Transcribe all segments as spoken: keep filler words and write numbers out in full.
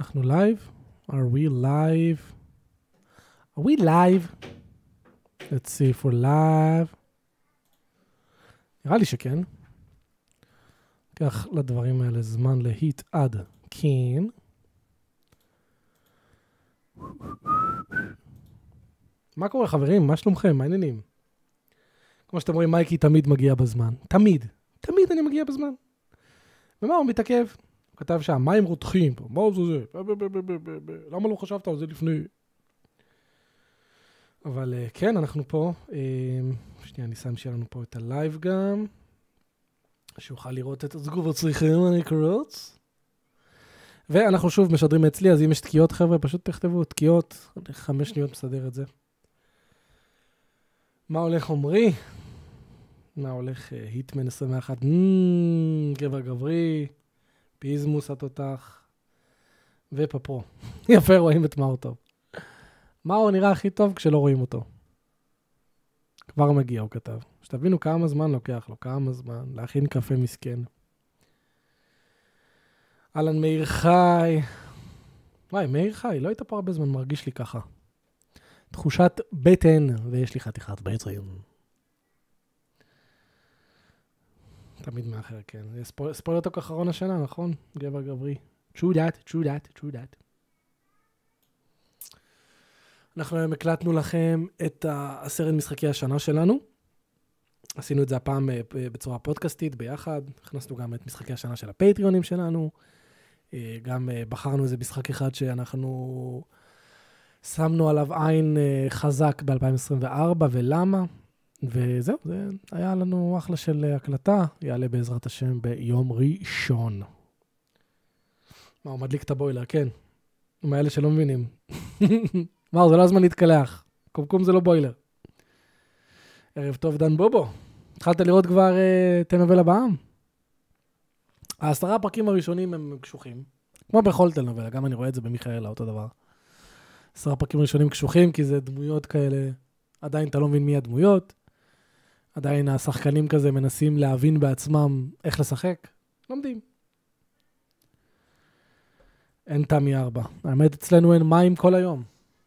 אנחנו live? Are we live? Are we live? Let's see if we're live. נראה לי שכן. ניקח לדברים האלה זמן להתעד. כן. מה קורה חברים? מה שלומכם? מה העניינים? כמו שאתם רואים, מייקי תמיד מגיע בזמן. תמיד. תמיד אני מגיע בזמן. ומה הוא מתעכב? הוא כתב שהמים רותחים פה. מה זה זה? למה לא חשבת על זה לפני? אבל כן, אנחנו פה. שנייה, אני שם שלנו פה את הלייב גם. שאוכל לראות את התגובות צריכים, אני קרוץ. ואנחנו שוב משדרים אצלי, אז אם יש תקיעות חבר'ה, פשוט תכתבו תקיעות. חמש שניות מסדר את זה. מה הולך עומרי? מה הולך היטמן עשרים ואחת? גבר גברי, פיזמוס התותח, ופפרו. יפה, רואים את מאור טוב. מאור נראה הכי טוב כשלא רואים אותו. כבר מגיע, הוא כתב. שתבינו כמה זמן לוקח לו, כמה זמן, להכין קפה מסכן. אלן מאיר חי. וואי, מאיר חי, לא היית פה הרבה זמן, מרגיש לי ככה. תחושת בטן, ויש לי חתיכת בטן. תמיד מאחר, כן. ספוילר אותו כאחרון השנה, נכון? גבר גברי. True that, true that, true that. אנחנו היום הקלטנו לכם את הסרט משחקי השנה שלנו. עשינו את זה הפעם בצורה פודקאסטית ביחד. הכנסנו גם את משחקי השנה של הפטריונים שלנו. גם בחרנו איזה משחק אחד שאנחנו שמנו עליו עין חזק ב-אלפיים עשרים וארבע, ולמה? וזהו, זה היה לנו אחלה של הקלטה, יעלה בעזרת השם ביום ראשון. מה, הוא מדליק את הבוילר, כן. עם האלה שלא מבינים. מה, זה לא הזמן להתקלח. קומקום זה לא בוילר. ערב טוב דן בובו. התחלת לראות כבר uh, תנובל הבאם? העשרה הפרקים הראשונים הם קשוחים. כמו בכל תנובל, גם אני רואה את זה במיכאלה, אותו דבר. עשרה פרקים ראשונים קשוחים, כי זה דמויות כאלה, עדיין אתה לא מבין מי הדמויות, עדיין השחקנים כזה מנסים להבין בעצמם איך לשחק, לומדים. אין תמי ארבע. האמת, אצלנו אין מים כל היום.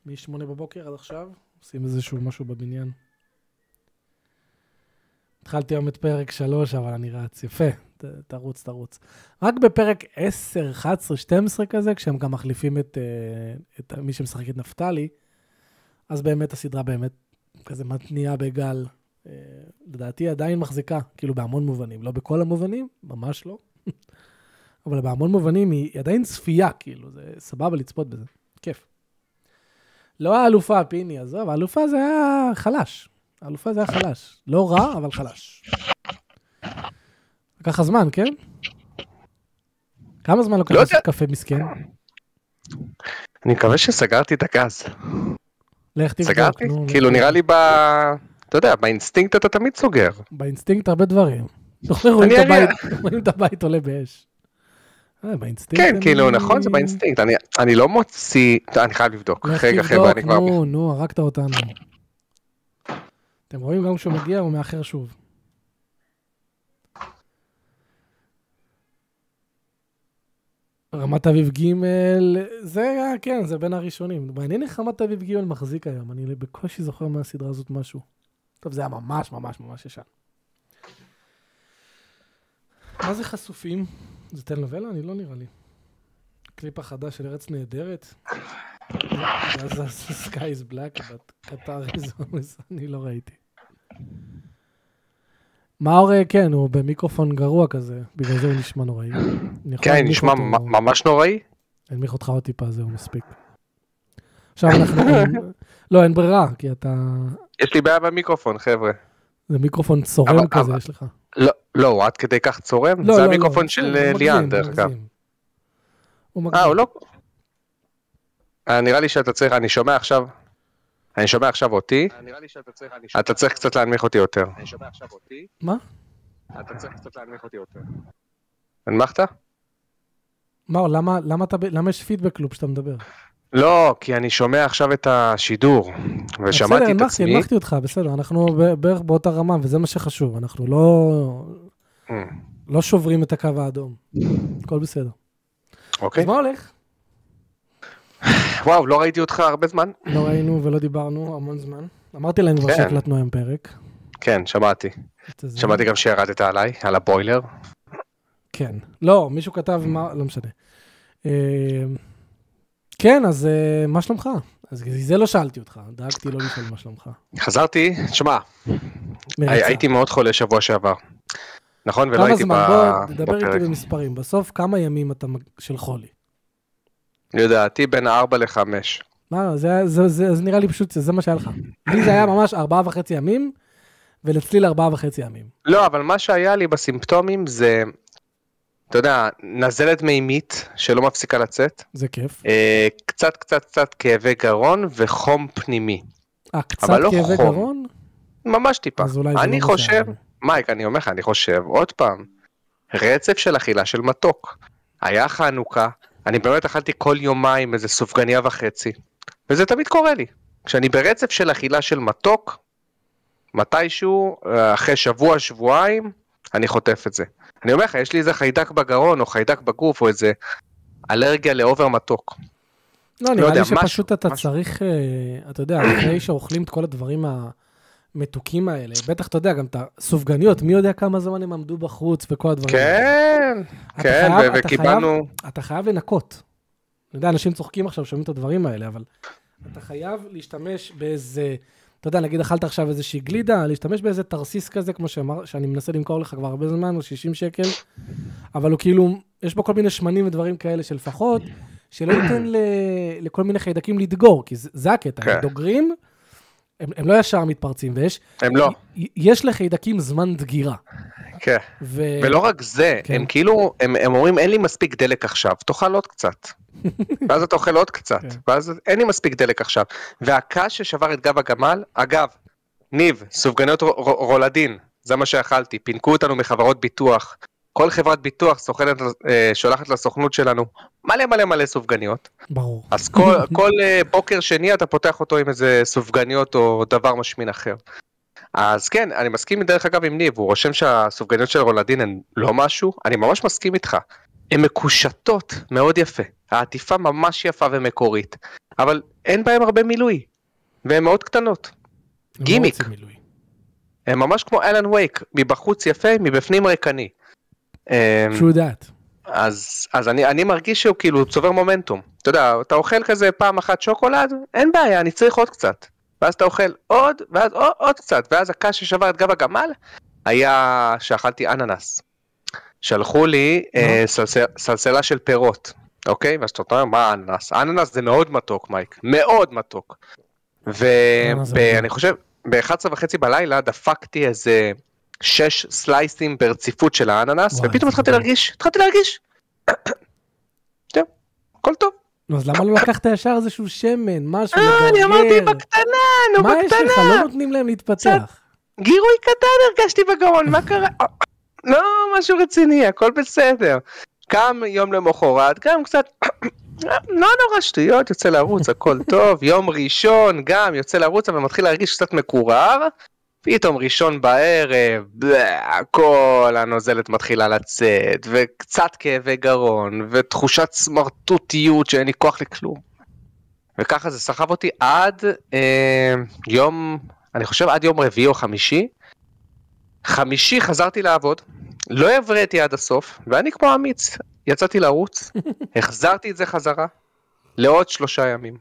משמונה בבוקר עד עכשיו, עושים איזשהו משהו בבניין. התחלתי היום את פרק שלוש, אבל אני רץ. יפה, ת, תרוץ, תרוץ. רק בפרק עשר, אחת עשרה, שתים עשרה כזה, כשהם גם מחליפים את, את מי שמשחק את נפתלי, אז באמת הסדרה באמת כזה מתניעה בגל, לדעתי עדיין מחזיקה, כאילו בהמון מובנים, לא בכל המובנים, ממש לא, אבל בהמון מובנים היא עדיין צפייה, כאילו, זה סבבה לצפות בזה, כיף. לא האלופה הפיני, אז זו, האלופה זה היה חלש, האלופה זה היה חלש, לא רע, אבל חלש. לקח הזמן, כן? כמה זמן לוקח לעשות לא קפה מסכן? אני מקווה שסגרתי את הגז. לך תבדוק. סגרתי? נו, כאילו ו... נראה לי ב... אתה יודע, באינסטינקט אתה תמיד סוגר. באינסטינקט הרבה דברים. רואים את הבית, רואים את הבית עולה באש. כן, כאילו, נכון, זה באינסטינקט. אני לא מוציא... אני חייב לבדוק. רגע, חבר'ה, אני כבר... נו, נו, הרקת אותנו. אתם רואים גם כשהוא מגיע, הוא מאחר שוב. רמת אביב ג' זה, כן, זה בין הראשונים. מעניין איך רמת אביב ג' מחזיק היום. אני בקושי זוכר מהסדרה הזאת משהו. טוב, זה היה ממש, ממש, ממש ישן. מה זה חשופים? זה טלנובלה? אני לא נראה לי. קליפ החדש של ארץ נהדרת. זה סקאי איז בלאק, קטר איזו, אני לא ראיתי. מאור, כן, הוא במיקרופון גרוע כזה, בגלל זה הוא נשמע נוראי. כן, נשמע ממש נוראי. אני מיך אותך עוד טיפה, זהו מספיק. עכשיו אנחנו... לא, אין ברירה, כי אתה... יש לי בעיה במיקרופון, חבר'ה. זה מיקרופון צורם כזה, יש לך. לא, הוא עד כדי כך צורם? זה המיקרופון של ליאן, דרך כלל. הוא מגזים. אה, הוא לא... נראה לי שאתה צריך, אני שומע עכשיו... אני שומע עכשיו אותי, אתה צריך קצת להנמיך אותי יותר. אני שומע עכשיו אותי. מה? אתה צריך קצת להנמיך אותי יותר. הנמכת? מאור, למה יש פידבק לופ שאתה מדבר? לא, כי אני שומע עכשיו את השידור, ושמעתי את עצמי. בסדר, הנמכתי אותך, בסדר, אנחנו בערך באותה רמה, וזה מה שחשוב, אנחנו לא שוברים את הקו האדום. הכל בסדר. אוקיי. אז מה הולך? וואו, לא ראיתי אותך הרבה זמן. לא ראינו ולא דיברנו המון זמן. אמרתי להם כבר שהקלטנו היום פרק. כן, שמעתי. שמעתי גם שירדת עליי, על הבוילר. כן. לא, מישהו כתב מה, לא משנה. כן, אז מה שלומך? אז זה לא שאלתי אותך, דאגתי לא לשאול מה שלומך. חזרתי, שמע, הייתי מאוד חולה שבוע שעבר. נכון, ולא הייתי בפרק. כמה זמן, בוא, תדבר איתי במספרים. בסוף כמה ימים אתה של חולי? לדעתי בין ארבע לחמש. מה, זה, זה, זה, זה נראה לי פשוט, זה מה שהיה לך. לי זה היה ממש ארבעה וחצי ימים, ולצליל ארבעה וחצי ימים. לא, אבל מה שהיה לי בסימפטומים זה, אתה יודע, נזלת מימית שלא מפסיקה לצאת. זה כיף. אה, קצת, קצת, קצת כאבי גרון וחום פנימי. אה, קצת לא כאבי חום. גרון? ממש טיפה. אני לא חושב, משהו. מייק, אני אומר לך, אני חושב, עוד פעם, רצף של אכילה של מתוק. היה חנוכה, אני באמת אכלתי כל יומיים איזה סופגניה וחצי, וזה תמיד קורה לי. כשאני ברצף של אכילה של מתוק, מתישהו, אחרי שבוע, שבועיים, אני חוטף את זה. אני אומר לך, יש לי איזה חיידק בגרון, או חיידק בגוף, או איזה אלרגיה לאובר מתוק. לא, נראה לי שפשוט אתה צריך, אתה יודע, אחרי שאוכלים את כל הדברים המתוקים האלה, בטח אתה יודע, גם את הסופגניות, מי יודע כמה זמן הם עמדו בחוץ, וכל הדברים האלה. כן, כן, וקיבלנו... אתה חייב לנקות. אני יודע, אנשים צוחקים עכשיו, שומעים את הדברים האלה, אבל אתה חייב להשתמש באיזה... אתה יודע, נגיד, אכלת עכשיו איזושהי גלידה, להשתמש באיזה תרסיס כזה, כמו שאמר, שאני מנסה למכור לך כבר הרבה זמן, או שישים שקל, אבל הוא כאילו, יש בו כל מיני שמנים ודברים כאלה של פחות, שלא ייתן ל, לכל מיני חיידקים לדגור, כי זה הקטע, הם דוגרים, הם, הם לא ישר מתפרצים, ויש, הם לא. יש לחיידקים זמן דגירה. כן, ו... ולא רק זה, כן. הם כאילו, הם, הם אומרים, אין לי מספיק דלק עכשיו, תאכל עוד קצת. ואז אתה אוכל עוד קצת, okay. ואז אין לי מספיק דלק עכשיו, והקש ששבר את גב הגמל, אגב, ניב, סופגניות רולדין, זה מה שאכלתי, פינקו אותנו מחברות ביטוח, כל חברת ביטוח סוכנת, שולחת לסוכנות שלנו, מלא מלא מלא סופגניות, ברור. אז כל, כל בוקר שני אתה פותח אותו עם איזה סופגניות או דבר משמין אחר, אז כן, אני מסכים דרך אגב עם ניב, הוא רושם שהסופגניות של רולדין הן לא משהו, אני ממש מסכים איתך, הן מקושטות מאוד יפה, העטיפה ממש יפה ומקורית, אבל אין בהם הרבה מילוי, והן מאוד קטנות, גימיק, הן ממש כמו אלן וייק, מבחוץ יפה, מבפנים ריקני. True that. אז, אז אני, אני מרגיש שהוא כאילו צובר מומנטום, אתה יודע, אתה אוכל כזה פעם אחת שוקולד, אין בעיה, אני צריך עוד קצת, ואז אתה אוכל עוד, ואז עוד, עוד קצת, ואז הקש ששבר את גב הגמל, היה שאכלתי אננס. שלחו לי סלסלה של פירות, אוקיי? ואז אתה אומר, מה אננס? אננס זה מאוד מתוק, מייק, מאוד מתוק. ואני חושב, ב-אחת עשרה וחצי בלילה דפקתי איזה שש סלייסים ברציפות של האננס, ופתאום התחלתי להרגיש, התחלתי להרגיש. זהו, הכל טוב. אז למה לא לקחת ישר איזשהו שמן, משהו לגרר? אה, אני אמרתי, בקטנה, נו, בקטנה. מה יש לך? לא נותנים להם להתפתח. גירוי קטן הרגשתי בגרון, מה קרה? לא, משהו רציני, הכל בסדר. קם יום למחרת, גם קצת, לא נורא שטויות, יוצא לרוץ, הכל טוב. יום ראשון, גם יוצא לרוץ, אבל מתחיל להרגיש קצת מקורר. פתאום ראשון בערב, הכל הנוזלת מתחילה לצאת, וקצת כאבי גרון, ותחושת סמרטוטיות שאין לי כוח לכלום. וככה זה סחב אותי עד אה, יום, אני חושב עד יום רביעי או חמישי, חמישי חזרתי לעבוד, לא הבראתי עד הסוף, ואני כמו אמיץ, יצאתי לרוץ, החזרתי את זה חזרה, לעוד שלושה ימים.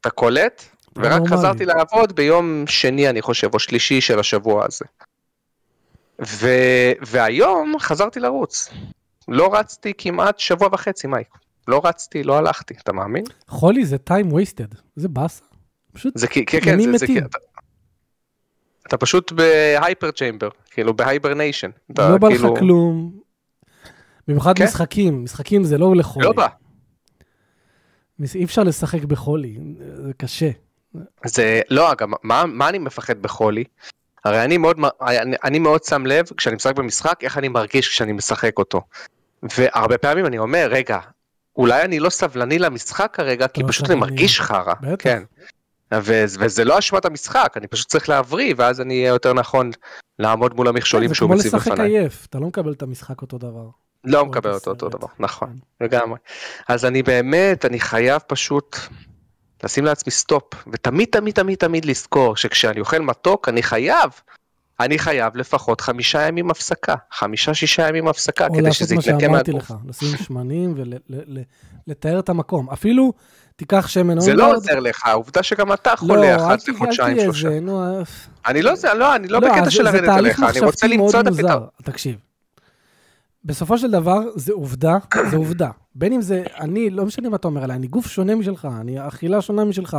אתה קולט, ורק חזרתי לעבוד ביום שני, אני חושב, או שלישי של השבוע הזה. והיום חזרתי לרוץ. לא רצתי כמעט שבוע וחצי, מייק. לא רצתי, לא הלכתי, אתה מאמין? חולי, זה time wasted, זה באסה. פשוט, מי מתים? אתה פשוט בהייפר צ'יימבר, כאילו בהייברניישן. לא בא לך כלום, במיוחד משחקים, משחקים זה לא לחולי. לא בא. אי אפשר לשחק בחולי, זה קשה. זה, לא, אגב, מה אני מפחד בחולי? הרי אני מאוד שם לב, כשאני משחק במשחק, איך אני מרגיש כשאני משחק אותו. והרבה פעמים אני אומר, רגע, אולי אני לא סבלני למשחק כרגע, כי פשוט אני מרגיש חרה. כן. וזה לא אשמת המשחק, אני פשוט צריך להבריא, ואז אני אהיה יותר נכון לעמוד מול המכשולים שהוא מציב בפניי. זה כמו לשחק עייף, אתה לא מקבל את המשחק אותו דבר. לא מקבל אותו אותו דבר, נכון, לגמרי. אז אני באמת, אני חייב פשוט לשים לעצמי סטופ, ותמיד תמיד תמיד תמיד לזכור שכשאני אוכל מתוק, אני חייב, אני חייב לפחות חמישה ימים הפסקה, חמישה שישה ימים הפסקה, כדי שזה יתנקה מהגוף. או לעשות מה שאמרתי לך, לשים שמנים ולתאר את המקום, אפילו תיקח שמן. זה לא עוזר לך, העובדה שגם אתה חולה אחת לחודשיים שלושה. אני לא בקטע של הרדת עליך, אני רוצה למצוא את הפתרון. תקשיב. בסופו של דבר, זה עובדה, זה עובדה. בין אם זה, אני, לא משנה מה אתה אומר עליי, אני גוף שונה משלך, אני אכילה שונה משלך,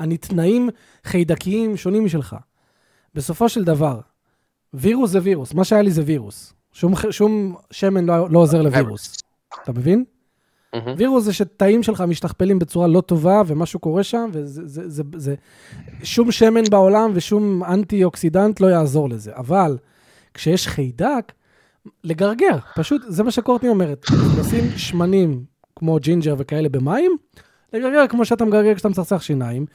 אני תנאים חיידקיים שונים משלך. בסופו של דבר, וירוס זה וירוס, מה שהיה לי זה וירוס. שום, שום שמן לא, לא עוזר לווירוס. אתה מבין? וירוס זה שתאים שלך משתכפלים בצורה לא טובה, ומשהו קורה שם, וזה, זה, זה, זה. שום שמן בעולם ושום אנטי-אוקסידנט לא יעזור לזה. אבל, כשיש חיידק, לגרגר, פשוט, זה מה שקורטני אומרת, לשים שמנים כמו ג'ינג'ר וכאלה במים, לגרגר כמו שאתה מגרגר כשאתה מצחצח שיניים,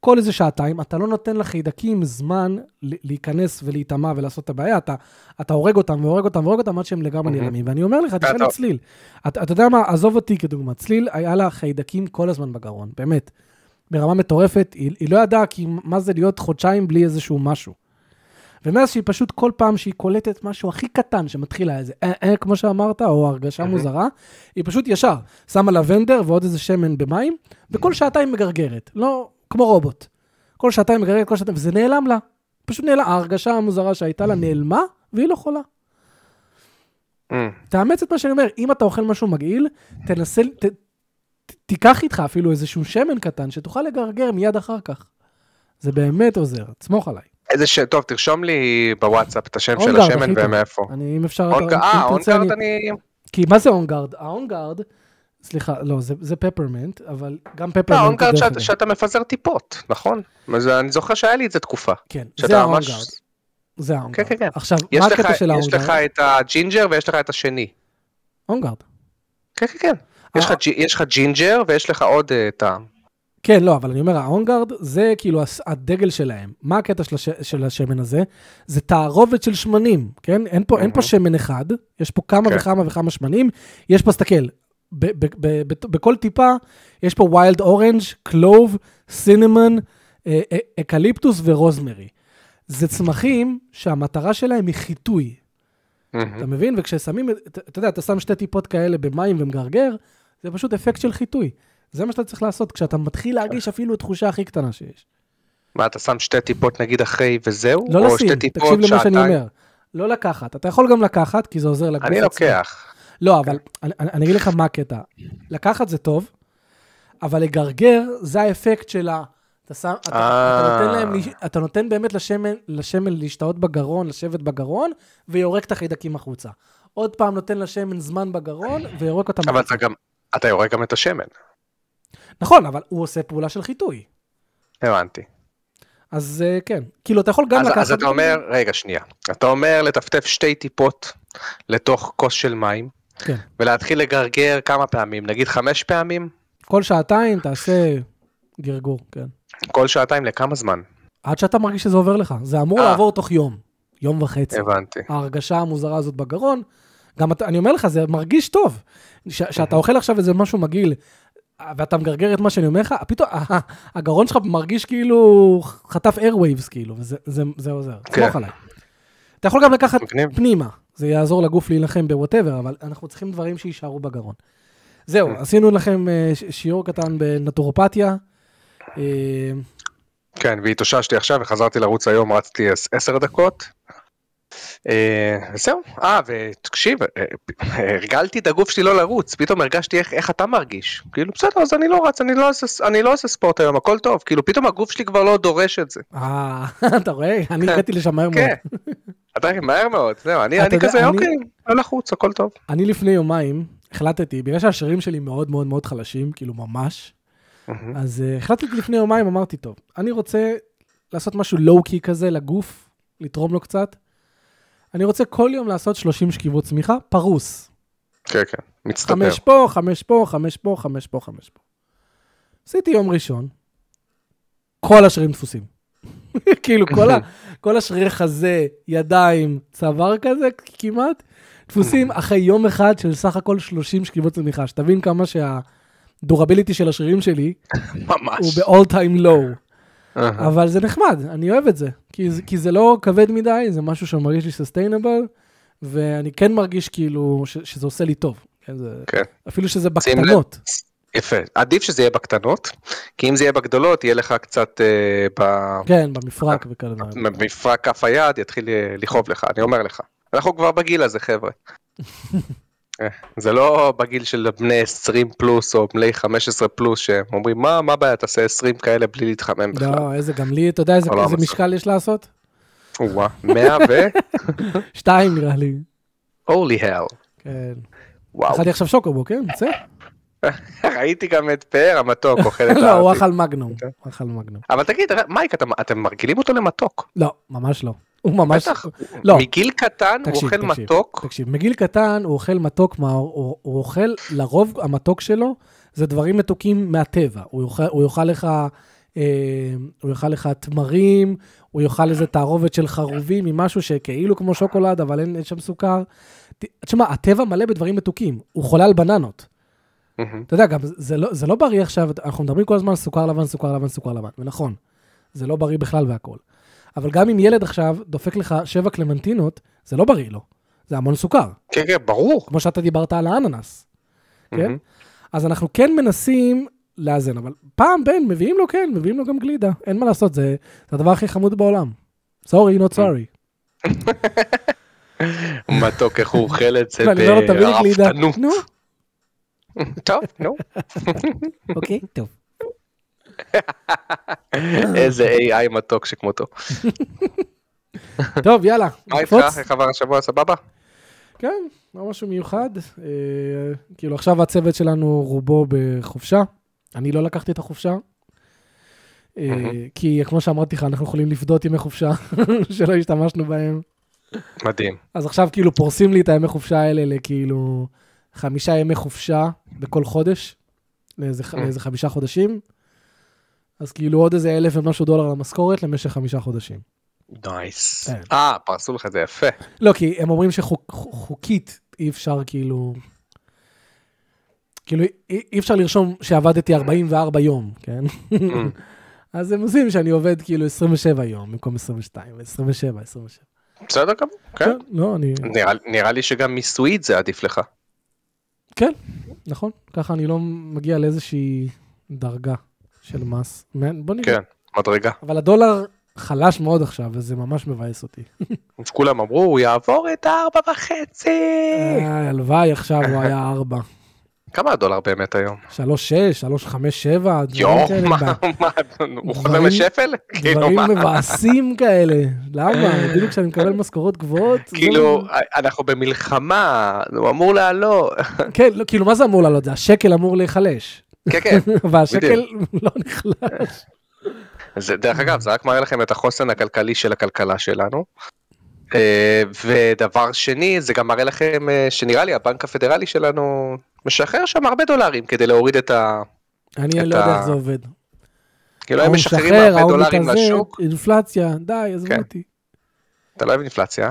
כל איזה שעתיים, אתה לא נותן לחיידקים זמן להיכנס ולהתאמה ולעשות את הבעיה, אתה, אתה הורג אותם והורג אותם והורג אותם עד שהם לגמרי נעלמים, ואני אומר לך, תשאל את צליל, אתה, אתה יודע מה, עזוב אותי כדוגמה, צליל היה לה חיידקים כל הזמן בגרון, באמת, ברמה מטורפת, היא, היא לא ידעה כי מה זה להיות חודשיים בלי איזשהו משהו, ומאז שהיא פשוט כל פעם שהיא קולטת משהו הכי קטן שמתחיל איזה, אה, אה, כמו שאמרת, או הרגשה מוזרה, היא פשוט ישר שמה לבנדר ועוד איזה שמן במים, וכל שעתיים מגרגרת, לא כמו רובוט. כל שעתיים מגרגרת, כל שעתיים, וזה נעלם לה. פשוט נעלה, ההרגשה המוזרה שהייתה לה נעלמה, והיא לא חולה. תאמץ את מה שאני אומר, אם אתה אוכל משהו מגעיל, תנסה, ת, ת, תיקח איתך אפילו איזשהו שמן קטן, שתוכל לגרגר מיד אחר כך. זה באמת עוזר, תסמוך עליי. איזה ש... טוב, תרשום לי בוואטסאפ את השם של השמן ומאיפה. אני, אם אפשר... אה, אונגארד אני... כי מה זה אונגארד? האונגארד, סליחה, לא, זה פפרמנט, אבל גם פפרמנט... לא, אונגארד שאתה מפזר טיפות, נכון? אני זוכר שהיה לי את זה תקופה. כן, זה האונגארד. זה האונגארד. כן, כן, כן. עכשיו, מה הקטע של האונגארד? יש לך את הג'ינג'ר ויש לך את השני. אונגארד. כן, כן, כן. יש לך ג'ינג'ר ויש לך עוד טעם. כן, לא, אבל אני אומר, האונגארד זה כאילו הדגל שלהם. מה הקטע של, הש... של השמן הזה? זה תערובת של שמנים, כן? אין פה, mm-hmm. אין פה שמן אחד, יש פה כמה okay. וכמה וכמה שמנים, יש פה, סתכל, ב- ב- ב- ב- בכל טיפה, יש פה ווילד אורנג', קלוב, סינמון, אה, אה, אקליפטוס ורוזמרי. זה צמחים שהמטרה שלהם היא חיתוי. Mm-hmm. אתה מבין? וכששמים, אתה יודע, אתה שם שתי טיפות כאלה במים ומגרגר, זה פשוט אפקט של חיתוי. זה מה שאתה צריך לעשות, כשאתה מתחיל להרגיש אפילו את תחושה הכי קטנה שיש. מה, אתה שם שתי טיפות נגיד אחרי וזהו? לא לשים, תקשיב למה שאני אומר. לא לקחת, אתה יכול גם לקחת, כי זה עוזר לגוף. אני לוקח. לא, אבל אני אגיד לך מה הקטע. לקחת זה טוב, אבל לגרגר זה האפקט של ה... אתה נותן באמת לשמן להשתאות בגרון, לשבת בגרון, ויורק את החיידקים החוצה. עוד פעם נותן לשמן זמן בגרון, ויורק אותם... אבל אתה יורק גם את השמן. נכון, אבל הוא עושה פעולה של חיתוי. הבנתי. אז כן, כאילו אתה יכול גם לקחת... אז אתה אומר, רגע, שנייה, אתה אומר לטפטף שתי טיפות לתוך כוס של מים, ולהתחיל לגרגר כמה פעמים, נגיד חמש פעמים? כל שעתיים תעשה גרגור, כן. כל שעתיים לכמה זמן? עד שאתה מרגיש שזה עובר לך, זה אמור לעבור תוך יום, יום וחצי. הבנתי. ההרגשה המוזרה הזאת בגרון, גם אני אומר לך, זה מרגיש טוב, שאתה אוכל עכשיו איזה משהו מגעיל, ואתה מגרגר את מה שאני אומר לך, פתאום הגרון שלך מרגיש כאילו חטף airwaves כאילו, וזה עוזר, סמוך עליי. אתה יכול גם לקחת פנימה, זה יעזור לגוף להילחם בווטאבר, אבל אנחנו צריכים דברים שישארו בגרון. זהו, עשינו לכם שיעור קטן בנטורופתיה. כן, והתאוששתי עכשיו וחזרתי לרוץ היום, רצתי עשר דקות. זהו, אה, ותקשיב, הרגלתי את הגוף שלי לא לרוץ, פתאום הרגשתי איך אתה מרגיש, כאילו בסדר, אז אני לא רץ, אני לא עושה ספורט היום, הכל טוב, כאילו פתאום הגוף שלי כבר לא דורש את זה. אה, אתה רואה? אני הגעתי לשם מהר מאוד. כן, אתה מהר מאוד, זהו, אני כזה, אוקיי, לא לחוץ, הכל טוב. אני לפני יומיים החלטתי, בגלל שהשרירים שלי מאוד מאוד מאוד חלשים, כאילו ממש, אז החלטתי לפני יומיים, אמרתי טוב, אני רוצה לעשות משהו לואו-קי כזה לגוף, לתרום לו קצת, אני רוצה כל יום לעשות שלושים שכיבות צמיחה, פרוס. כן, כן, מצטבר. חמש פה, חמש פה, חמש פה, חמש פה, חמש פה. עשיתי יום ראשון, כל השרירים דפוסים. כאילו, כל השריר חזה, ידיים, צוואר כזה, כמעט, דפוסים אחרי יום אחד של סך הכל שלושים שכיבות צמיחה, שתבין כמה שהדורביליטי של השרירים שלי הוא ב-all time low. אבל זה נחמד, אני אוהב את זה, כי זה לא כבד מדי, זה משהו שמרגיש לי sustainable, ואני כן מרגיש כאילו שזה עושה לי טוב, אפילו שזה בקטנות. יפה, עדיף שזה יהיה בקטנות, כי אם זה יהיה בגדולות, יהיה לך קצת במפרק וכאלה. במפרק כף היד, יתחיל לחוב לך, אני אומר לך. אנחנו כבר בגיל הזה, חבר'ה. זה לא בגיל של בני עשרים פלוס או בני חמש עשרה פלוס שהם אומרים מה, מה בעיה, תעשה עשרים כאלה בלי להתחמם בכלל. לא, איזה גם לי, אתה יודע איזה משקל יש לעשות? וואה, מאה ו... שתיים נראה לי. Holy hell. כן. וואו. אכלתי עכשיו שוקובו, כן? נצא? ראיתי גם את פאר המתוק, אוכלת... לא, הוא אכל מגנום. אבל תגיד, מייק, אתם מרגילים אותו למתוק? לא, ממש לא. בטח, מגיל קטן הוא אוכל מתוק. תקשיב, מגיל קטן הוא אוכל מתוק, הוא אוכל, לרוב המתוק שלו, זה דברים מתוקים מהטבע. הוא יאכל לך, הוא יאכל לך תמרים, הוא יאכל איזה תערובת של חרובים, ממשהו שכאילו כמו שוקולד, אבל אין שם סוכר. תשמע, הטבע מלא בדברים מתוקים, הוא חולה על בננות. אתה יודע, גם זה לא בריא עכשיו, אנחנו מדברים כל הזמן סוכר לבן, סוכר לבן, סוכר לבן, ונכון, זה לא בריא בכלל והכל. אבל גם אם ילד עכשיו דופק לך שבע קלמנטינות, זה לא בריא לו. זה המון סוכר. כן, כן, ברור. כמו שאתה דיברת על האננס. כן? אז אנחנו כן מנסים לאזן, אבל פעם בין, מביאים לו כן, מביאים לו גם גלידה. אין מה לעשות, זה הדבר הכי חמוד בעולם. Sorry, not sorry. מתוק, איך הוא חלט, זה ברפתנות. טוב, נו. אוקיי, טוב. איזה איי איי מתוק שכמותו. טוב, יאללה, מה איתך? איך עבר השבוע? סבבה? כן, לא משהו מיוחד. כאילו עכשיו הצוות שלנו רובו בחופשה, אני לא לקחתי את החופשה, כי כמו שאמרתי לך, אנחנו יכולים לפדות ימי חופשה שלא השתמשנו בהם. מדהים. אז עכשיו כאילו פורסים לי את הימי חופשה האלה לכאילו חמישה ימי חופשה בכל חודש, לאיזה חמישה חודשים. אז כאילו עוד איזה אלף ומשהו דולר למשכורת למשך חמישה חודשים. נייס. אה, פרסו לך את זה יפה. לא, כי הם אומרים שחוקית אי אפשר כאילו... כאילו אי אפשר לרשום שעבדתי ארבעים וארבעה יום, כן? אז הם עושים שאני עובד כאילו עשרים ושבעה יום, במקום עשרים ושתיים, עשרים ושבע, עשרים ושבע. בסדר כמובן, כן? לא, אני... נראה לי שגם מיסויית זה עדיף לך. כן, נכון. ככה אני לא מגיע לאיזושהי דרגה. של מס, בוא נראה. כן, מדרגה. אבל הדולר חלש מאוד עכשיו, וזה ממש מבאס אותי. כולם אמרו, הוא יעבור את הארבע וחצי. הלוואי עכשיו, הוא היה ארבע. כמה הדולר באמת היום? שלוש שש, שלוש חמש שבע. יום, מה, מה, הוא חוזר לשפל? דברים מבאסים כאלה. למה? בדיוק כשאני מקבל משכורות גבוהות. כאילו, אנחנו במלחמה, הוא אמור לעלות. כן, כאילו, מה זה אמור לעלות? זה השקל אמור להיחלש. כן, כן. והשקל לא נחלש. דרך אגב, זה רק מראה לכם את החוסן הכלכלי של הכלכלה שלנו. ודבר שני, זה גם מראה לכם שנראה לי, הבנק הפדרלי שלנו משחרר שם הרבה דולרים כדי להוריד את ה... אני לא יודע איך זה עובד. כאילו הם משחררים הרבה דולרים לשוק. אינפלציה, די, עזבו אותי. אתה לא אוהב אינפלציה?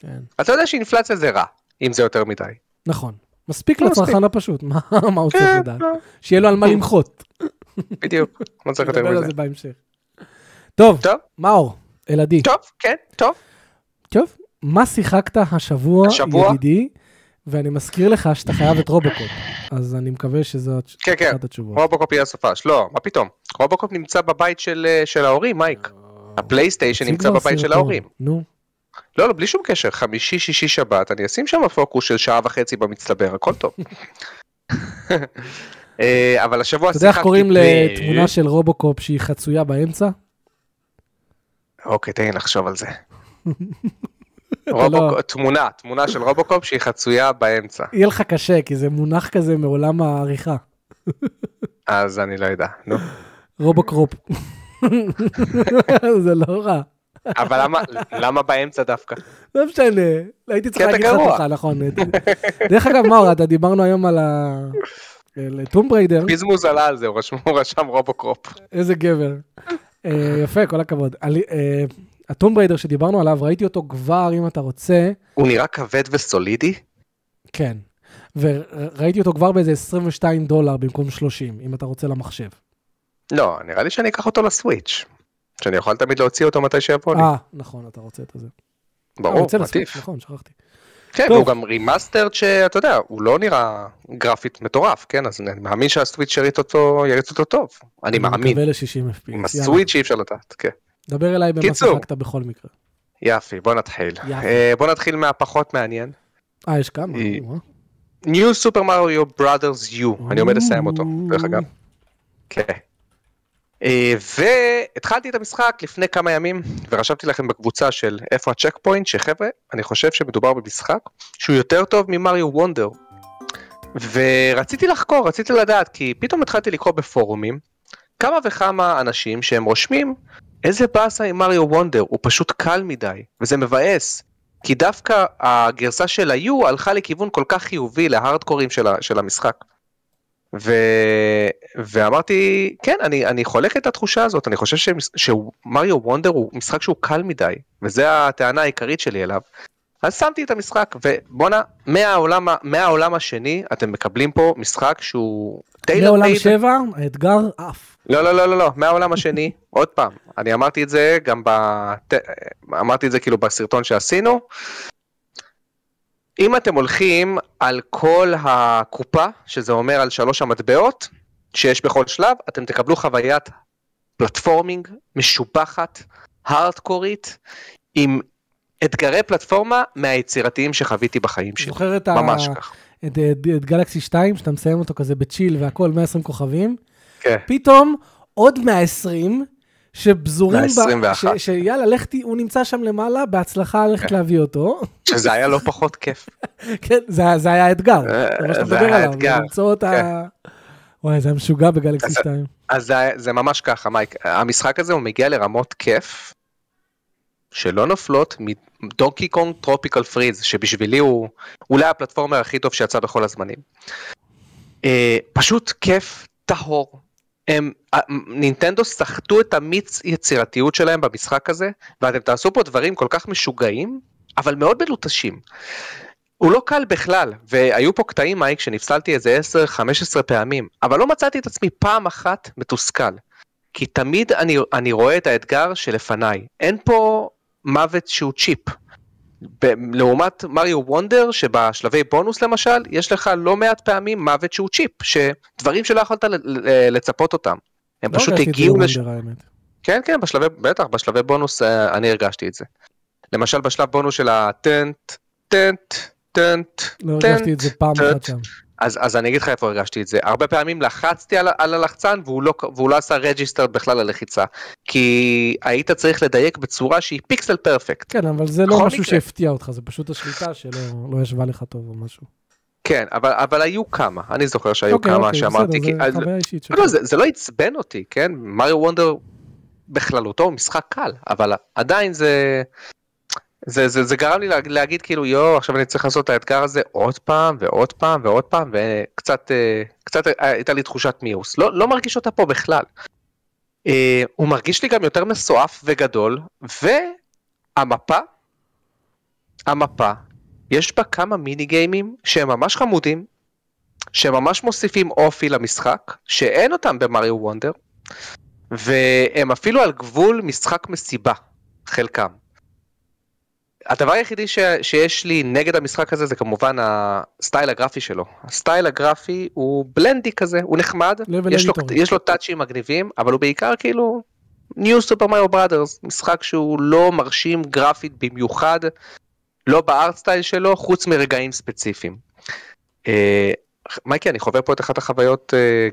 כן. אתה יודע שאינפלציה זה רע, אם זה יותר מדי. נכון. מספיק לצרכן הפשוט, מה הוא צריך לדעת? שיהיה לו על מה למחות. בדיוק, לא צריך יותר מזה. טוב, מאור, אלעדי. טוב, כן, טוב. טוב, מה שיחקת השבוע, ידידי, ואני מזכיר לך שאתה חייב את רובוקופ, אז אני מקווה שזו אחת התשובות. רובוקופ יהיה הסופש, לא, מה פתאום? רובוקופ נמצא בבית של ההורים, מייק. הפלייסטיישן נמצא בבית של ההורים. נו. לא, לא, בלי שום קשר, חמישי, שישי, שבת, אני אשים שם פוקוס של שעה וחצי במצטבר, הכל טוב. אבל השבוע שיחקתי... אתה יודע איך קוראים לתמונה של רובוקופ שהיא חצויה באמצע? אוקיי, תהי לחשוב על זה. תמונה, תמונה של רובוקופ שהיא חצויה באמצע. יהיה לך קשה, כי זה מונח כזה מעולם העריכה. אז אני לא יודע, נו. רובוקרופ. זה לא רע. אבל למה, למה באמצע דווקא? לא משנה, הייתי צריך להגיד לך לך, נכון. דרך אגב, מאור, אתה דיברנו היום על טום בריידר. פיזמוז עלה על זה, הוא רשם רובוקופ. איזה גבר. יפה, כל הכבוד. הטום ריידר שדיברנו עליו, ראיתי אותו כבר, אם אתה רוצה. הוא נראה כבד וסולידי? כן. וראיתי אותו כבר באיזה עשרים ושתיים דולר במקום שלושים, אם אתה רוצה למחשב. לא, נראה לי שאני אקח אותו לסוויץ', שאני יכול תמיד להוציא אותו מתי שיבוא לי. אה, נכון, אתה רוצה את זה. ברור, מטיף. נכון, שכחתי. כן, והוא גם רימאסטרד שאתה יודע, הוא לא נראה גרפית מטורף, כן? אז אני מאמין שהסוויץ' יריץ אותו, יריץ אותו טוב. אני מאמין. מקבל ל-שישים אף פי אס. עם הסוויץ' אי אפשר לדעת, כן. דבר אליי במה שחקת בכל מקרה. יפי, בוא נתחיל. בוא נתחיל מהפחות מעניין. אה, יש כמה. New Super Mario Brothers U. אני עומד לסיים אותו, דרך אגב. כן. והתחלתי את המשחק לפני כמה ימים, ורשמתי לכם בקבוצה של איפה הצ'ק פוינט, שחבר'ה, אני חושב שמדובר במשחק שהוא יותר טוב ממריו וונדר. ורציתי לחקור, רציתי לדעת, כי פתאום התחלתי לקרוא בפורומים, כמה וכמה אנשים שהם רושמים, איזה באסה עם מריו וונדר, הוא פשוט קל מדי, וזה מבאס, כי דווקא הגרסה של ה-U הלכה לכיוון כל כך חיובי להארדקורים של, של המשחק. ו... ואמרתי, כן, אני, אני חולק את התחושה הזאת, אני חושב ש... שמריו וונדר הוא משחק שהוא קל מדי, וזו הטענה העיקרית שלי אליו. אז שמתי את המשחק, ובונה, מהעולם, מהעולם השני, אתם מקבלים פה משחק שהוא... מהעולם שבע, האתגר אף. לא, לא, לא, לא, לא, מהעולם השני, עוד פעם, אני אמרתי את זה גם ב... אמרתי את זה כאילו בסרטון שעשינו, אם אתם הולכים על כל הקופה, שזה אומר על שלוש המטבעות, שיש בכל שלב, אתם תקבלו חוויית פלטפורמינג משובחת, הארדקורית, עם אתגרי פלטפורמה מהיצירתיים שחוויתי בחיים שלי. זוכרת ממש כך. את, את, את גלקסי שתיים, שאתה מסיים אותו כזה בצ'יל והכל, מאה ועשרים כוכבים, כן. פתאום עוד מאה ועשרים, שבזורים בה, שיאללה, לכתי, הוא נמצא שם למעלה, בהצלחה הלכת להביא אותו. שזה היה לא פחות כיף. כן, זה היה אתגר. זה היה אתגר. וואי, זה היה משוגע בגלקסי שתיים. אז זה ממש ככה, מייק. המשחק הזה הוא מגיע לרמות כיף, שלא נופלות מדונקי קונג טרופיקל פריז, שבשבילי הוא אולי הפלטפורמר הכי טוב שיצא בכל הזמנים. פשוט כיף טהור. הם, נינטנדו סחטו את המיץ יצירתיות שלהם במשחק הזה, ואתם תעשו פה דברים כל כך משוגעים, אבל מאוד מלוטשים. הוא לא קל בכלל, והיו פה קטעים, מייק, שנפסלתי איזה עשר חמש עשרה פעמים, אבל לא מצאתי את עצמי פעם אחת מתוסכל, כי תמיד אני, אני רואה את האתגר שלפניי. אין פה מוות שהוא צ'יפ. ב- לעומת מריו וונדר, שבשלבי בונוס למשל, יש לך לא מעט פעמים מוות שהוא צ'יפ, שדברים שלא יכולת לצפות אותם. הם לא פשוט הגיעו... לא הרגשתי את זה וונדר, לש... האמת. כן, כן, בשלבי, בטח, בשלבי בונוס אני הרגשתי את זה. למשל, בשלב בונוס של הטנט, טנט, טנט, לא טנט, הרגשתי את זה פעם אחת שם. אז, אז אני אגיד לך איפה הרגשתי את זה. הרבה פעמים לחצתי על, על הלחצן, והוא לא, והוא לא עשה רג'יסטר בכלל ללחיצה. כי היית צריך לדייק בצורה שהיא פיקסל פרפקט. כן, אבל זה לא משהו שהפתיע אותך, זה פשוט השליטה שלא לא ישבה לך טוב או משהו. כן, אבל, אבל היו כמה. אני זוכר שהיו אוקיי, כמה אוקיי, שאמרתי. בסדר, כי, זה, חוויה אישית שלך. לא, זה, זה לא הצבן אותי, כן? מריו וונדר בכללותו הוא משחק קל, אבל עדיין זה... זה, זה, זה גרם לי להגיד כאילו, יו, עכשיו אני צריך לעשות את האתגר הזה עוד פעם, ועוד פעם, ועוד פעם, וקצת, קצת, הייתה לי תחושת מיוס. לא, לא מרגיש אותה פה בכלל. הוא מרגיש לי גם יותר מסועף וגדול, והמפה, המפה, יש בה כמה מיני גיימים שהם ממש חמודים, שהם ממש מוסיפים אופי למשחק, שאין אותם במריו וונדר, והם אפילו על גבול משחק מסיבה, חלקם. הדבר היחידי ש... שיש לי נגד המשחק הזה, זה כמובן הסטייל הגרפי שלו. הסטייל הגרפי הוא בלנדי כזה, הוא נחמד, יש לו, יש לו טאצ'ים מגניבים, אבל הוא בעיקר כאילו, New Super Mario Brothers, משחק שהוא לא מרשים גרפית במיוחד, לא בארט סטייל שלו, חוץ מרגעים ספציפיים. אה, מייקי, אני חווה פה את אחת החוויות, אה,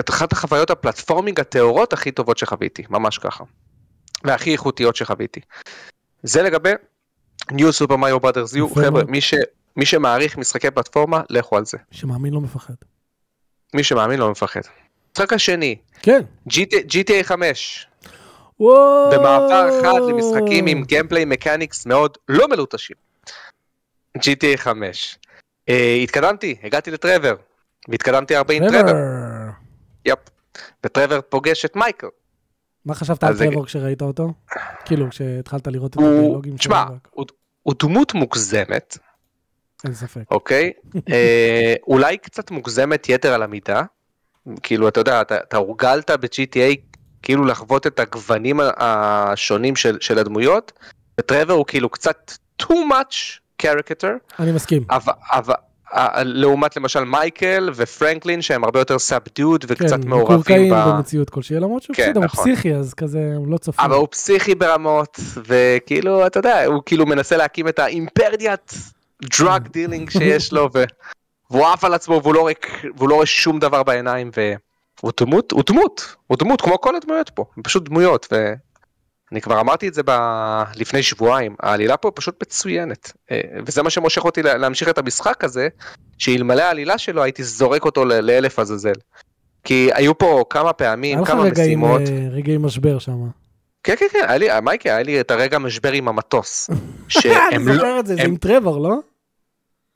את אחת החוויות הפלטפורמינג, התיאוריות הכי טובות שחוויתי, ממש ככה. והכי איכותיות שחוויתי. זה לגבי... New Super Mario Brothers U, חבר'ה, מי ש, מי שמעריך משחקי פלטפורמה, לכו על זה. מי שמאמין לא מפחד. מי שמאמין לא מפחד. משחק השני. כן. ג'י טי איי חמש. וואו. במעבר אחד למשחקים עם גיימפליי מקניקס מאוד לא מלוטשים. ג'י טי איי חמש. Uh, התקדמתי, הגעתי לטרבר. והתקדמתי הרבה עם טרבר. יפ. וטרבר פוגש את מייקל. מה חשבת על טרבור כשראית אותו? כאילו, כשהתחלת לראות את הדיאלוגים שלו. תשמע, הוא דמות מוגזמת. אין ספק. אוקיי? אולי קצת מוגזמת יתר על המידה. כאילו, אתה יודע, אתה הורגלת ב-ג'י טי איי כאילו לחוות את הגוונים השונים של הדמויות, וטרבור הוא כאילו קצת too much caricature. אני מסכים. אבל... לעומת למשל מייקל ופרנקלין שהם הרבה יותר סאבדיוד וקצת מעורבים בקורקעים במציאות כלשהי, למרות שהוא פסיכי, אז כזה הוא לא צופן, אבל הוא פסיכי ברמות, וכאילו אתה יודע, הוא כאילו מנסה להקים את האימפרדיית דרג דילינג שיש לו, והוא עף על עצמו והוא לא רואה שום דבר בעיניים, והוא דמות, הוא דמות הוא דמות כמו כל הדמויות פה, הם פשוט דמויות. ואני כבר אמרתי את זה לפני שבועיים, העלילה פה פשוט מצוינת, וזה מה שמושך אותי להמשיך את המשחק הזה, שאלמלא העלילה שלו הייתי זורק אותו לאלף עזאזל, כי היו פה כמה פעמים, כמה משימות. היה לך רגעי משבר שם. כן, כן, כן, מייקי, היה לי את הרגע משבר עם המטוס. אני זוכר את זה, זה עם טרבור, לא?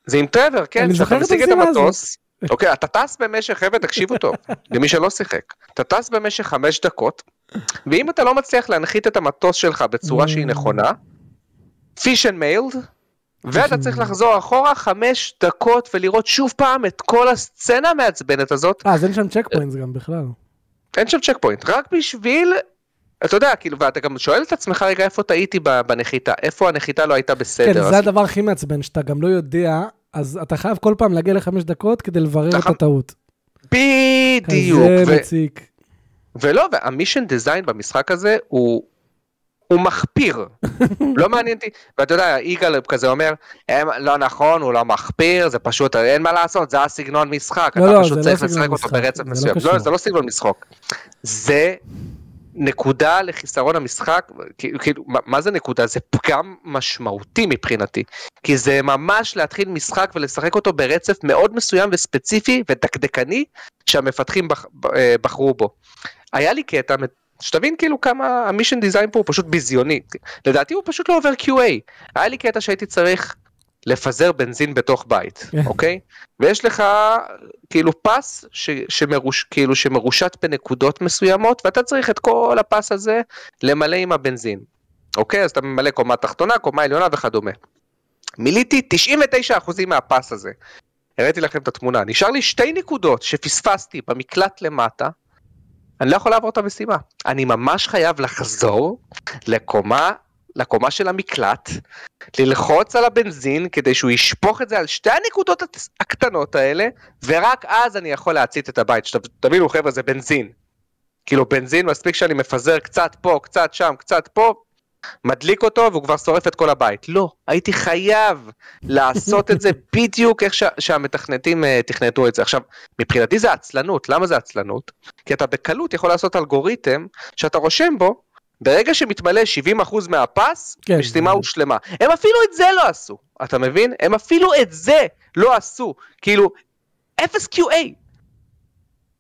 זה עם טרבור, כן, שאתה משיג את המטוס, אוקיי, אתה טס במשך, חבר'ה, תקשיבו טוב, למי שלא שיחק, אתה טס במשך חמש דקות, ואם אתה לא מצליח להנחית את המטוס שלך בצורה שהיא נכונה, fish and mailed, ואתה צריך לחזור אחורה חמש דקות ולראות שוב פעם את כל הסצנה המעצבנת הזאת. אז אין שם צ'ק פוינט גם בכלל. אין שם צ'ק פוינט, רק בשביל, אתה יודע, כאילו, ואתה גם שואל את עצמך רגע איפה טעיתי בנחיתה, איפה הנחיתה לא הייתה בסדר. כן, זה הדבר הכי מעצבן, שאתה גם לא יודע, אז אתה חייב כל פעם להגיע לחמש דקות כדי לברר את הטעות. בדיוק. זה מציק. ולא, והמישן דיזיין במשחק הזה הוא, הוא מחפיר, לא מעניין אותי, ואתה יודע, איגל כזה אומר, לא נכון, הוא לא מחפיר, זה פשוט, אין מה לעשות, זה הסגנון משחק, לא, אתה לא, פשוט צריך לא לשחק אותו ברצף מסוים, לא, לא, זה לא סגנון משחק, זה נקודה לחיסרון המשחק, כאילו, מה זה נקודה? זה פגם משמעותי מבחינתי, כי זה ממש להתחיל משחק ולשחק אותו ברצף מאוד מסוים וספציפי ודקדקני, שהמפתחים בח, בחרו בו. היה לי קטע, שתבין כאילו כמה המישן דיזיין פה הוא פשוט ביזיוני, לדעתי הוא פשוט לא עובר קיו איי, היה לי קטע שהייתי צריך לפזר בנזין בתוך בית, אוקיי? ויש לך כאילו פס ש, שמרוש, כאילו שמרושת בנקודות מסוימות, ואתה צריך את כל הפס הזה למלא עם הבנזין, אוקיי? אז אתה ממלא קומה תחתונה, קומה עליונה וכדומה. מיליתי תשעים ותשעה אחוז מהפס הזה, הראיתי לכם את התמונה, נשאר לי שתי נקודות שפספסתי במקלט למטה, אני לא יכול לעבור את המשימה. אני ממש חייב לחזור לקומה, לקומה של המקלט, ללחוץ על הבנזין, כדי שהוא ישפוך את זה על שתי הנקודות הקטנות האלה, ורק אז אני יכול להצית את הבית. תבינו חבר'ה, זה בנזין. כאילו בנזין מספיק שאני מפזר קצת פה, קצת שם, קצת פה, מדליק אותו והוא כבר שורף את כל הבית. לא, הייתי חייב לעשות את זה בדיוק איך שה, שהמתכנתים uh, תכנתו את זה. עכשיו, מבחינתי זה עצלנות. למה זה עצלנות? כי אתה בקלות יכול לעשות אלגוריתם שאתה רושם בו, ברגע שמתמלא שבעים אחוז מהפס, כן, משימה הוא שלמה. הם אפילו את זה לא עשו. אתה מבין? הם אפילו את זה לא עשו. כאילו, אפס קיו איי.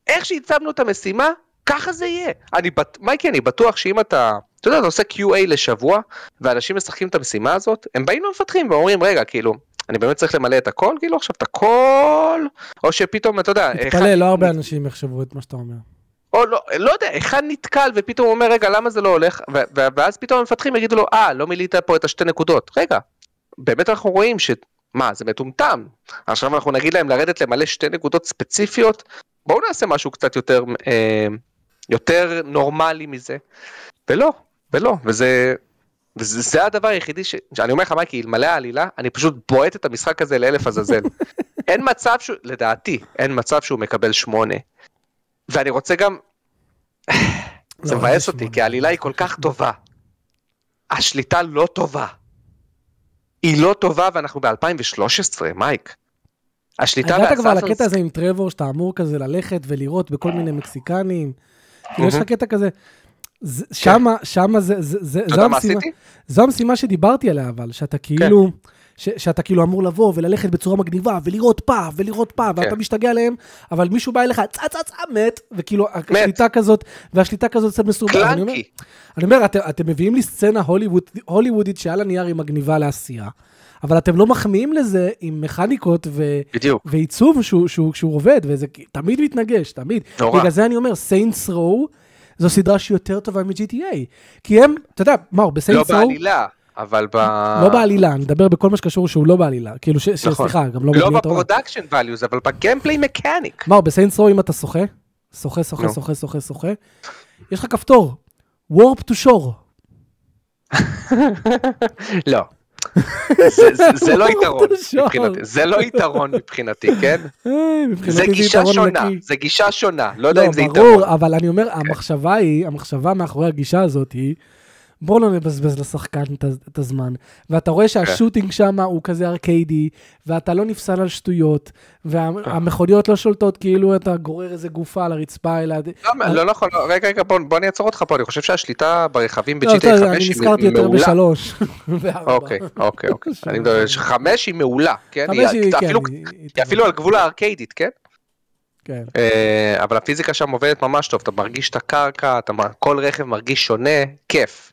איך שהצבנו את המשימה, ככה זה יהיה. אני, מייקי, אני בטוח שאם אתה... אתה יודע, אתה עושה קיו איי לשבוע, ואנשים משחקים את המשימה הזאת, הם באים ומפתחים, ואומרים, רגע, כאילו, אני באמת צריך למלא את הכל, כאילו, עכשיו את הכל, או שפתאום, אתה יודע... מתפלא, לא הרבה אנשים יחשבו את מה שאתה אומר. או לא, לא יודע, אחד נתקל, ופתאום הוא אומר, רגע, למה זה לא הולך? ואז פתאום המפתחים יגידו לו, אה, לא מילאת פה את השתי נקודות. רגע, באמת אנחנו רואים ש... מה, זה מטומטם. עכשיו אנחנו נגיד להם לרדת למלא שתי נקודות ספציפיות, בואו נעשה משהו קצת יותר, יותר נורמלי מזה. ולא. ולא, וזה, וזה זה הדבר היחידי ש... שאני אומר לך מייקי, אלמלא העלילה, אני פשוט בועט את המשחק הזה לאלף עזאזל. אין מצב שהוא, לדעתי, אין מצב שהוא מקבל שמונה. ואני רוצה גם... זה מבאס אותי, כי העלילה היא כל כך טובה. השליטה לא טובה. היא לא טובה, ואנחנו ב-אלפיים ושלוש עשרה, מייק. השליטה... הגעת כבר לקטע הזה עם טרבור, שאתה אמור כזה ללכת ולראות בכל מיני מקסיקנים. יש לך קטע כזה... שמה, שמה זה, זה, זה, זו המשימה, זו המשימה שדיברתי עליה, אבל, שאתה כאילו, ש, שאתה כאילו אמור לבוא וללכת בצורה מגניבה, ולראות פה, ולראות פה, ואתה משתגע עליהם, אבל מישהו בא אליך, צע, צע, צע, מת, וכאילו, השליטה כזאת, והשליטה כזאת קצת מסובכת. אני אומר, אני אומר, אתם, אתם מביאים לי סצנה הוליווד, הוליוודית שעל הנייר היא מגניבה לעשייה, אבל אתם לא מחמיאים לזה עם מכניקות ו... ועיצוב שהוא, שהוא, שהוא עובד, וזה תמיד מתנגש, תמיד. בגלל זה אני אומר, Saints Row, זו סדרה שיותר טובה מ-ג'י טי איי, כי הם, אתה יודע, מאור, בסיינט סו... לא בעלילה, אבל ב... לא בעלילה, אני מדבר בכל מה שקשור שהוא לא בעלילה, כאילו, סליחה, גם לא... לא בפרודקשן ואליוז, אבל בגיימפליי מקניק. מאור, בסיינט סו, אם אתה שוחה, שוחה, שוחה, שוחה, שוחה, שוחה, יש לך כפתור, warp to shore. לא. זה לא יתרון מבחינתי, זה לא יתרון מבחינתי, כן? זה גישה שונה, זה גישה שונה, לא יודע אם זה יתרון. ברור, אבל אני אומר, המחשבה היא, המחשבה מאחורי הגישה הזאת היא, בואו לא נבזבז לשחקן את הזמן, ואתה רואה שהשוטינג שם הוא כזה ארקיידי, ואתה לא נפסל על שטויות, והמכוניות לא שולטות, כאילו אתה גורר איזה גופה על הרצפה, לא נכון, רגע, רגע, בוא אני אעצור אותך פה, אני חושב שהשליטה ברכבים ב-ג'י טי איי חמש אני נזכרתי יותר בשלוש, וארבע. אוקיי, אוקיי, אוקיי, אני מדבר, חמש היא מעולה, כן? היא אפילו על גבול הארקיידית, כן? כן. אבל הפיזיקה שם עובדת ממש טוב, אתה מרגיש את הקרקע, כל רכב מרגיש שונה, כיף.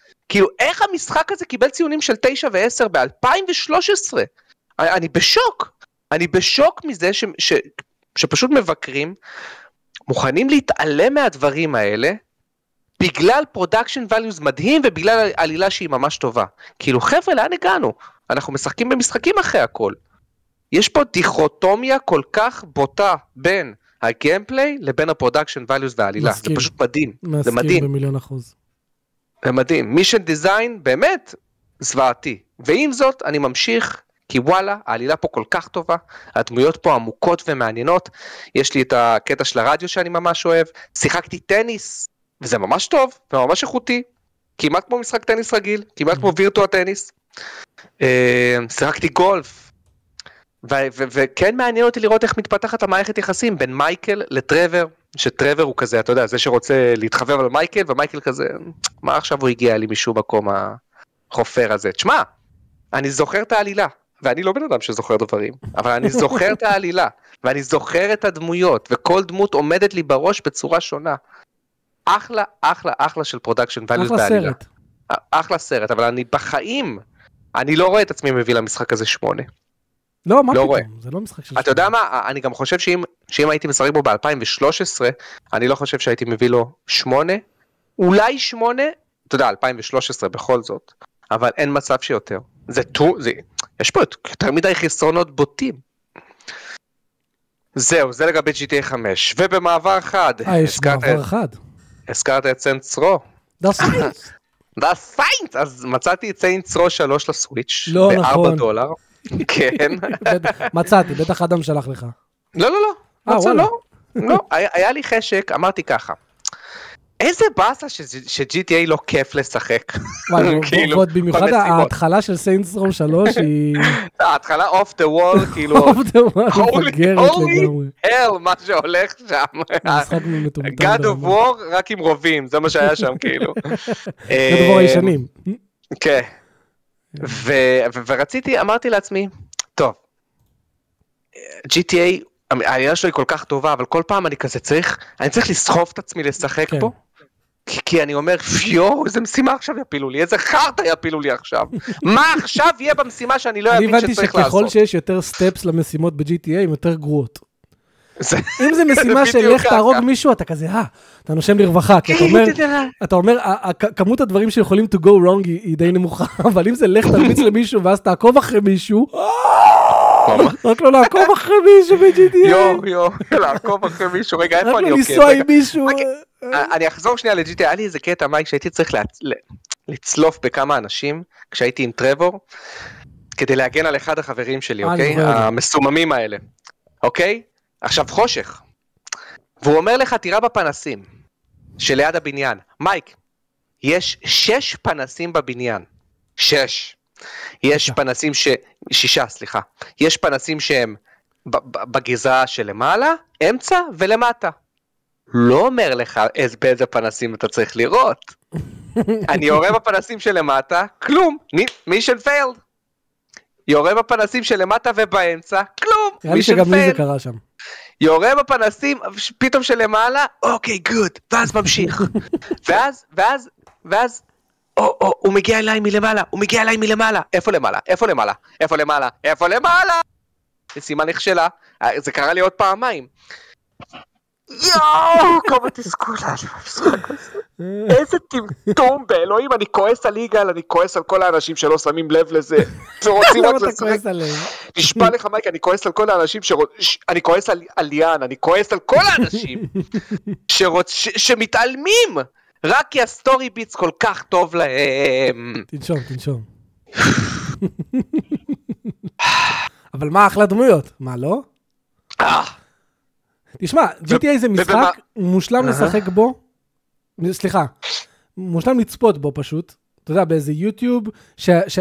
כאילו, איך המשחק הזה קיבל ציונים של תשע ועשר ב-אלפיים ושלוש עשרה? אני בשוק. אני בשוק מזה ש, ש, שפשוט מבקרים, מוכנים להתעלם מהדברים האלה, בגלל production values מדהים, ובגלל עלילה שהיא ממש טובה. כאילו, חבר'ה, לאן הגענו? אנחנו משחקים במשחקים אחרי הכל. יש פה דיכוטומיה כל כך בוטה בין הגיימפליי לבין ה-production values והעלילה. זה פשוט מדהים. זה מדהים במיליון אחוז. זה מדהים, מישן דיזיין באמת זוועתי, ועם זאת אני ממשיך, כי וואלה, העלילה פה כל כך טובה, הדמויות פה עמוקות ומעניינות, יש לי את הקטע של הרדיו שאני ממש אוהב, שיחקתי טניס, וזה ממש טוב, וממש איכותי, כמעט כמו משחק טניס רגיל, כמעט כמו וירטואל טניס, שיחקתי גולף, וכן מעניין אותי לראות איך מתפתחת המערכת יחסים בין מייקל לטרבר, שטרבר הוא כזה, אתה יודע, זה שרוצה להתחבב על מייקל, ומייקל כזה, מה עכשיו הוא הגיע לי משום מקום החופר הזה? תשמע, אני זוכר את העלילה, ואני לא בן אדם שזוכר דברים, אבל אני זוכר את העלילה, ואני זוכר את הדמויות, וכל דמות עומדת לי בראש בצורה שונה. אחלה, אחלה, אחלה של פרודקשן ואליוז בעלילה. אחלה סרט, אבל אני בחיים, אני לא רואה את עצמי מביא למשחק הזה שמונה. לא, מה פתאום, זה לא משחק של... אתה יודע מה, אני גם חושב שאם הייתי משחק בו ב-אלפיים ושלוש עשרה, אני לא חושב שהייתי מביא לו שמונה, אולי שמונה, אתה יודע, אלפיים ושלוש עשרה בכל זאת, אבל אין מצב שיותר. זה טו, זה... יש פה יותר מדי חסרונות בוטים. זהו, זה לגבי ג'י טי איי חמש. ובמעבר חד... אה, יש מעבר חד. הזכרת את סיינט סרו. דאס סיינט. דאס סיינט! אז מצאתי את סיינט סרו שלוש לסוויץ' ב-ארבעה דולר. כן. מצאתי, בטח אדם שלח לך. לא, לא, לא. מצא, לא. לא, היה לי חשק, אמרתי ככה. איזה באסה ש-ג'י טי איי לא כיף לשחק. וואי, במיוחד ההתחלה של סיינטס רו שלוש היא... ההתחלה אוף דה וול, כאילו... אוף דה וול, הולי הל, מה שהולך שם. משחק ממטומטם. God of War רק עם רובים, זה מה שהיה שם, כאילו. God of War הישנים. כן. ורציתי, אמרתי לעצמי, טוב, ג'י טי איי, העלילה שלו היא כל כך טובה, אבל כל פעם אני כזה צריך, אני צריך לסחוף את עצמי לשחק פה, כי אני אומר, יואו, איזה משימה עכשיו יפילו לי, איזה חרטה יפילו לי עכשיו, מה עכשיו יהיה במשימה שאני לא אבין שצריך לעשות? אני הבנתי שככל שיש יותר סטפס למשימות ב-ג'י טי איי, הן יותר גרועות. אם זה משימה שלך תהרוג מישהו, אתה כזה, אתה נושם לרווחה, כי אתה אומר, כמות הדברים שיכולים to go wrong היא די נמוכה, אבל אם זה לך תרביץ למישהו, ואז תעקוב אחרי מישהו, רק לא לעקוב אחרי מישהו ב-ג'י טי איי. יו, יו, לעקוב אחרי מישהו, רגע, איפה אני עוקב? רק לא לנסוע עם מישהו. אני אחזור שנייה ל-ג'י טי איי, היה לי איזה קטע, מייק, שהייתי צריך לצלוף בכמה אנשים, כשהייתי עם טרבור, כדי להגן על אחד החברים שלי, אוקיי? המסוממים האלה, אוקיי? עכשיו חושך, והוא אומר לך, תראה בפנסים שליד הבניין, מייק, יש שש פנסים בבניין, שש, יש פנסים ש... שישה, סליחה, יש פנסים שהם בגזרה שלמעלה, אמצע ולמטה, לא אומר לך באיזה פנסים אתה צריך לראות. אני יורה בפנסים שלמטה, כלום, מישן פיילד. יורה בפנסים שלמטה ובאמצע, כלום, מישן פיילד. יורה בפנסים, פתאום שלמעלה, אוקיי, גוד, ואז ממשיך. ואז, ואז, ואז, או, או, הוא מגיע אליי מלמעלה, הוא מגיע אליי מלמעלה. איפה למעלה? איפה למעלה? איפה למעלה? איפה למעלה? סימן נכשלה, זה קרה לי עוד פעמיים. יואו, כמה תסכול איזה טמטום באלוהים, אני כועס על יגאל, אני כועס על כל האנשים שלא שמים לב לזה ורוצים רק לשחק. נשמע לך מייק, אני כועס על כל האנשים, אני כועס על יאן, אני כועס על כל האנשים שמתעלמים רק כי הסטורי ביץ כל כך טוב להם. תנשום, תנשום. אבל מה אחלה דמויות? מה לא? אה תשמע, ג'י טי איי זה משחק מושלם לשחק בו, סליחה, מושלם לצפות בו פשוט, אתה יודע, באיזה יוטיוב,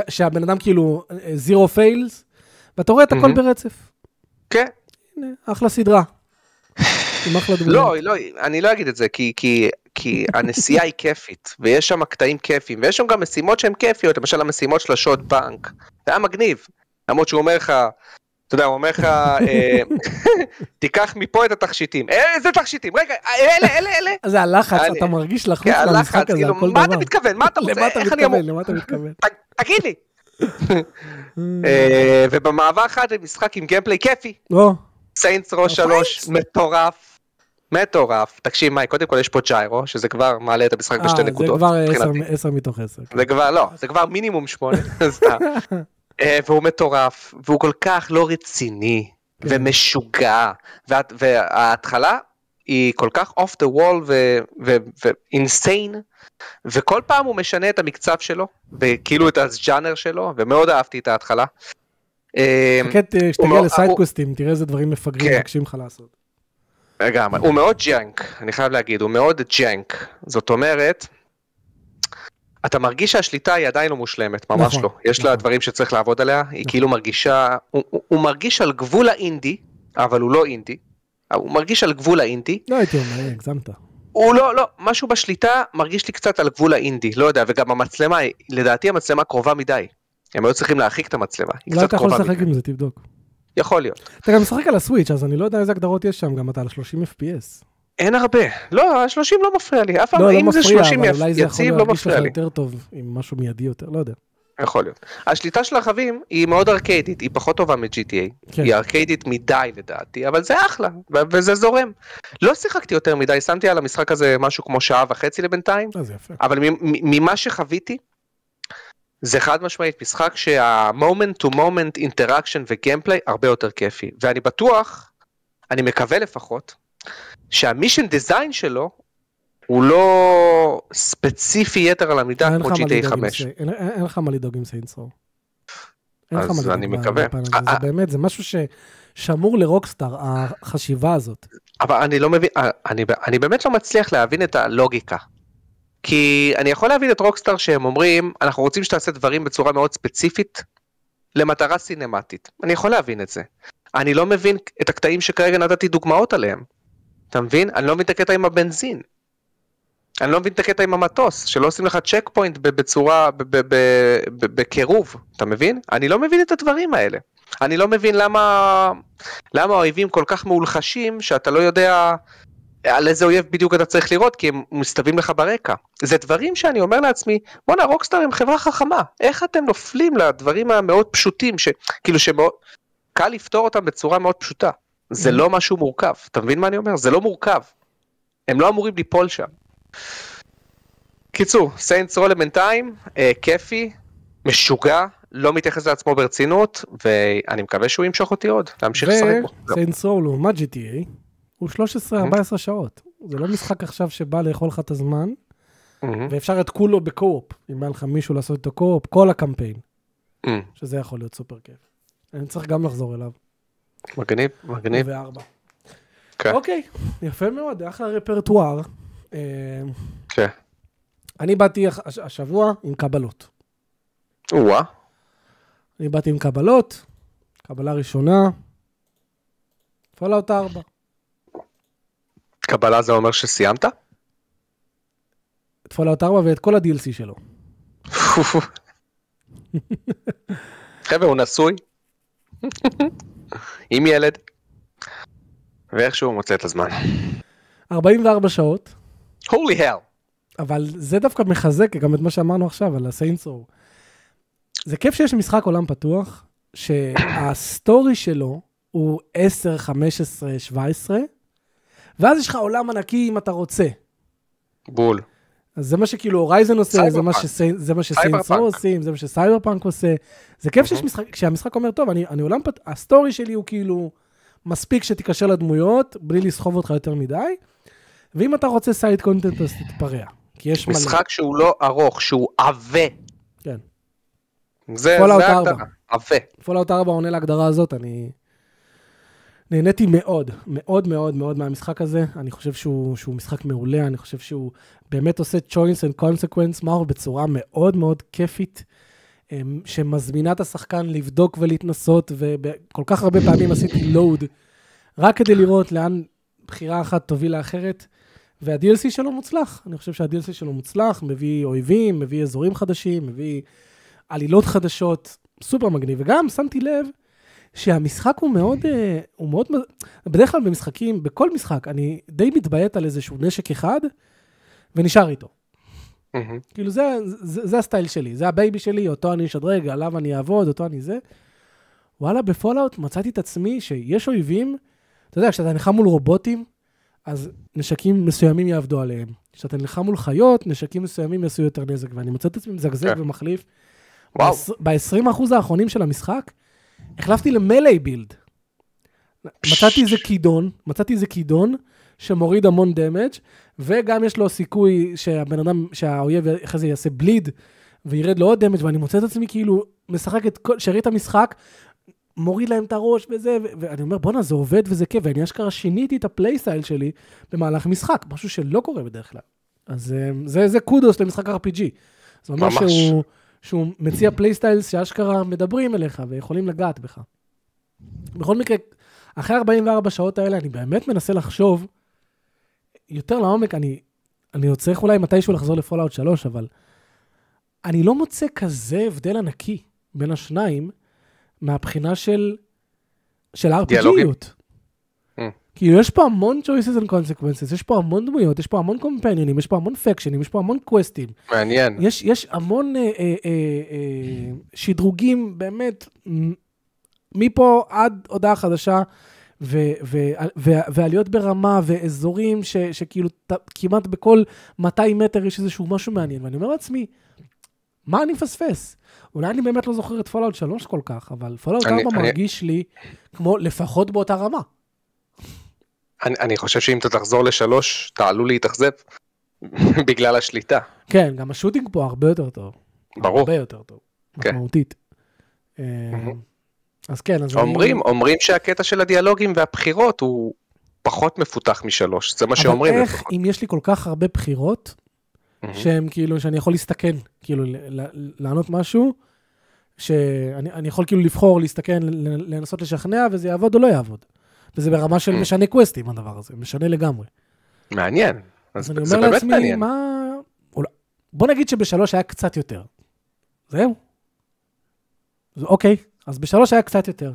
שהבן אדם כאילו זירו פיילס, ואתה רואה את הכל ברצף. כן. אחלה סדרה. לא, אני לא אגיד את זה, כי הנסיעה היא כיפית, ויש שם קטעים כיפיים, ויש שם גם משימות שהן כיפיות, למשל המשימות של השוד בנק, זה היה מגניב, למרות שהוא אומר לך, אתה יודע, הוא אומר לך, תיקח מפה את התכשיטים. איזה תכשיטים? רגע, אלה, אלה, אלה. זה הלחץ, אתה מרגיש לחוץ למשחק הזה, הכל דבר. מה אתה מתכוון? מה אתה רוצה? איך אני אמור? למה אתה מתכוון? תגיד לי. ובמעבר אחד, משחק עם גיימפליי כיפי. סיינטס רו שלוש, מטורף. מטורף. תקשיב, מי, קודם כל יש פה ג'יירו, שזה כבר מעלה את המשחק בשתי נקודות. זה כבר עשר מתוך עשר. זה כבר, לא, זה כבר מינימום שמונה. והוא מטורף, והוא כל כך לא רציני, ומשוגע, וההתחלה היא כל כך off the wall, ו-insane, וכל פעם הוא משנה את המקצב שלו, וכאילו את הז'אנר שלו, ומאוד אהבתי את ההתחלה. חכת, שתגיע לסיידקווסטים, תראה איזה דברים מפגרים, מבקשים לך לעשות. גם, הוא מאוד ג'אנק, אני חייב להגיד, הוא מאוד ג'אנק, זאת אומרת, אתה מרגיש שהשליטה היא עדיין לא מושלמת, ממש לא. יש לה דברים שצריך לעבוד עליה, היא כאילו מרגישה, הוא מרגיש על גבול האינדי, אבל הוא לא אינדי, הוא מרגיש על גבול האינדי. לא הייתי אומר, הגזמת. הוא לא, לא, משהו בשליטה מרגיש לי קצת על גבול האינדי, לא יודע, וגם המצלמה, לדעתי המצלמה קרובה מדי. הם היו צריכים להרחיק את המצלמה, היא קצת קרובה מדי. לא, אתה יכול לשחק עם זה, תבדוק. יכול להיות. אתה גם משחק על הסוויץ', אז אני לא יודע איזה הגדרות יש שם, גם אתה על שלושים אף פי אס. אין הרבה. לא, ה-שלושים לא מפריע לי. אף פעם, אם זה שלושים יציב, לא מפריע לי. יותר טוב, עם משהו מיידי יותר, לא יודע. יכול להיות. השליטה של הרכבים היא מאוד ארקיידית, היא פחות טובה מ-ג'י טי איי. היא ארקיידית מדי לדעתי, אבל זה אחלה, וזה זורם. לא שיחקתי יותר מדי, שמתי על המשחק הזה משהו כמו שעה וחצי לבינתיים, אבל ממה שחוויתי, זה חד משמעית משחק שה-moment to moment interaction וגיימפליי הרבה יותר כיפי. ואני בטוח, אני מקווה לפחות, שהמישן דיזיין שלו הוא לא ספציפי יתר על המידה כמו ג'י טי איי חמש. אין לך מה לדאוג עם סיינטס רו. אז אני מקווה. זה באמת, זה משהו ששמור לרוקסטאר, החשיבה הזאת. אבל אני לא מבין, אני באמת לא מצליח להבין את הלוגיקה. כי אני יכול להבין את רוקסטאר שהם אומרים, אנחנו רוצים שתעשה דברים בצורה מאוד ספציפית, למטרה סינמטית. אני יכול להבין את זה. אני לא מבין את הקטעים שכרגע נתתי דוגמאות עליהם. אתה מבין? אני לא מבין את הקטע עם הבנזין. אני לא מבין את הקטע עם המטוס, שלא עושים לך צ'ק פוינט בצורה, בקירוב. אתה מבין? אני לא מבין את הדברים האלה. אני לא מבין למה, למה האויבים כל כך מאולחשים, שאתה לא יודע על איזה אויב בדיוק אתה צריך לראות, כי הם מסתובבים לך ברקע. זה דברים שאני אומר לעצמי, בונה, רוקסטאר הם חברה חכמה. איך אתם נופלים לדברים המאוד פשוטים, שכאילו שמאוד קל לפתור אותם בצורה מאוד פשוטה. זה לא משהו מורכב, אתה מבין מה אני אומר? זה לא מורכב, הם לא אמורים ליפול שם. קיצור, סיינטס רו לבינתיים, כיפי, משוגע, לא מתייחס לעצמו ברצינות, ואני מקווה שהוא ימשוך אותי עוד, להמשיך לשחק בו. סיינטס רו לעומת ג'י טי איי, הוא שלוש עשרה ארבע עשרה שעות, זה לא משחק עכשיו שבא לאכול לך את הזמן, ואפשר את כולו בקו-אופ, אם בא לך מישהו לעשות את הקו-אופ, כל הקמפיין, שזה יכול להיות סופר כיף. אני צריך גם לחזור אליו. מגניב, מגניב. וארבע. אוקיי, יפה מאוד, אחלה רפרטואר. כן. אני באתי השבוע עם קבלות. וואה. אני באתי עם קבלות, קבלה ראשונה, פולאאוט ארבע. קבלה זה אומר שסיימת? את פולאאוט ארבע ואת כל ה-די אל סי שלו. חבר'ה, הוא נשוי. עם ילד. ואיכשהו הוא מוצא את הזמן. ארבעים וארבע שעות. Holy hell. אבל זה דווקא מחזק גם את מה שאמרנו עכשיו על הסיינטס רו. זה כיף שיש משחק עולם פתוח, שהסטורי שלו הוא עשר, חמש עשרה, שבע עשרה, ואז יש לך עולם ענקי אם אתה רוצה. בול. אז זה מה שכאילו הורייזן עושה, זה מה שסיינטס רו עושים, זה מה שסייבר פאנק עושה. זה כיף שיש משחק, כשהמשחק אומר, טוב, אני עולם פתוח, הסטורי שלי הוא כאילו מספיק שתיקשר לדמויות, בלי לסחוב אותך יותר מדי, ואם אתה רוצה סייד קונטנט, אז תתפרע. משחק שהוא לא ארוך, שהוא עווה. כן. זה ההגדרה, עווה. פולאאוט ארבע עונה להגדרה הזאת, אני נהניתי מאוד, מאוד מאוד מאוד מהמשחק הזה, אני חושב שהוא משחק מעולה, אני חושב שהוא באמת עושה choice and consequence, מהו בצורה מאוד מאוד כיפית, שמזמינה את השחקן לבדוק ולהתנסות, וכל כך הרבה פעמים עשיתי load, רק כדי לראות לאן בחירה אחת תוביל לאחרת, וה-די אל סי שלו מוצלח, אני חושב שה-די אל סי שלו מוצלח, מביא אויבים, מביא אזורים חדשים, מביא עלילות חדשות, סופר מגניב, וגם שמתי לב, שהמשחק הוא מאוד, הוא מאוד, בדרך כלל במשחקים, בכל משחק, אני די מתבייט על איזשהו נשק אחד, ונשאר איתו. כאילו זה, זה, זה הסטייל שלי, זה הבייבי שלי, אותו אני אשדרג, עליו אני אעבוד, אותו אני זה. וואלה, בפולאאוט מצאתי את עצמי שיש אויבים, אתה יודע, כשאתה נלחם מול רובוטים, אז נשקים מסוימים יעבדו עליהם. כשאתה נלחם מול חיות, נשקים מסוימים יעשו יותר נזק, ואני מוצא את עצמי מזגזג ומחליף. ב-עשרים אחוז האחרונים של המשחק, החלפתי למלי בילד. מצאתי איזה כידון, מצאתי איזה כידון שמוריד המון דמג' וגם יש לו סיכוי שהבן אדם, שהאויב אחרי זה יעשה בליד וירד לו עוד דמג' ואני מוצא את עצמי כאילו משחק את כל, שרית המשחק, מוריד להם את הראש וזה, ו- ואני אומר בוא'נה זה עובד וזה כיף, ואני אשכרה שיניתי את הפלייסטייל שלי במהלך משחק, משהו שלא קורה בדרך כלל. אז זה, זה קודוס למשחק אר פי ג'י. זה אומר שהוא... שהוא מציע פלייסטיילס שאשכרה מדברים אליך ויכולים לגעת בך. בכל מקרה, אחרי ארבעים וארבע שעות האלה, אני באמת מנסה לחשוב, יותר לעומק, אני, אני עוד צריך אולי מתישהו לחזור לפולאאוט שלוש, אבל אני לא מוצא כזה הבדל ענקי בין השניים, מהבחינה של, של אר פי ג'יות. כאילו, יש פה המון choices and consequences, יש פה המון דמויות, יש פה המון companions, יש פה המון factions, יש פה המון קווסטים. מעניין. יש, יש המון אה, אה, אה, שדרוגים, באמת, מפה עד הודעה חדשה, ו, ו, ו, ועליות ברמה, ואזורים ש, שכאילו, כמעט בכל מאתיים מטר יש איזשהו משהו מעניין. ואני אומר לעצמי, מה אני מפספס? אולי אני באמת לא זוכר את פולאאוט שלוש כל כך, אבל פולאאוט ארבע מרגיש לי כמו לפחות באותה רמה. אני, אני חושב שאם אתה תחזור לשלוש, אתה עלול להתאכזב בגלל השליטה. כן, גם השוטינג פה הרבה יותר טוב. ברור. הרבה יותר טוב, כן. משמעותית. Mm-hmm. אז כן, אז... אומרים, אני... אומרים שהקטע של הדיאלוגים והבחירות הוא פחות מפותח משלוש, זה מה שאומרים. אבל איך, לפחות. אם יש לי כל כך הרבה בחירות, mm-hmm. שהם כאילו, שאני יכול להסתכן, כאילו, לענות משהו, שאני אני יכול כאילו לבחור, להסתכן, לנסות לשכנע, וזה יעבוד או לא יעבוד. וזה ברמה של משנה קווסטים, הדבר הזה, משנה לגמרי. מעניין. אז אני אומר לעצמי, מה... בוא נגיד שבשלוש היה קצת יותר. זהו. אוקיי, אז בשלוש היה קצת יותר.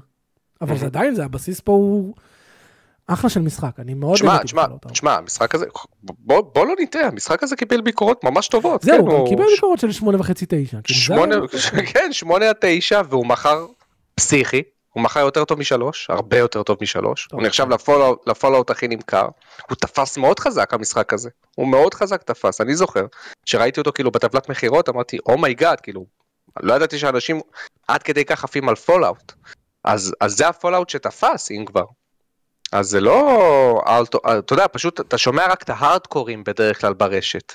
אבל זה עדיין, זה הבסיס פה הוא אחלה של משחק. אני מאוד... תשמע, תשמע, תשמע, המשחק הזה... בוא לא ניתן, המשחק הזה קיבל ביקורות ממש טובות. זהו, הוא קיבל ביקורות של שמונה וחצי תשע. כן, שמונה תשע, והוא מחר פסיכי. הוא מחר יותר טוב משלוש, הרבה יותר טוב משלוש, הוא נחשב לפולאאוט הכי נמכר, הוא תפס מאוד חזק המשחק הזה, הוא מאוד חזק תפס, אני זוכר, שראיתי אותו כאילו בטבלת מחירות, אמרתי, oh my god, כאילו, לא ידעתי שאנשים עד כדי כך חפים על פולאאוט, אז זה הפולאאוט שתפס, אם כבר, אז זה לא, אתה יודע, פשוט, אתה שומע רק את ההארדקורים בדרך כלל ברשת,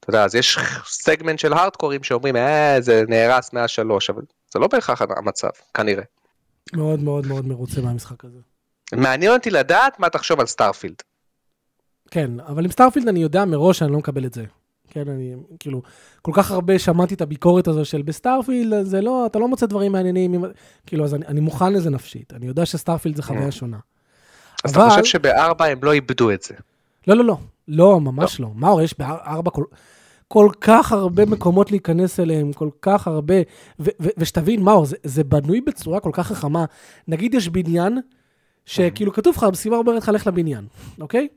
אתה יודע, אז יש סגמנט של הארדקורים שאומרים, אה, זה נהרס מהשלוש, אבל זה לא בהכרח המצב, כנראה. מאוד מאוד מאוד מרוצה מהמשחק הזה. מעניין אותי לדעת מה תחשוב על סטארפילד. כן, אבל עם סטארפילד אני יודע מראש שאני לא מקבל את זה. כן, אני כאילו, כל כך הרבה שמעתי את הביקורת הזו של בסטארפילד, זה לא, אתה לא מוצא דברים מעניינים, כאילו, אז אני, אני מוכן לזה נפשית. אני יודע שסטארפילד זה חוויה שונה. אז אבל... אתה חושב שבארבע הם לא איבדו את זה? לא, לא, לא. לא, ממש לא. מה הרי יש בארבע כל... כל כך הרבה מקומות להיכנס אליהם, כל כך הרבה, ושתבין, מאור, זה, זה בנוי בצורה כל כך חכמה. נגיד יש בניין, שכאילו כתוב לך, המשימה אומרת לך, לך לבניין, אוקיי?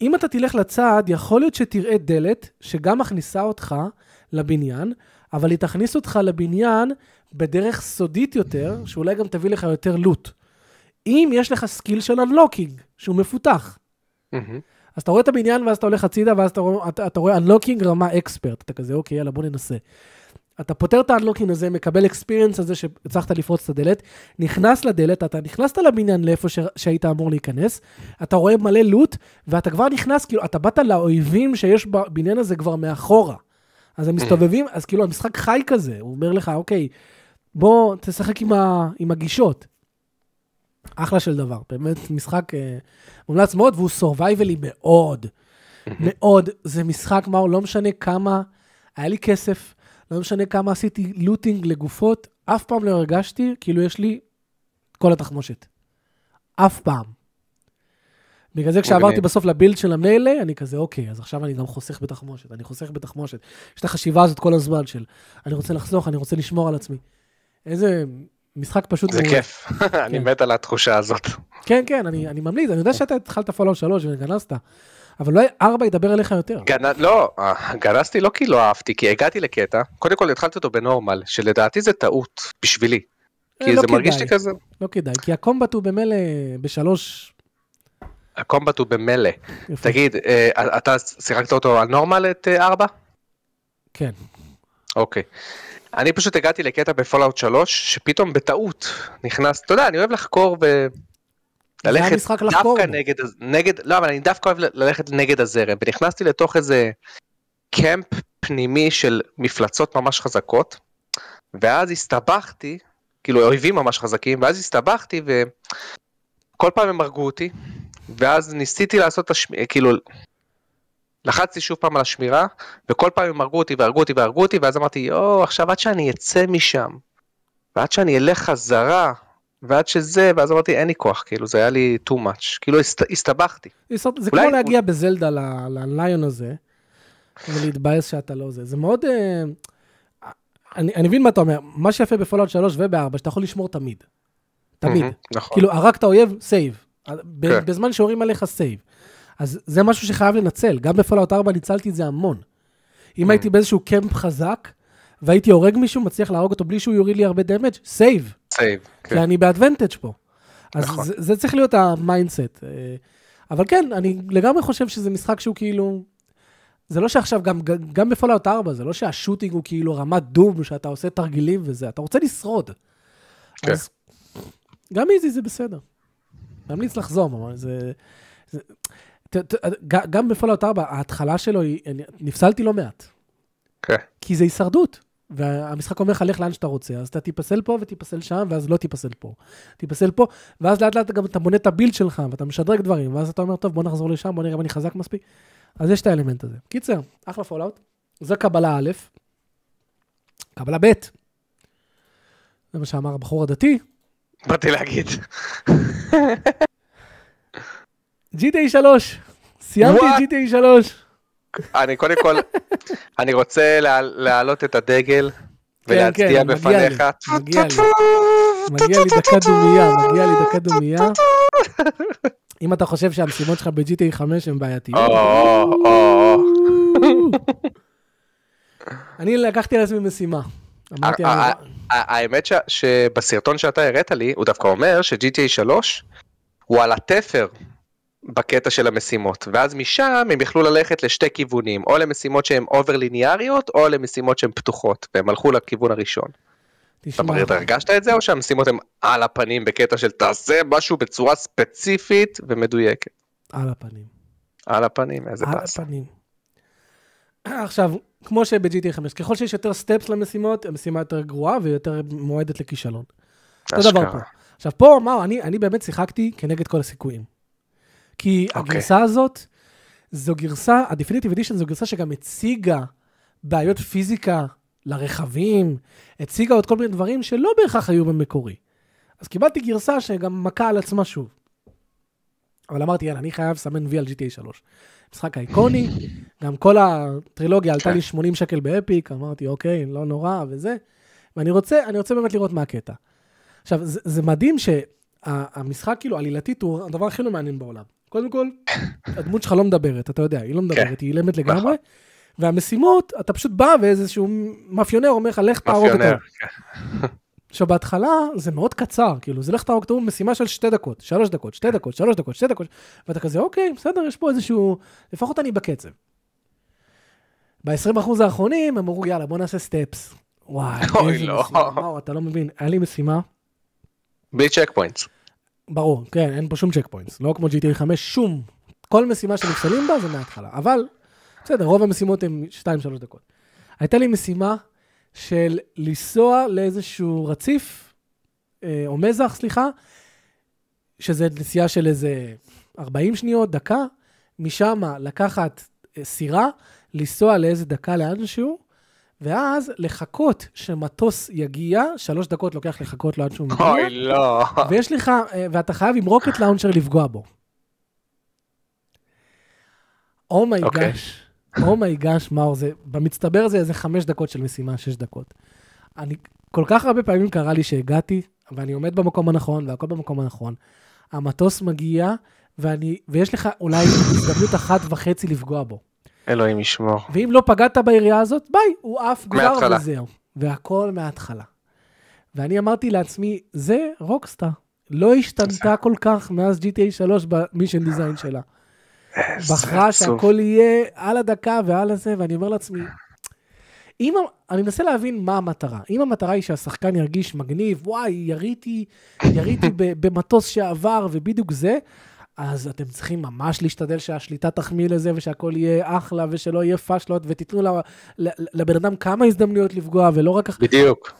אם אתה תלך לצד, יכול להיות שתראה דלת, שגם מכניסה אותך לבניין, אבל היא תכניס אותך לבניין בדרך סודית יותר, שאולי גם תביא לך יותר לוט. אם יש לך סקיל של unlocking, שהוא מפותח. אז אתה רואה את הבניין, ואז אתה הולך הצידה, ואז אתה רואה, אתה, אתה רואה unlocking רמה expert. אתה כזה, אוקיי, יאללה, בוא ננסה. אתה פותר את ה-unlocking הזה, מקבל experience הזה שצריכת לפרוץ את הדלת, נכנס לדלת, אתה נכנסת לבניין לאיפה ש... שהיית אמור להיכנס, אתה רואה מלא לוט, ואתה כבר נכנס, כאילו, אתה באת לאויבים שיש בבניין הזה כבר מאחורה. אז הם מסתובבים, אז כאילו, המשחק חי כזה. הוא אומר לך, אוקיי, בוא תשחק עם, ה... עם הגישות. אחלה של דבר, באמת משחק מומלץ מאוד, והוא סורווייבלי מאוד, מאוד, זה משחק מהו, לא משנה כמה, היה לי כסף, לא משנה כמה עשיתי לוטינג לגופות, אף פעם לא הרגשתי, כאילו יש לי כל התחמושת, אף פעם. בגלל זה כשעברתי בסוף לבילד של המלא, אני כזה אוקיי, אז עכשיו אני גם חוסך בתחמושת, אני חוסך בתחמושת, יש את החשיבה הזאת כל הזמן של, אני רוצה לחסוך, אני רוצה לשמור על עצמי, איזה... משחק פשוט... זה כיף, אני מת על התחושה הזאת. כן, כן, אני ממליץ, אני יודע שאתה התחלת פולאאוט שלוש וגנסת, אבל אולי ארבע ידבר אליך יותר. לא, גנסתי לא כי לא אהבתי, כי הגעתי לקטע, קודם כל התחלתי אותו בנורמל, שלדעתי זה טעות בשבילי, כי זה מרגיש לי כזה. לא כדאי, כי הקומבט הוא במלא בשלוש... הקומבט הוא במלא. תגיד, אתה שיחקת אותו על נורמל את ארבע? כן. אוקיי. אני פשוט הגעתי לקטע בפולאאוט שלוש, שפתאום בטעות נכנס, אתה יודע, אני אוהב לחקור וללכת דווקא נגד, נגד, לא, אבל אני דווקא אוהב ללכת נגד הזרם, ונכנסתי לתוך איזה קמפ פנימי של מפלצות ממש חזקות, ואז הסתבכתי, כאילו אויבים ממש חזקים, ואז הסתבכתי וכל פעם הם הרגו אותי, ואז ניסיתי לעשות, כאילו... לחצתי שוב פעם על השמירה, וכל פעם הם הרגו אותי והרגו אותי והרגו אותי, ואז אמרתי, או, עכשיו עד שאני אצא משם, ועד שאני אלך חזרה, ועד שזה, ואז אמרתי, אין לי כוח, כאילו, זה היה לי too much, כאילו, הסתבכתי. זה כמו להגיע בזלדה לליון הזה, ולהתבאס שאתה לא זה. זה מאוד, אני מבין מה אתה אומר, מה שיפה בפולאאוט שלוש ובארבע, שאתה יכול לשמור תמיד. תמיד. כאילו, הרגת אויב, סייב. בזמן שהורים עליך, סייב. אז זה משהו שחייב לנצל, גם בפולאאוט ארבע ניצלתי את זה המון. אם הייתי באיזשהו קמפ חזק, והייתי הורג מישהו, מצליח להרוג אותו בלי שהוא יוריד לי הרבה דמג', סייב. סייב, כן. כי אני באדוונטג' פה. אז זה צריך להיות המיינדסט. אבל כן, אני לגמרי חושב שזה משחק שהוא כאילו, זה לא שעכשיו, גם בפולאאוט ארבע, זה לא שהשוטינג הוא כאילו רמת דום, שאתה עושה תרגילים וזה, אתה רוצה לשרוד. אז גם איזי זה בסדר. ממליץ לחזור, זה... גם בפולאאוט ארבע, ההתחלה שלו, נפסלתי לא מעט. כן. כי זה הישרדות. והמשחק אומר לך, לך לאן שאתה רוצה. אז אתה תיפסל פה ותיפסל שם, ואז לא תיפסל פה. תיפסל פה, ואז לאט לאט גם אתה בונה את הבילד שלך, ואתה משדרג דברים, ואז אתה אומר, טוב, בוא נחזור לשם, בוא נראה אם אני חזק מספיק. אז יש את האלמנט הזה. קיצר, אחלה פולאאוט. זה קבלה א', קבלה ב'. זה מה שאמר הבחור הדתי. באתי להגיד. ג'י טי איי שלוש, סיימתי ג'י טי איי שלוש. אני קודם כל, אני רוצה להעלות את הדגל ולהצדיע בפניך. מגיע לי, מגיע לי דקה דומייה, מגיע לי דקה דומייה. אם אתה חושב שהמשימות שלך ב-ג'י טי איי חמש הן בעייתיות. אני לקחתי על עצמי משימה. האמת שבסרטון שאתה הראת לי, הוא דווקא אומר ש-ג'י טי איי שלוש הוא על התפר. בקטע של המשימות, ואז משם הם יכלו ללכת לשתי כיוונים, או למשימות שהן אובר ליניאריות, או למשימות שהן פתוחות, והם הלכו לכיוון הראשון. תשמע. אתה הרגשת את זה, או שהמשימות הן על הפנים, בקטע של תעשה משהו בצורה ספציפית ומדויקת? על הפנים. על הפנים, איזה תעשה. על הפנים. עכשיו, כמו שב-ג'י טי איי חמש, ככל שיש יותר סטפס למשימות, המשימה יותר גרועה ויותר מועדת לכישלון. זה דבר פה. עכשיו, פה, מה, אני, אני באמת שיחקתי כנגד כל הסיכויים. כי הגרסה הזאת, זו גרסה, ה-Definitive Edition זו גרסה שגם הציגה בעיות פיזיקה לרכבים, הציגה עוד כל מיני דברים שלא בהכרח היו במקורי. אז קיבלתי גרסה שגם מכה על עצמה שוב. אבל אמרתי, יאללה, אני חייב סמן וי על ג'י טי איי שלוש. משחק אייקוני, גם כל הטרילוגיה עלתה לי שמונים שקל באפיק, אמרתי, אוקיי, לא נורא, וזה. ואני רוצה, אני רוצה באמת לראות מה הקטע. עכשיו, זה, זה מדהים שהמשחק, כאילו, עלילתית הוא הדבר הכי לא מעניין בעולם. קודם כל, הדמות שלך לא מדברת, אתה יודע, היא לא מדברת, היא אילמת לגמרי, והמשימות, אתה פשוט בא ואיזשהו מאפיונר אומר לך, לך תערוב אותו. עכשיו, בהתחלה זה מאוד קצר, כאילו, זה לך תערוב אותו, משימה של שתי דקות, שלוש דקות, שתי דקות, שלוש דקות, שתי דקות, ואתה כזה, אוקיי, בסדר, יש פה איזשהו, לפחות אני בקצב. ב-עשרים אחוז האחרונים, הם אמרו, יאללה, בוא נעשה סטפס. וואי, איזה משימה, וואו, אתה לא מבין, היה לי משימה. בלי צ'ק פוינטס. ברור, כן, אין פה שום צ'ק פוינטס, לא כמו ג'י טי איי חמש, שום. כל משימה שנפסלים בה זה מההתחלה, אבל בסדר, רוב המשימות הן שתיים שלוש דקות. הייתה לי משימה של לנסוע לאיזשהו רציף, או מזח, סליחה, שזה נסיעה של איזה ארבעים שניות, דקה, משם לקחת סירה, לנסוע לאיזה דקה לאנשהו, ואז לחכות שמטוס יגיע, שלוש דקות לוקח לחכות לו עד שהוא מגיע. אוי, לא. ויש לך, ואתה חייב עם רוקט לאונצ'ר לפגוע בו. אומי גש, אומי גש, מאור, זה, במצטבר זה איזה חמש דקות של משימה, שש דקות. אני, כל כך הרבה פעמים קרה לי שהגעתי, ואני עומד במקום הנכון, והכל במקום הנכון. המטוס מגיע, ואני, ויש לך אולי הזדמנות אחת וחצי לפגוע בו. אלוהים ישמור. ואם לא פגעת בעירייה הזאת, ביי, הוא אף גבר וזהו. והכל מההתחלה. ואני אמרתי לעצמי, זה רוקסטאר. לא השתנתה כל כך מאז ג'י טי איי שלוש במישן דיזיין שלה. בחרה שהכל יהיה על הדקה ועל הזה, ואני אומר לעצמי, אם, אני מנסה להבין מה המטרה. אם המטרה היא שהשחקן ירגיש מגניב, וואי, יריתי, יריתי במטוס שעבר ובדיוק זה, אז אתם צריכים ממש להשתדל שהשליטה תחמיא לזה, ושהכל יהיה אחלה, ושלא יהיה פשלות, ותיתנו לבן אדם כמה הזדמנויות לפגוע, ולא רק... בדיוק.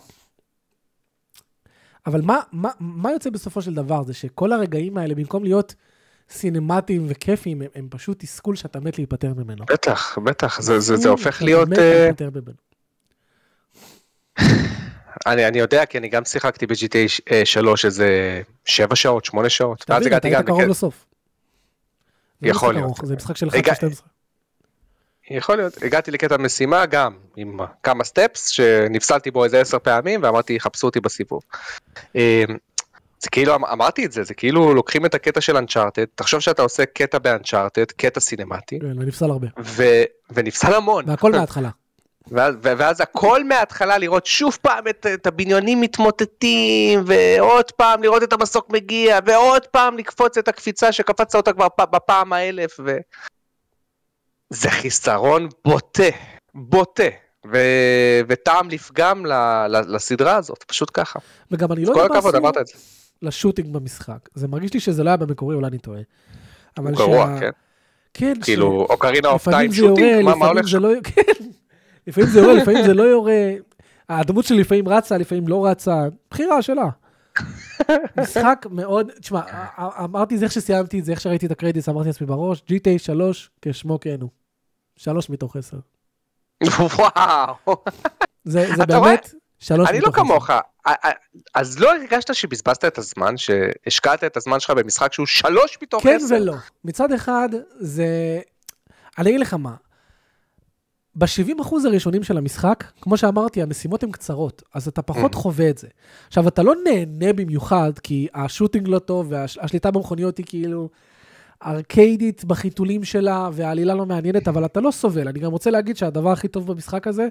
אבל מה, מה, מה יוצא בסופו של דבר? זה שכל הרגעים האלה, במקום להיות סינמטיים וכיפיים, הם, הם פשוט תסכול שאתה מת להיפטר ממנו. בטח, בטח. זה, זה, זה הופך להיות... מת להיפטר ממנו. אני, אני יודע, כי אני גם שיחקתי ב-ג'י טי איי שלוש איזה שבע שעות, שמונה שעות. תבין, אתה היית קרוב לסוף. יכול להיות. זה משחק של אחת עשרה שתים עשרה. יכול להיות. הגעתי לקטע משימה גם עם כמה סטפס, שנפסלתי בו איזה עשר פעמים, ואמרתי, חפשו אותי בסיבוב. זה כאילו, אמרתי את זה, זה כאילו לוקחים את הקטע של אנצ'ארטד, תחשוב שאתה עושה קטע באנצ'ארטד, קטע סינמטי. ונפסל הרבה. ונפסל המון. והכל מההתחלה. ואז, ואז הכל מההתחלה לראות שוב פעם את, את הבניונים מתמוטטים, ועוד פעם לראות את המסוק מגיע, ועוד פעם לקפוץ את הקפיצה שקפצת אותה כבר בפעם האלף, ו... זה חיסרון בוטה, בוטה, ו... וטעם לפגם ל... לסדרה הזאת, פשוט ככה. וגם אני לא יודע מה עשו לשוטינג במשחק, זה מרגיש לי שזה לא היה במקורי, אולי אני טועה. הוא גרוע, שה... כן. כן. כאילו, ש... אוקרינה אוף טיים שוטינג, מה, מה הולך שם? לא... כן. לפעמים זה יורה, לפעמים זה לא יורה, הדמות שלי לפעמים רצה, לפעמים לא רצה, בחירה שלה. משחק מאוד, תשמע, אמרתי זה איך שסיימתי את זה, איך שראיתי את הקרדיטס, אמרתי לעצמי בראש, ג'י טי איי שלוש כשמו כן הוא, שלוש מתוך עשר. וואו. זה באמת שלוש מתוך עשר. אני לא כמוך, אז לא הרגשת שבזבזת את הזמן, שהשקעת את הזמן שלך במשחק שהוא שלוש מתוך עשר? כן ולא, מצד אחד זה, אני אגיד לך מה, ב-שבעים אחוז הראשונים של המשחק, כמו שאמרתי, המשימות הן קצרות, אז אתה פחות חווה את זה. עכשיו, אתה לא נהנה במיוחד, כי השוטינג לא טוב, והשליטה במכוניות היא כאילו ארקיידית בחיתולים שלה, והעלילה לא מעניינת, אבל אתה לא סובל. אני גם רוצה להגיד שהדבר הכי טוב במשחק הזה,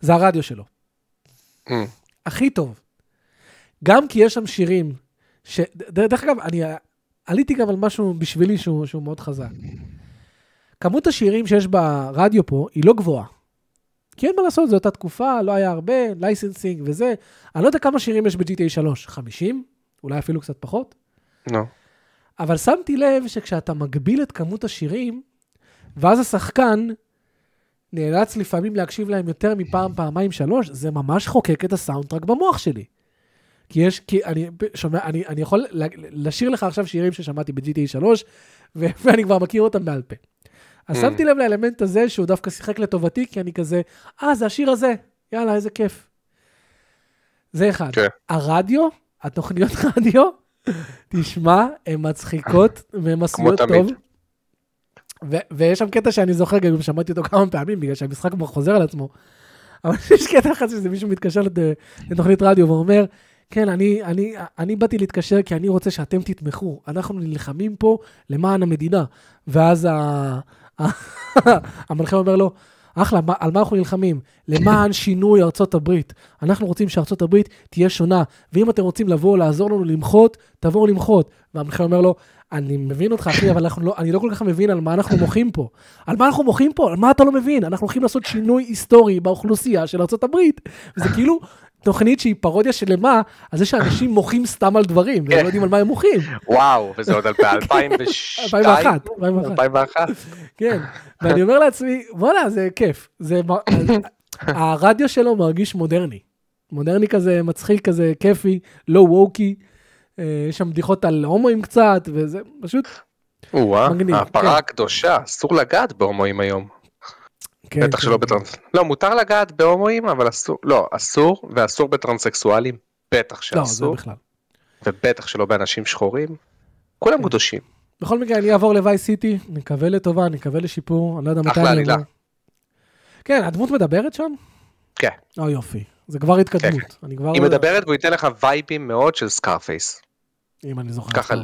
זה הרדיו שלו. הכי טוב. גם כי יש שם שירים, ש... דרך אגב, אני עליתי גם על משהו בשבילי שהוא, שהוא מאוד חזק. כמות השירים שיש ברדיו פה היא לא גבוהה. כי אין מה לעשות, זו אותה תקופה, לא היה הרבה, לייסנסינג וזה. אני לא יודע כמה שירים יש ב-ג'י טי איי שלוש, חמישים, אולי אפילו קצת פחות. לא. No. אבל שמתי לב שכשאתה מגביל את כמות השירים, ואז השחקן נאלץ לפעמים להקשיב להם יותר מפעם, פעמיים, שלוש, זה ממש חוקק את הסאונדטרק במוח שלי. כי יש, כי אני, שומע, אני, אני יכול לשיר לך עכשיו שירים ששמעתי ב-ג'י טי איי שלוש, ו- ואני כבר מכיר אותם בעל פה. אז שמתי לב לאלמנט הזה, שהוא דווקא שיחק לטובתי, כי אני כזה, אה, זה השיר הזה, יאללה, איזה כיף. זה אחד. הרדיו, התוכניות רדיו, תשמע, הן מצחיקות, והן עשויות טוב. ויש שם קטע שאני זוכר, גם שמעתי אותו כמה פעמים, בגלל שהמשחק כבר חוזר על עצמו. אבל יש קטע אחד שזה מישהו מתקשר לתוכנית רדיו, ואומר, כן, אני, אני, אני באתי להתקשר כי אני רוצה שאתם תתמכו. אנחנו נלחמים פה למען המדינה. ואז המנחה אומר לו, אחלה, על מה אנחנו נלחמים? למען שינוי ארצות הברית. אנחנו רוצים שארצות הברית תהיה שונה, ואם אתם רוצים לבוא, לעזור לנו למחות, תבואו למחות. והמנחה אומר לו, אני מבין אותך, אחי, אבל אנחנו לא, אני לא כל כך מבין על מה אנחנו מוחים פה. על מה אנחנו מוחים פה? על מה אתה לא מבין? אנחנו הולכים לעשות שינוי היסטורי באוכלוסייה של ארצות הברית. וזה כאילו תוכנית שהיא פרודיה שלמה, אז זה שאנשים מוחים סתם על דברים, והם לא יודעים על מה הם מוחים. וואו, וזה עוד אלפיים ואחת. כן, ואני אומר לעצמי, וואלה, זה כיף. הרדיו שלו מרגיש מודרני. מודרני כזה, מצחיק כזה, כיפי, לא ווקי, יש שם בדיחות על הומואים קצת, וזה פשוט מגניב. הפרה הקדושה, אסור לגעת בהומואים היום. בטח שלא בטרנס... לא, מותר לגעת בהומואים, אבל אסור... לא, אסור, ואסור בטרנסקסואלים, בטח שאסור. לא, זה בכלל. ובטח שלא באנשים שחורים. כולם קדושים. בכל מקרה, אני אעבור לווי סיטי, נקווה לטובה, נקווה לשיפור, אני לא יודע מתי... אחלה עלילה. כן, הדמות מדברת שם? כן. או יופי, זה כבר התקדמות. היא מדברת והוא ייתן לך וייבים מאוד של סקארפייס. אם אני זוכר. ככה,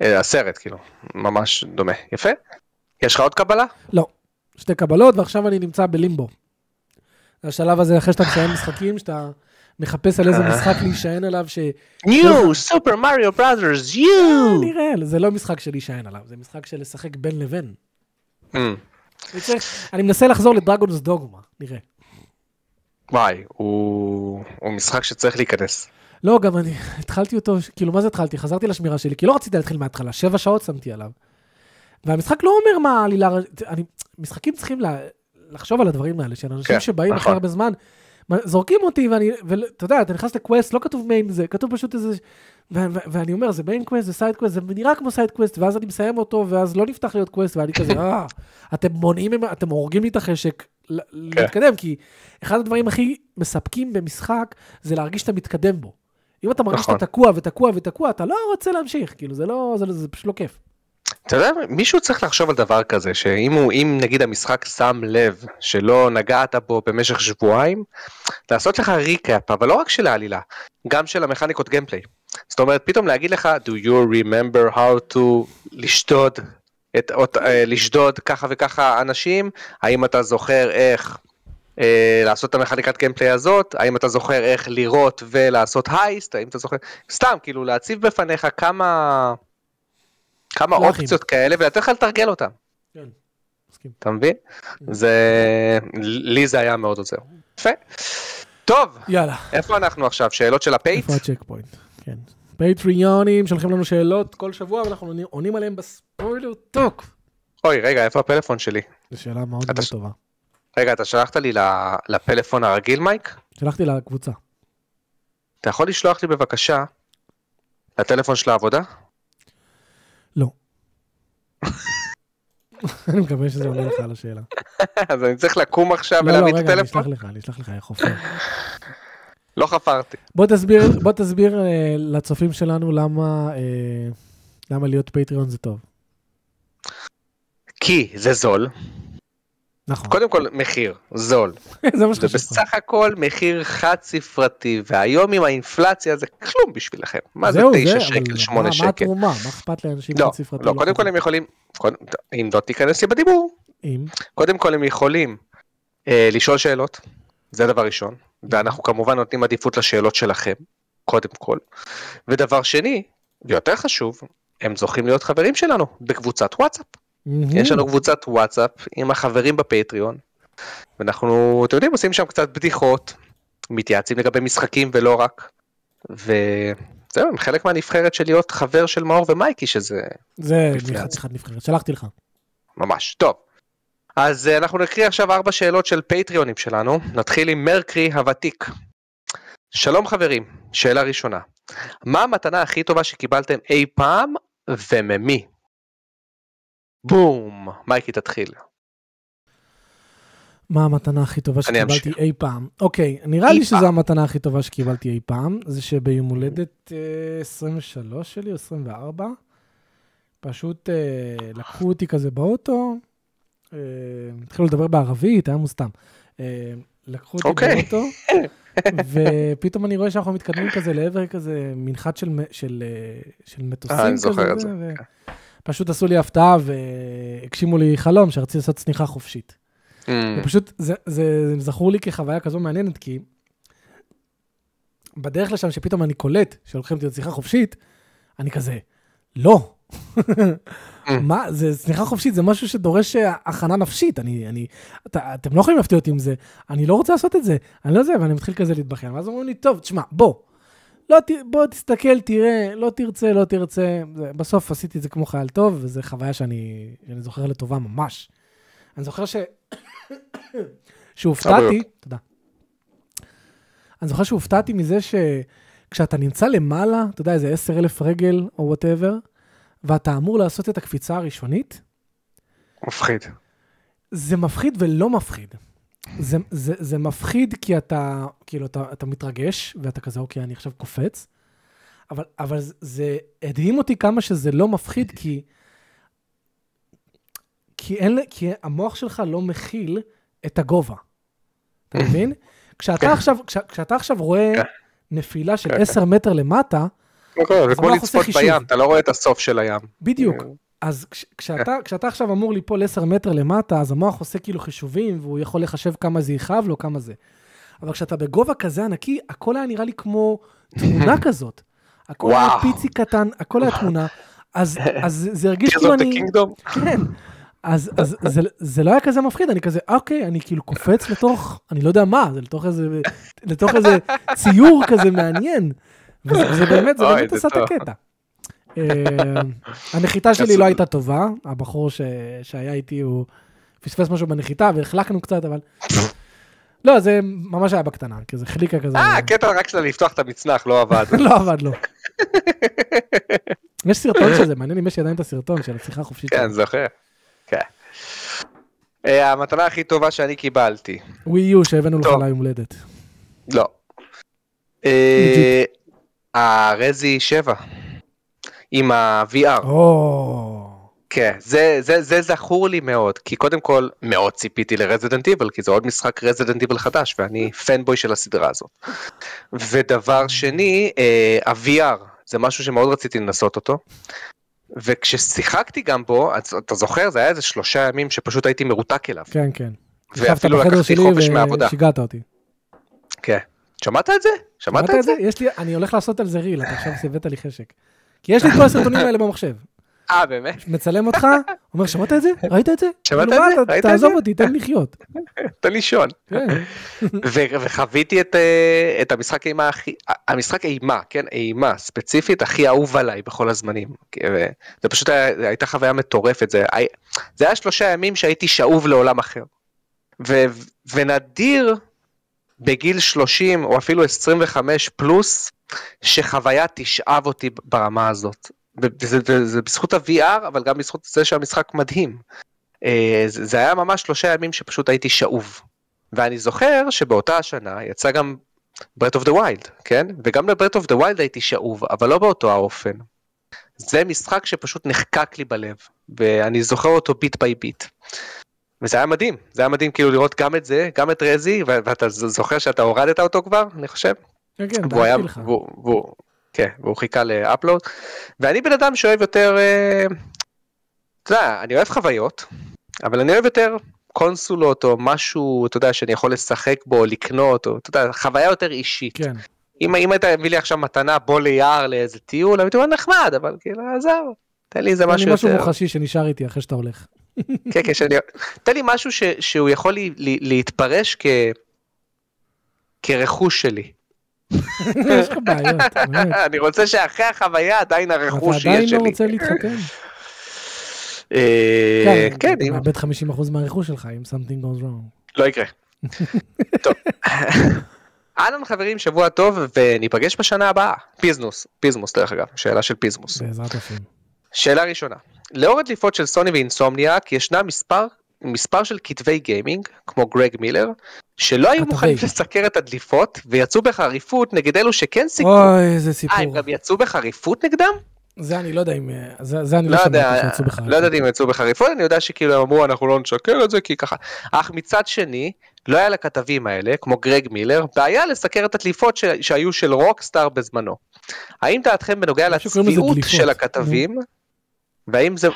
הסרט, כאילו, ממש דומה. יפה? יש לך עוד קבלה? לא. שתי קבלות, ועכשיו אני נמצא בלימבו. השלב הזה, אחרי שאתה מסיים משחקים, שאתה מחפש על איזה משחק להישען עליו, ש... New Super Mario Brothers, you! נראה, זה לא משחק של להישען עליו, זה משחק של לשחק בין לבין. אני מנסה לחזור לדרגונס דוגמה, נראה. וואי, הוא משחק שצריך להיכנס. לא, גם אני התחלתי אותו, כאילו מה זה התחלתי? חזרתי לשמירה שלי, כי לא רציתי להתחיל מההתחלה, שבע שעות שמתי עליו. והמשחק לא אומר מה עלילה, אני, משחקים צריכים לה, לחשוב על הדברים האלה, של אנשים כן, שבאים אחרי הרבה זמן, זורקים אותי, ואני, ואתה יודע, אתה נכנס לקווסט, לא כתוב מיין זה, כתוב פשוט איזה, ו, ו, ואני אומר, זה מיין קווסט, זה סייד קווסט, זה נראה כמו סייד קווסט, ואז אני מסיים אותו, ואז לא נפתח להיות קווסט, ואני כזה, אה, אתם מונעים, אתם הורגים לי את החשק, כן. להתקדם, כי אחד הדברים הכי מספקים במשחק, זה להרגיש שאתה מתקדם בו. אם אתה מרגיש שאתה תקוע ותקוע ותקוע, אתה לא רוצה להמשיך, כאילו, זה לא, זה, זה פשוט לא כיף. אתה יודע, מישהו צריך לחשוב על דבר כזה, שאם הוא, אם נגיד המשחק שם לב שלא נגעת בו במשך שבועיים, לעשות לך ריקאפ, אבל לא רק של העלילה, גם של המכניקות גיימפליי. זאת אומרת, פתאום להגיד לך, do you remember how to לשדוד, את, את, לשדוד ככה וככה אנשים, האם אתה זוכר איך אה, לעשות את המכניקת גיימפליי הזאת, האם אתה זוכר איך לראות ולעשות הייסט, האם אתה זוכר, סתם, כאילו להציב בפניך כמה... כמה אופציות כאלה, ולתן לך לתרגל אותם. כן, מסכים. אתה מבין? זה... לי זה היה מאוד עוזר. יפה. טוב. יאללה. איפה אנחנו עכשיו? שאלות של הפייט? איפה הצ'קפוינט? כן. פייטריונים, שלחים לנו שאלות כל שבוע, ואנחנו עונים עליהם בספוילר טוק. אוי, רגע, איפה הפלאפון שלי? זו שאלה מאוד מאוד טובה. רגע, אתה שלחת לי לפלאפון הרגיל, מייק? שלחתי לקבוצה. אתה יכול לשלוח לי בבקשה לטלפון של העבודה? לא. אני מקווה שזה עולה לך על השאלה. אז אני צריך לקום עכשיו ולהביא את הטלפון? לא, רגע, אני אשלח לך, אני אשלח לך, חופר. לא חפרתי. בוא תסביר לצופים שלנו למה להיות פטריון זה טוב. כי זה זול. נכון. קודם כל מחיר, זול. זה מה שחשוב. ובסך הכל מחיר חד ספרתי, והיום עם האינפלציה זה כלום בשבילכם. מה זה תשע שקל, שמונה שקל? מה התרומה? מה אכפת לאנשים חד ספרתי? לא, קודם כל הם יכולים, אם לא תיכנס לי בדיבור, קודם כל הם יכולים לשאול שאלות, זה הדבר ראשון, ואנחנו כמובן נותנים עדיפות לשאלות שלכם, קודם כל. ודבר שני, ויותר חשוב, הם זוכים להיות חברים שלנו בקבוצת וואטסאפ. יש לנו קבוצת וואטסאפ עם החברים בפטריון, ואנחנו, אתם יודעים, עושים שם קצת בדיחות, מתייעצים לגבי משחקים ולא רק, וזהו, הם חלק מהנבחרת של להיות חבר של מאור ומייקי, שזה... זה נבחרת, שלחתי לך. ממש, טוב. אז אנחנו נקריא עכשיו ארבע שאלות של פטריונים שלנו, נתחיל עם מרקרי הוותיק. שלום חברים, שאלה ראשונה. מה המתנה הכי טובה שקיבלתם אי פעם וממי? בום, מייקי תתחיל. מה המתנה הכי טובה שקיבלתי אי פעם? אוקיי, נראה לי שזו המתנה הכי טובה שקיבלתי אי פעם, זה שביום הולדת עשרים ושלוש שלי, עשרים וארבע, פשוט לקחו אותי כזה באוטו, התחילו לדבר בערבית, היה מוסתם. לקחו אותי באוטו, ופתאום אני רואה שאנחנו מתקדמים כזה לעבר כזה מנחת של מטוסים כזה. אני זוכר את זה. פשוט עשו לי הפתעה והגשימו לי חלום שרציתי לעשות צניחה חופשית. ופשוט זה, זה, זה זכור לי כחוויה כזו מעניינת, כי בדרך לשם שפתאום אני קולט שהולכים להיות צניחה חופשית, אני כזה, לא. מה, זה, צניחה חופשית זה משהו שדורש הכנה נפשית. אני, אני, את, אתם לא יכולים להפתיע אותי עם זה. אני לא רוצה לעשות את זה. אני לא זה, ואני מתחיל כזה להתבחן. ואז אומרים לי, טוב, תשמע, בוא. לא, בוא תסתכל, תראה, לא תרצה, לא תרצה. בסוף עשיתי את זה כמו חייל טוב, וזה חוויה שאני, שאני זוכר לטובה ממש. אני זוכר ש... שהופתעתי, תודה. אני זוכר שהופתעתי מזה שכשאתה נמצא למעלה, אתה יודע, איזה עשר אלף רגל או whatever, ואתה אמור לעשות את הקפיצה הראשונית. מפחיד. זה מפחיד ולא מפחיד. זה, זה, זה מפחיד כי אתה, כאילו, אתה, אתה מתרגש, ואתה כזה, אוקיי, אני עכשיו קופץ. אבל, אבל זה הדהים אותי כמה שזה לא מפחיד, כי... כי, אין, כי המוח שלך לא מכיל את הגובה. אתה מבין? כשאתה, עכשיו, כש, כשאתה עכשיו רואה נפילה של עשר מטר למטה, זה כמו לצפות בים, אתה לא רואה את הסוף של הים. בדיוק. אז כש, כשאתה, כשאתה עכשיו אמור ליפול עשר מטר למטה, אז המוח עושה כאילו חישובים, והוא יכול לחשב כמה זה יחב לו, כמה זה. אבל כשאתה בגובה כזה ענקי, הכל היה נראה לי כמו תמונה כזאת. הכל היה פיצי קטן, הכל היה תמונה. אז, אז זה הרגיש כאילו אני... כן. אז, אז זה, זה לא היה כזה מפחיד, אני כזה, אוקיי, אני כאילו קופץ לתוך, אני לא יודע מה, זה לתוך איזה, לתוך איזה ציור כזה מעניין, וזה זה באמת, זה באמת עשה את הקטע. הנחיתה שלי לא הייתה טובה, הבחור ש, שהיה איתי הוא פספס משהו בנחיתה, והחלקנו קצת, אבל... לא, זה ממש היה בקטנה, כזה חליקה כזה. אה, הקטע רק שלה לפתוח את המצנח, לא עבד. לא עבד, לא. יש סרטון של זה, מעניין אם יש ידיים את הסרטון של השיחה החופשית. כן, זוכר. המתנה הכי טובה שאני קיבלתי. ווי יו שהבאנו לך ליום הולדת. לא. הרזי שבע. עם ה-וי אר. כן, זה זכור לי מאוד, כי קודם כל מאוד ציפיתי ל-Resident Evil, כי זה עוד משחק Resident Evil חדש, ואני פנבוי של הסדרה הזאת. ודבר שני, ה-וי אר, זה משהו שמאוד רציתי לנסות אותו. וכששיחקתי גם בו, אתה זוכר, זה היה איזה שלושה ימים שפשוט הייתי מרותק אליו. כן, כן. ואפילו לקחתי חופש מהעבודה. ושיגעת אותי. כן. שמעת את זה? שמעת את זה? אני הולך לעשות על זה ריל, אתה עכשיו סיבט לי חשק. כי יש לי את כל הסרטונים האלה במחשב. אה, באמת? מצלם אותך, אומר, שמעת את זה? ראית את זה? שמעת את זה? תעזוב אותי, תן לחיות. תן לישון. וחוויתי את המשחק אימה, המשחק אימה, כן, אימה, ספציפית, הכי אהוב עליי בכל הזמנים. זה פשוט הייתה חוויה מטורפת, זה היה שלושה ימים שהייתי שאוב לעולם אחר. ונדיר בגיל שלושים, או אפילו עשרים וחמש פלוס, שחוויה תשאב אותי ברמה הזאת. וזה, וזה בזכות ה-וי אר, אבל גם בזכות זה שהמשחק מדהים. זה היה ממש שלושה ימים שפשוט הייתי שאוב. ואני זוכר שבאותה השנה יצא גם Breath of the Wild, כן? וגם ל-Breath of the Wild הייתי שאוב, אבל לא באותו האופן. זה משחק שפשוט נחקק לי בלב, ואני זוכר אותו ביט ביי ביט. וזה היה מדהים, זה היה מדהים כאילו לראות גם את זה, גם את רזי, ואתה זוכר שאתה הורדת אותו כבר, אני חושב? כן, כן, דעתי לך. והוא... והוא... כן, והוא חיכה לאפלוד, ואני בן אדם שאוהב יותר, אתה יודע, אני אוהב חוויות, אבל אני אוהב יותר קונסולות או משהו, אתה יודע, שאני יכול לשחק בו או לקנות, או, אתה יודע, חוויה יותר אישית. כן. אם, אם היית מביא לי עכשיו מתנה בוא ליער לאיזה טיול, אני אומר נחמד, אבל כאילו, עזר, תן לי איזה משהו יותר. אני משהו מוחשי שנשאר איתי אחרי שאתה הולך. כן, כן, שאני... תן לי משהו ש, שהוא יכול לי, לי, להתפרש כ... כרכוש שלי. יש לך בעיות. אני רוצה שאחרי החוויה עדיין הרכוש יהיה שלי. אתה עדיין לא רוצה להתחתן. כן, אם... מאבד חמישים אחוז מהרכוש שלך, אם something goes wrong. לא יקרה. טוב. אהלן חברים, שבוע טוב, וניפגש בשנה הבאה. פיזמוס, פיזמוס דרך אגב, שאלה של פיזמוס. בעזרת השם. שאלה ראשונה. לאור הדליפות של סוני ואינסומניאק, ישנה מספר מספר של כתבי גיימינג, כמו גרג מילר, שלא היו מוכנים לסקר את הדליפות, ויצאו בחריפות נגד אלו שכן סיכרו. אוי, איזה סיפור. אה, הם גם יצאו בחריפות נגדם? זה אני לא יודע אם, זה, זה אני לא, לא יודע, שיצאו בחריפות. לא יודע אם יצאו בחריפות, אני יודע שכאילו הם אמרו, אנחנו לא נשקר את זה, כי ככה. אך מצד שני, לא היה לכתבים האלה, כמו גרג מילר, בעיה לסקר את הדליפות ש... שהיו של רוקסטאר בזמנו. האם דעתכם בנוגע לצביעות של הכתבים? והאם זה,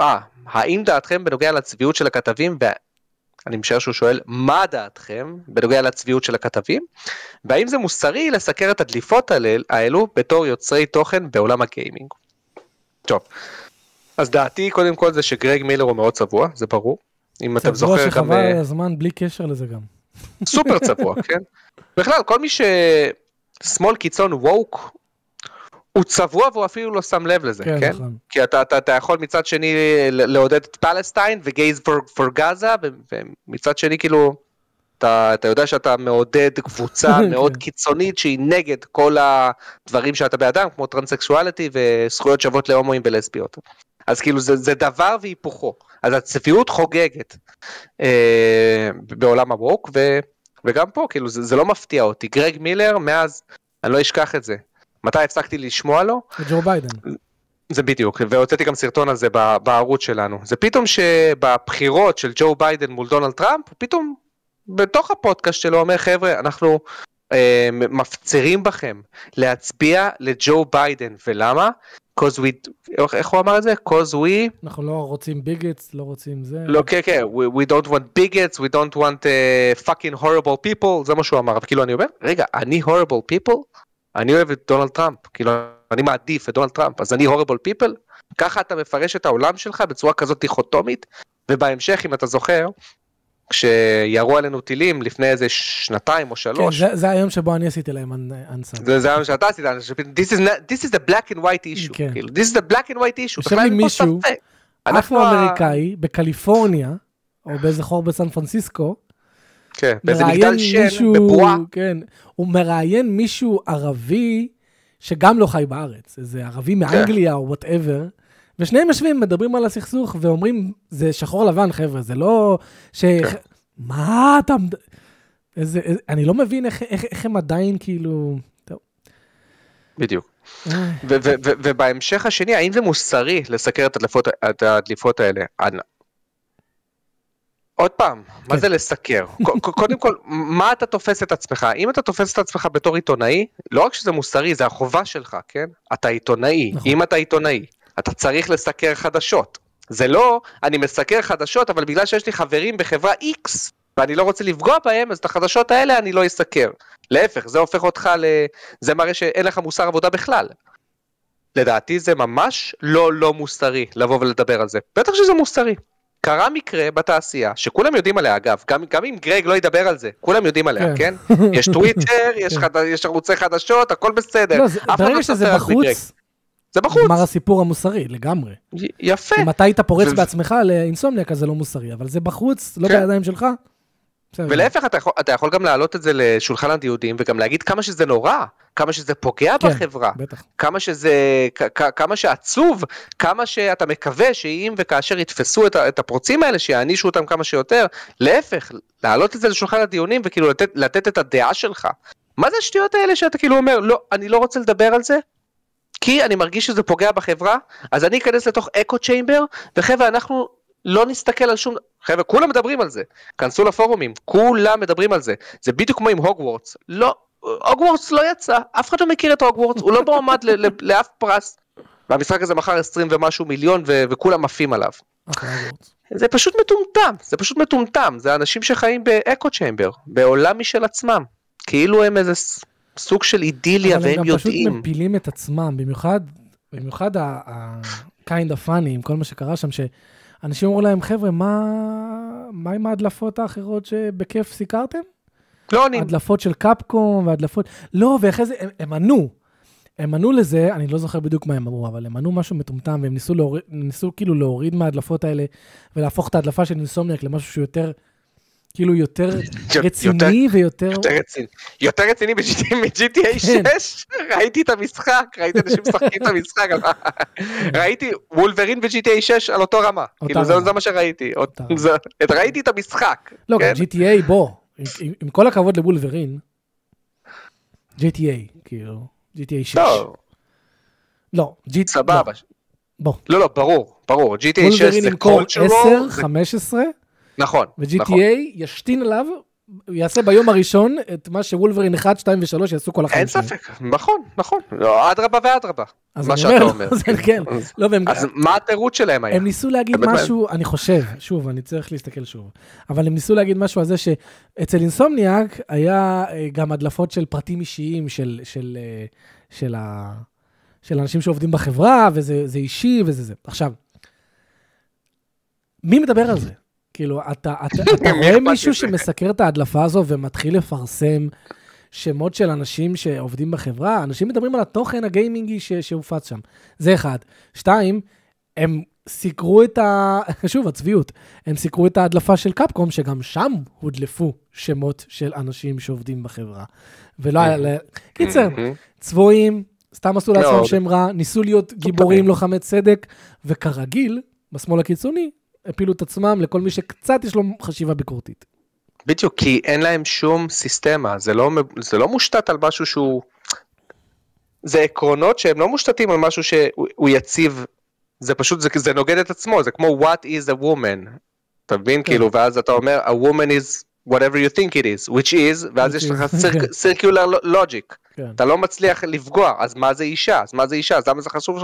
אה, האם דעתכם בנוגע לצביעות של הכתבים, ואני משער שהוא שואל, מה דעתכם בנוגע לצביעות של הכתבים, והאם זה מוסרי לסקר את הדליפות האלו בתור יוצרי תוכן בעולם הגיימינג? טוב, אז דעתי קודם כל זה שגרג מילר הוא מאוד צבוע, זה ברור. אם אתם זוכר גם... צבוע שחבל הזמן בלי קשר לזה גם. סופר צבוע, כן? בכלל, כל מי ששמאל קיצון ווק, הוא צבוע והוא אפילו לא שם לב לזה, כן? כן? כי אתה, אתה, אתה יכול מצד שני לעודד את פלסטיין וגייז פור, פור גאזה, ומצד שני כאילו, אתה, אתה יודע שאתה מעודד קבוצה מאוד קיצונית שהיא נגד כל הדברים שאתה באדם, כמו טרנסקשואליטי וזכויות שוות להומואים ולסביות. אז כאילו זה, זה דבר והיפוכו. אז הצפיות חוגגת אה, בעולם הווק, ו, וגם פה, כאילו זה, זה לא מפתיע אותי. גרג מילר, מאז, אני לא אשכח את זה. מתי הפסקתי לשמוע לו? ג'ו ביידן. זה בדיוק, והוצאתי גם סרטון על זה בערוץ שלנו. זה פתאום שבבחירות של ג'ו ביידן מול דונלד טראמפ, פתאום בתוך הפודקאסט שלו אומר, חבר'ה, אנחנו אה, מפצירים בכם להצביע לג'ו ביידן, ולמה? Cause we, איך הוא אמר את זה? Cause we... אנחנו לא רוצים bigots, לא רוצים זה. לא, כן, כן, we don't want bigots, we don't want uh, fucking horrible people, זה מה שהוא אמר, וכאילו אני אומר, רגע, אני horrible people? אני אוהב את דונלד טראמפ, כאילו אני מעדיף את דונלד טראמפ, אז אני הורבל פיפל, ככה אתה מפרש את העולם שלך בצורה כזאת דיכוטומית, ובהמשך אם אתה זוכר, כשירו עלינו טילים לפני איזה שנתיים או שלוש. כן, זה, זה היום שבו אני עשיתי להם אנסה. זה, זה היום שאתה עשית, this is, not, this is the black and white issue, כן. כאילו, this is the black and white issue. יושב לי מישהו, אפרו-אמריקאי, בקליפורניה, או באיזה חור בסן פרנסיסקו, כן, באיזה מגדל שן, בבועה. כן, הוא מראיין מישהו ערבי שגם לא חי בארץ, איזה ערבי מאנגליה או whatever, ושניהם יושבים, מדברים על הסכסוך ואומרים, זה שחור לבן חבר'ה, זה לא ש... מה אתה... אני לא מבין איך הם עדיין כאילו... בדיוק. ובהמשך השני, האם זה מוסרי לסקר את הדליפות האלה? עדנה. עוד פעם, מה זה לסקר? קודם כל, מה אתה תופס את עצמך? אם אתה תופס את עצמך בתור עיתונאי, לא רק שזה מוסרי, זה החובה שלך, כן? אתה עיתונאי. אם אתה עיתונאי, אתה צריך לסקר חדשות. זה לא, אני מסקר חדשות, אבל בגלל שיש לי חברים בחברה X, ואני לא רוצה לפגוע בהם, אז את החדשות האלה אני לא אסקר. להפך, זה הופך אותך ל... זה מראה שאין לך מוסר עבודה בכלל. לדעתי זה ממש לא לא מוסרי, לבוא ולדבר על זה. בטח שזה מוסרי. קרה מקרה בתעשייה, שכולם יודעים עליה, אגב, גם, גם אם גרג לא ידבר על זה, כולם יודעים עליה, כן? יש טוויטר, יש, חד... יש ערוצי חדשות, הכל בסדר. לא, דברים שזה בחוץ, זה בחוץ. אמר הסיפור המוסרי, לגמרי. י- יפה. אם אתה היית פורץ ו... בעצמך לאינסומניה, כזה לא מוסרי, אבל זה בחוץ, לא כן. בידיים שלך. ולהפך, אתה יכול, אתה יכול גם להעלות את זה לשולחן הדיודים, וגם להגיד כמה שזה נורא, כמה שזה פוגע כן, בחברה, בטח. כמה שזה, כ- כ- כמה שעצוב, כמה שאתה מקווה שאם וכאשר יתפסו את, את הפרוצים האלה, שיענישו אותם כמה שיותר, להפך, להעלות את זה לשולחן הדיונים, וכאילו לתת, לתת את הדעה שלך. מה זה השטויות האלה שאתה כאילו אומר, לא, אני לא רוצה לדבר על זה? כי אני מרגיש שזה פוגע בחברה, אז אני אכנס לתוך אקו צ'יימבר, וחבר'ה, אנחנו לא נסתכל על שום... חבר'ה, כולם מדברים על זה. כנסו לפורומים, כולם מדברים על זה. זה בדיוק כמו עם הוגוורטס. לא, הוגוורטס לא יצא, אף אחד לא מכיר את הוגוורטס, הוא לא מועמד ל- ל- לאף פרס. והמשחק הזה מחר עשרים ומשהו מיליון, ו- וכולם מפים עליו. זה פשוט מטומטם, זה פשוט מטומטם. זה אנשים שחיים באקו צ'יימבר, בעולם משל עצמם. כאילו הם איזה סוג של אידיליה, והם יודעים. אבל הם גם פשוט מפילים את עצמם, במיוחד, במיוחד ה- ה- kind of funny, עם כל מה שקרה שם ש... אנשים אמרו להם, חבר'ה, מה, מה עם ההדלפות האחרות שבכיף סיקרתם? לא עונים. הדלפות של קפקום והדלפות... לא, ואחרי זה, הם, הם ענו. הם ענו לזה, אני לא זוכר בדיוק מה הם אמרו, אבל הם ענו משהו מטומטם, והם ניסו, להוריד, ניסו כאילו להוריד מההדלפות האלה, ולהפוך את ההדלפה של אינסומניאק למשהו שיותר, כאילו יותר רציני ויותר... יותר רציני מ-ג'י טי איי שש, ראיתי את המשחק, ראיתי אנשים משחקים את המשחק, ראיתי וולברין ו-ג'י טי איי שש על אותו רמה, כאילו זה מה שראיתי, ראיתי את המשחק. לא, ג'י טי איי בוא, עם כל הכבוד לבולברין, ג'י טי איי, כאילו, ג'י טי איי שש. לא, סבבה. בוא. לא, לא, ברור, ברור, ג'י טי איי שש זה כל שלו. וולברין נמכור עשר, חמש עשרה, נכון, ו-ג'י טי איי נכון. ישתין עליו, יעשה ביום הראשון את מה שוולברין אחת, שתיים ושלוש יעשו כל החיים. אין שם. ספק, נכון, נכון. לא, אדרבה ואדרבה, מה שאתה אומר. אז כן. לא, והם... אז מה התירוץ שלהם היה? הם ניסו להגיד משהו, אני חושב, שוב, אני צריך להסתכל שוב, אבל הם ניסו להגיד משהו על זה שאצל אינסומניאק היה גם הדלפות של פרטים אישיים של, של, של, ה... של אנשים שעובדים בחברה, וזה אישי וזה זה. עכשיו, מי מדבר על זה? כאילו, אתה, אתה, אתה רואה מישהו שמסקר את ההדלפה הזו ומתחיל לפרסם שמות של אנשים שעובדים בחברה, אנשים מדברים על התוכן הגיימינגי ש, שהופץ שם. זה אחד. שתיים, הם סיקרו את ה... שוב, הצביעות. הם סיקרו את ההדלפה של קפקום, שגם שם הודלפו שמות של אנשים שעובדים בחברה. ולא... קיצר, צבועים, סתם עשו לעצמם שם רע, ניסו להיות גיבורים לוחמי צדק, וכרגיל, בשמאל הקיצוני, הפילו את עצמם לכל מי שקצת יש לו חשיבה ביקורתית. בדיוק, כי אין להם שום סיסטמה, זה לא, זה לא מושתת על משהו שהוא, זה עקרונות שהם לא מושתתים על משהו שהוא יציב, זה פשוט, זה, זה נוגד את עצמו, זה כמו what is a woman, אתה מבין? כן. כאילו, ואז אתה אומר, a woman is whatever you think it is, which is, ואז יש לך circular logic, אתה לא מצליח לפגוע, אז מה זה אישה? אז מה זה אישה? אז למה זה חשוב?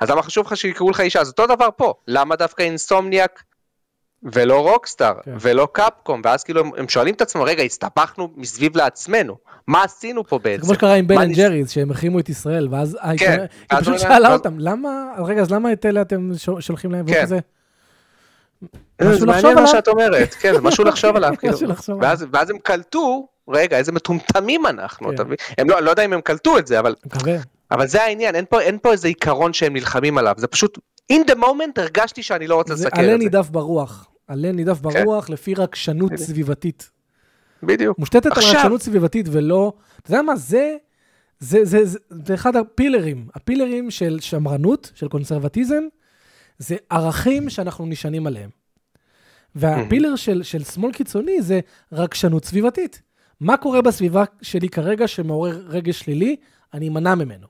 אז למה חשוב לך שיקראו לך אישה? אז אותו דבר פה, למה דווקא אינסומניאק, ולא רוקסטאר, ולא קפקום, ואז כאילו הם שואלים את עצמם, רגע, הסתפחנו מסביב לעצמנו, מה עשינו פה בעצם? זה כמו שקרה עם בן אנד ג'ריז, שהם החרימו את ישראל, ואז היא פשוט שאלה אותם, למה, רגע, אז למה את אלה אתם שולחים להם ואו כזה? זה מעניין מה שאת אומרת, כן, זה משהו לחשוב עליו, ואז הם קלטו, רגע, איזה מטומטמים אנחנו, הם לא יודע אם הם קלטו את זה, אבל זה העניין, אין פה איזה עיקרון שהם נלחמים עליו, זה פשוט, in the moment הרגשתי שאני לא רוצה לסקר את זה. עלה נידף ברוח, עלה נידף ברוח, לפי רגשנות סביבתית. בדיוק. מושתתת על רגשנות סביבתית ולא, אתה יודע מה, זה, זה אחד הפילרים, הפילרים של שמרנות, של קונסרבטיזם, זה ערכים שאנחנו נשענים עליהם. והפילר של, של שמאל קיצוני זה רגשנות סביבתית. מה קורה בסביבה שלי כרגע שמעורר רגש שלילי? אני אמנע ממנו.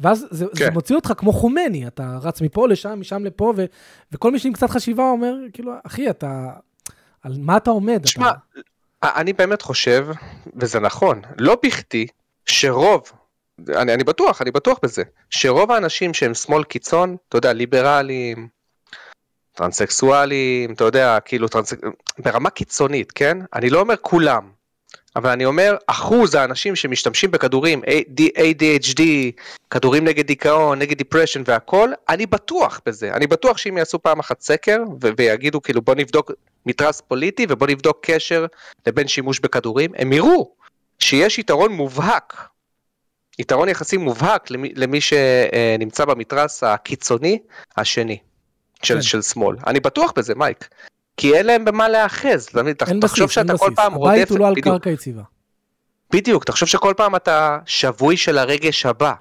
ואז זה, כן. זה מוציא אותך כמו חומני, אתה רץ מפה לשם, משם לפה, ו, וכל מי שעם קצת חשיבה אומר, כאילו, אחי, אתה, על מה אתה עומד? שמה, אתה... אני באמת חושב, וזה נכון, לא בכתי שרוב, אני, אני בטוח, אני בטוח בזה, שרוב האנשים שהם שמאל קיצון, אתה יודע, ליברלים, טרנסקסואלים, אתה יודע, כאילו, טרנס... ברמה קיצונית, כן? אני לא אומר כולם, אבל אני אומר, אחוז האנשים שמשתמשים בכדורים, A D H D, כדורים נגד דיכאון, נגד דיפרשן והכל, אני בטוח בזה, אני בטוח שאם יעשו פעם אחת סקר, ו- ויגידו, כאילו, בוא נבדוק מטרס פוליטי, ובוא נבדוק קשר לבין שימוש בכדורים, הם יראו שיש יתרון מובהק, יתרון יחסי מובהק למי, למי שנמצא במטרס הקיצוני השני של, כן. של שמאל. אני בטוח בזה, מייק, כי אין להם במה להאחז. תחשוב שאתה כל פעם רודף... הבית הוא לא על קרקע יציבה. בדיוק, תחשוב שכל פעם אתה שבוי של הרגש הבא.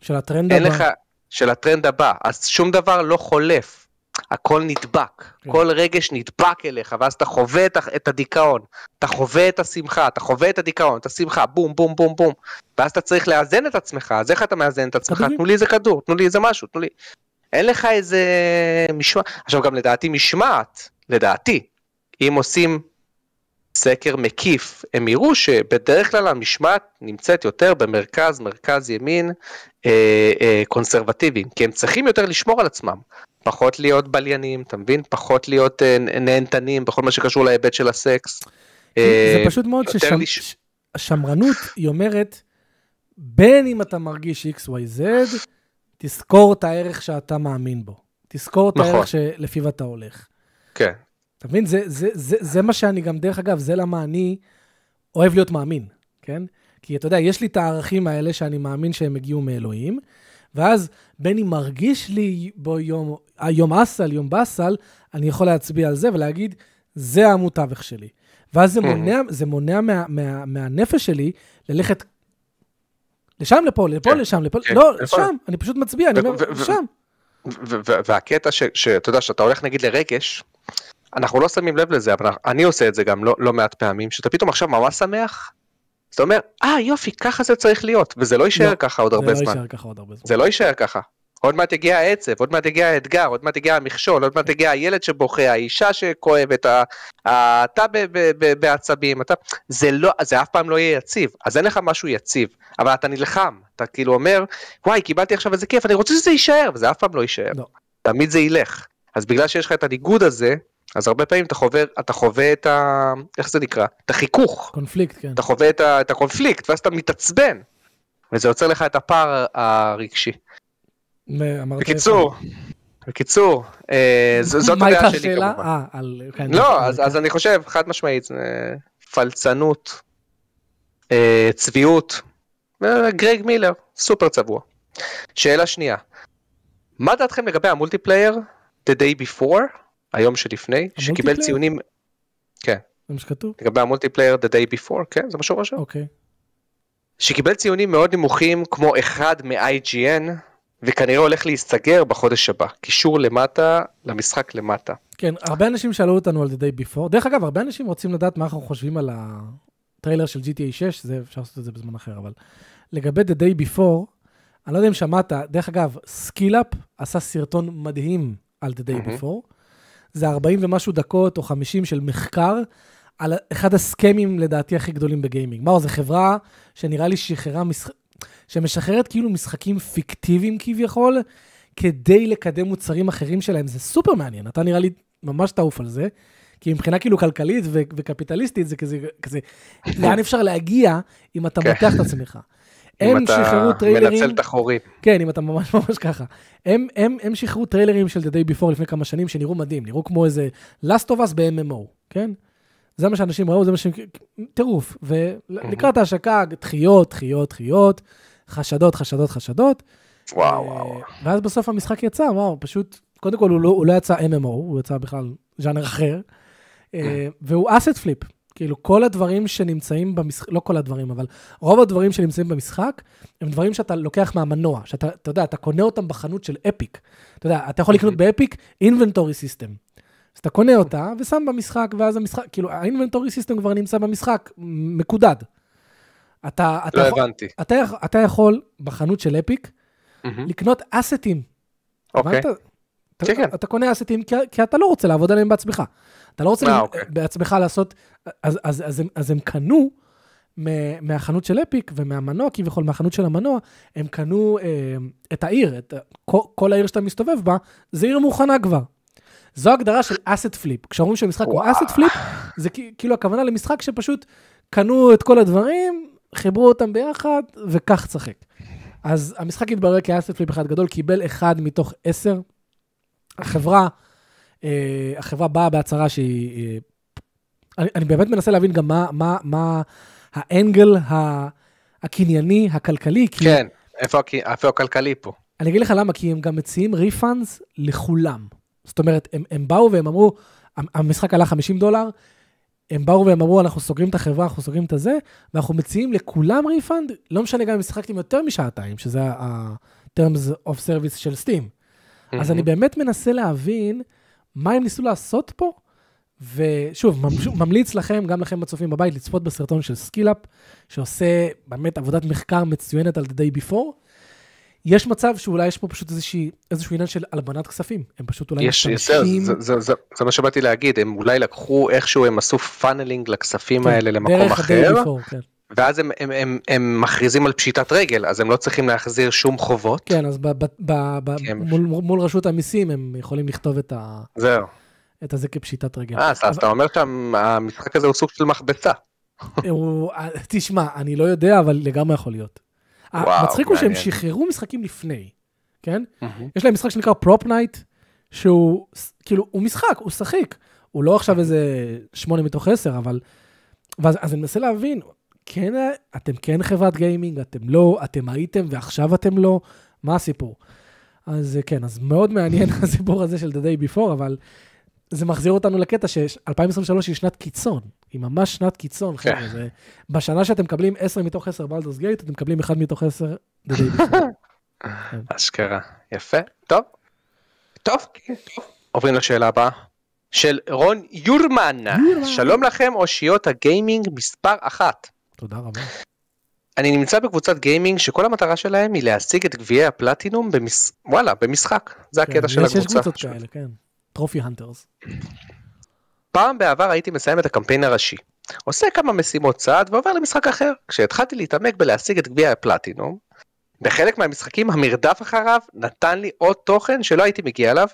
של הטרנד הבא. לך, של הטרנד הבא, אז שום דבר לא חולף. הכל נדבק, כן. כל רגש נדבק אליך, ואז אתה חווה את הדיכאון, אתה חווה את השמחה, אתה חווה את הדיכאון, את השמחה, בום, בום, בום, בום, ואז אתה צריך לאזן את עצמך, אז איך אתה מאזן את עצמך? תנו לי איזה כדור, תנו לי איזה משהו, תנו לי, אין לך איזה משמעת, עכשיו גם לדעתי משמעת, לדעתי, אם עושים סקר מקיף, הם יראו שבדרך כלל המשמעת נמצאת יותר במרכז, מרכז ימין אה, אה, קונסרבטיביים, כי הם צריכים יותר לשמור על עצמם, פחות להיות בליינים, אתה מבין? פחות להיות נהנתנים, בכל מה שקשור להיבט של הסקס. זה פשוט מאוד ששמרנות היא אומרת, בין אם אתה מרגיש X Y Z, תזכור את הערך שאתה מאמין בו. תזכור את הערך שלפיו אתה הולך. כן. אתה מבין? זה מה שאני גם, דרך אגב, זה למה אני אוהב להיות מאמין, כן? כי אתה יודע, יש לי את הערכים האלה שאני מאמין שהם הגיעו מאלוהים, ואז בין אם מרגיש לי בו יום, יום אסל, יום בסל, אני יכול להצביע על זה ולהגיד, זה העמוד תווך שלי. ואז זה מונע, זה מונע מה, מה, מהנפש שלי ללכת לשם, לפה, לפה, לשם, לפה, לא, שם, אני פשוט מצביע, אני אומר, שם. והקטע שאתה יודע, שאתה הולך נגיד לרגש, אנחנו לא שמים לב לזה, אבל אני עושה את זה גם לא מעט פעמים, שאתה פתאום עכשיו ממש שמח, אתה אומר, אה יופי, ככה זה צריך להיות, וזה לא יישאר ככה עוד הרבה זמן. זה לא יישאר ככה. עוד מעט יגיע העצב, עוד מעט יגיע האתגר, עוד מעט יגיע המכשול, עוד מעט יגיע הילד שבוכה, האישה שכואבת, אתה בעצבים, זה אף פעם לא יהיה יציב, אז אין לך משהו יציב, אבל אתה נלחם, אתה כאילו אומר, וואי, קיבלתי עכשיו איזה כיף, אני רוצה שזה יישאר, וזה אף פעם לא יישאר, תמיד זה ילך. אז בגלל שיש לך את הניגוד הזה, אז הרבה פעמים אתה חווה, אתה חווה את ה... איך זה נקרא? את החיכוך. קונפליקט, כן. אתה חווה את, ה... את הקונפליקט, ואז אתה מתעצבן. וזה יוצר לך את הפער הרגשי. בקיצור, בקיצור, זאת הדעה שלי כמובן. לא, אז אני חושב, חד משמעית, פלצנות, צביעות, גרג מילר, סופר צבוע. שאלה שנייה, מה דעתכם לגבי המולטיפלייר, the day before, היום שלפני, שקיבל ציונים, כן, לגבי המולטיפלייר, the day before, כן, זה משהו רשע? אוקיי. שקיבל ציונים מאוד נמוכים, כמו אחד מ-איי ג'י אן, וכנראה הולך להסתגר בחודש הבא. קישור למטה, למשחק למטה. כן, הרבה אנשים שאלו אותנו על The Day Before. דרך אגב, הרבה אנשים רוצים לדעת מה אנחנו חושבים על הטריילר של ג'י טי איי שש, זה, אפשר לעשות את זה בזמן אחר, אבל לגבי The Day Before, אני לא יודע אם שמעת, דרך אגב, SkillUp עשה סרטון מדהים על The Day Before. זה ארבעים ומשהו דקות או חמישים של מחקר, על אחד הסקמים לדעתי הכי גדולים בגיימינג. מה, זו חברה שנראה לי שחררה משחק, שמשחררת כאילו משחקים פיקטיביים כביכול, כדי לקדם מוצרים אחרים שלהם. זה סופר מעניין. אתה נראה לי ממש תעוף על זה, כי מבחינה כאילו כלכלית ו- וקפיטליסטית, זה כזה, כזה, לאן אפשר להגיע אם אתה מותח את עצמך. הם שחררו טריילרים... אם אתה מנצל את החורים. כן, אם אתה ממש ממש ככה. הם, הם, הם שחררו טריילרים של The Day Before לפני כמה שנים, שנראו מדהים, נראו כמו איזה Last of Us ב-אם אם או, כן? זה מה שאנשים ראו, זה מה שהם... טירוף. ולקראת ההשקה, דחיות, דחיות, דחיות, חשדות, חשדות, חשדות. וואו, וואו. ואז בסוף המשחק יצא, וואו, פשוט, קודם כל הוא לא, הוא לא יצא אם אם או, הוא יצא בכלל ז'אנר אחר, והוא אסט פליפ. כאילו, כל הדברים שנמצאים במשחק, לא כל הדברים, אבל רוב הדברים שנמצאים במשחק, הם דברים שאתה לוקח מהמנוע, שאתה, אתה יודע, אתה קונה אותם בחנות של אפיק. אתה יודע, אתה יכול לקנות באפיק, inventory system. אז אתה קונה אותה ושם במשחק, ואז המשחק, כאילו, האינבנטורי סיסטם כבר נמצא במשחק, מקודד. אתה, אתה לא יכול, הבנתי. אתה, אתה יכול, בחנות של אפיק, mm-hmm. לקנות אסטים. אוקיי. Okay. אתה, אתה, אתה קונה אסטים, כי, כי אתה לא רוצה לעבוד עליהם בעצמך. אתה לא רוצה wow, okay. בעצמך לעשות, אז, אז, אז, אז, הם, אז הם קנו, מהחנות של אפיק ומהמנוע, כביכול מהחנות של המנוע, הם קנו אה, את העיר, את, כל, כל העיר שאתה מסתובב בה, זה עיר מוכנה כבר. זו הגדרה של אסט פליפ. כשאומרים שהמשחק הוא אסט פליפ, זה כאילו הכוונה למשחק שפשוט קנו את כל הדברים, חיברו אותם ביחד, וכך צחק. אז המשחק התברר כאסט פליפ אחד גדול, קיבל אחד מתוך עשר. החברה, החברה באה בהצהרה שהיא... אני באמת מנסה להבין גם מה האנגל הקנייני, הכלכלי. כן, איפה הכלכלי פה? אני אגיד לך למה, כי הם גם מציעים ריפאנס לכולם. זאת אומרת, הם, הם באו והם אמרו, המשחק עלה חמישים דולר, הם באו והם אמרו, אנחנו סוגרים את החברה, אנחנו סוגרים את הזה, ואנחנו מציעים לכולם ריפאנד, לא משנה גם אם משחקתם יותר משעתיים, שזה ה-Terms of Service של Steam. Mm-hmm. אז אני באמת מנסה להבין מה הם ניסו לעשות פה, ושוב, ממליץ לכם, גם לכם הצופים בבית, לצפות בסרטון של SkillUp, שעושה באמת עבודת מחקר מצוינת על The Day Before, יש מצב שאולי יש פה פשוט איזשהו עניין של אלבנת כספים, הם פשוט אולי משתמשים... זה מה שבאתי להגיד, הם אולי לקחו איכשהו, הם עשו פאנלינג לכספים האלה למקום אחר, ואז הם מכריזים על פשיטת רגל, אז הם לא צריכים להחזיר שום חובות. כן, אז מול רשות המיסים הם יכולים לכתוב את ה... זהו. את הזה כפשיטת רגל. אז אתה אומר שהמשחק הזה הוא סוג של מחבצה. תשמע, אני לא יודע, אבל לגמרי יכול להיות. המצחיק הוא שהם שחררו משחקים לפני, כן? יש להם משחק שנקרא Prop Night, שהוא, כאילו, הוא משחק, הוא שחיק, הוא לא עכשיו איזה שמונה מתוך עשר, אבל, אז אני מנסה להבין, כן, אתם כן חברת גיימינג, אתם לא, אתם הייתם ועכשיו אתם לא, מה הסיפור? אז כן, אז מאוד מעניין הסיפור הזה של The Day Before, אבל זה מחזיר אותנו לקטע ש-אלפיים עשרים ושלוש היא שנת קיצון, היא ממש שנת קיצון, חבר'ה, זה... בשנה שאתם מקבלים עשר מתוך עשר בלדורס גייט, אתם מקבלים אחד מתוך עשר אשכרה, יפה, טוב, טוב, עוברים לשאלה הבאה, של רון יורמן, שלום לכם אושיות הגיימינג מספר אחת. תודה רבה. אני נמצא בקבוצת גיימינג שכל המטרה שלהם היא להשיג את גביעי הפלטינום במש... וואלה, במשחק, זה הקטע של הקבוצה. יש קבוצות כאלה, כן. טרופי הנטרס. פעם בעבר הייתי מסיים את הקמפיין הראשי. עושה כמה משימות צעד ועובר למשחק אחר. כשהתחלתי להתעמק בלהשיג את גביע הפלטינום, בחלק מהמשחקים המרדף אחריו נתן לי עוד תוכן שלא הייתי מגיע אליו,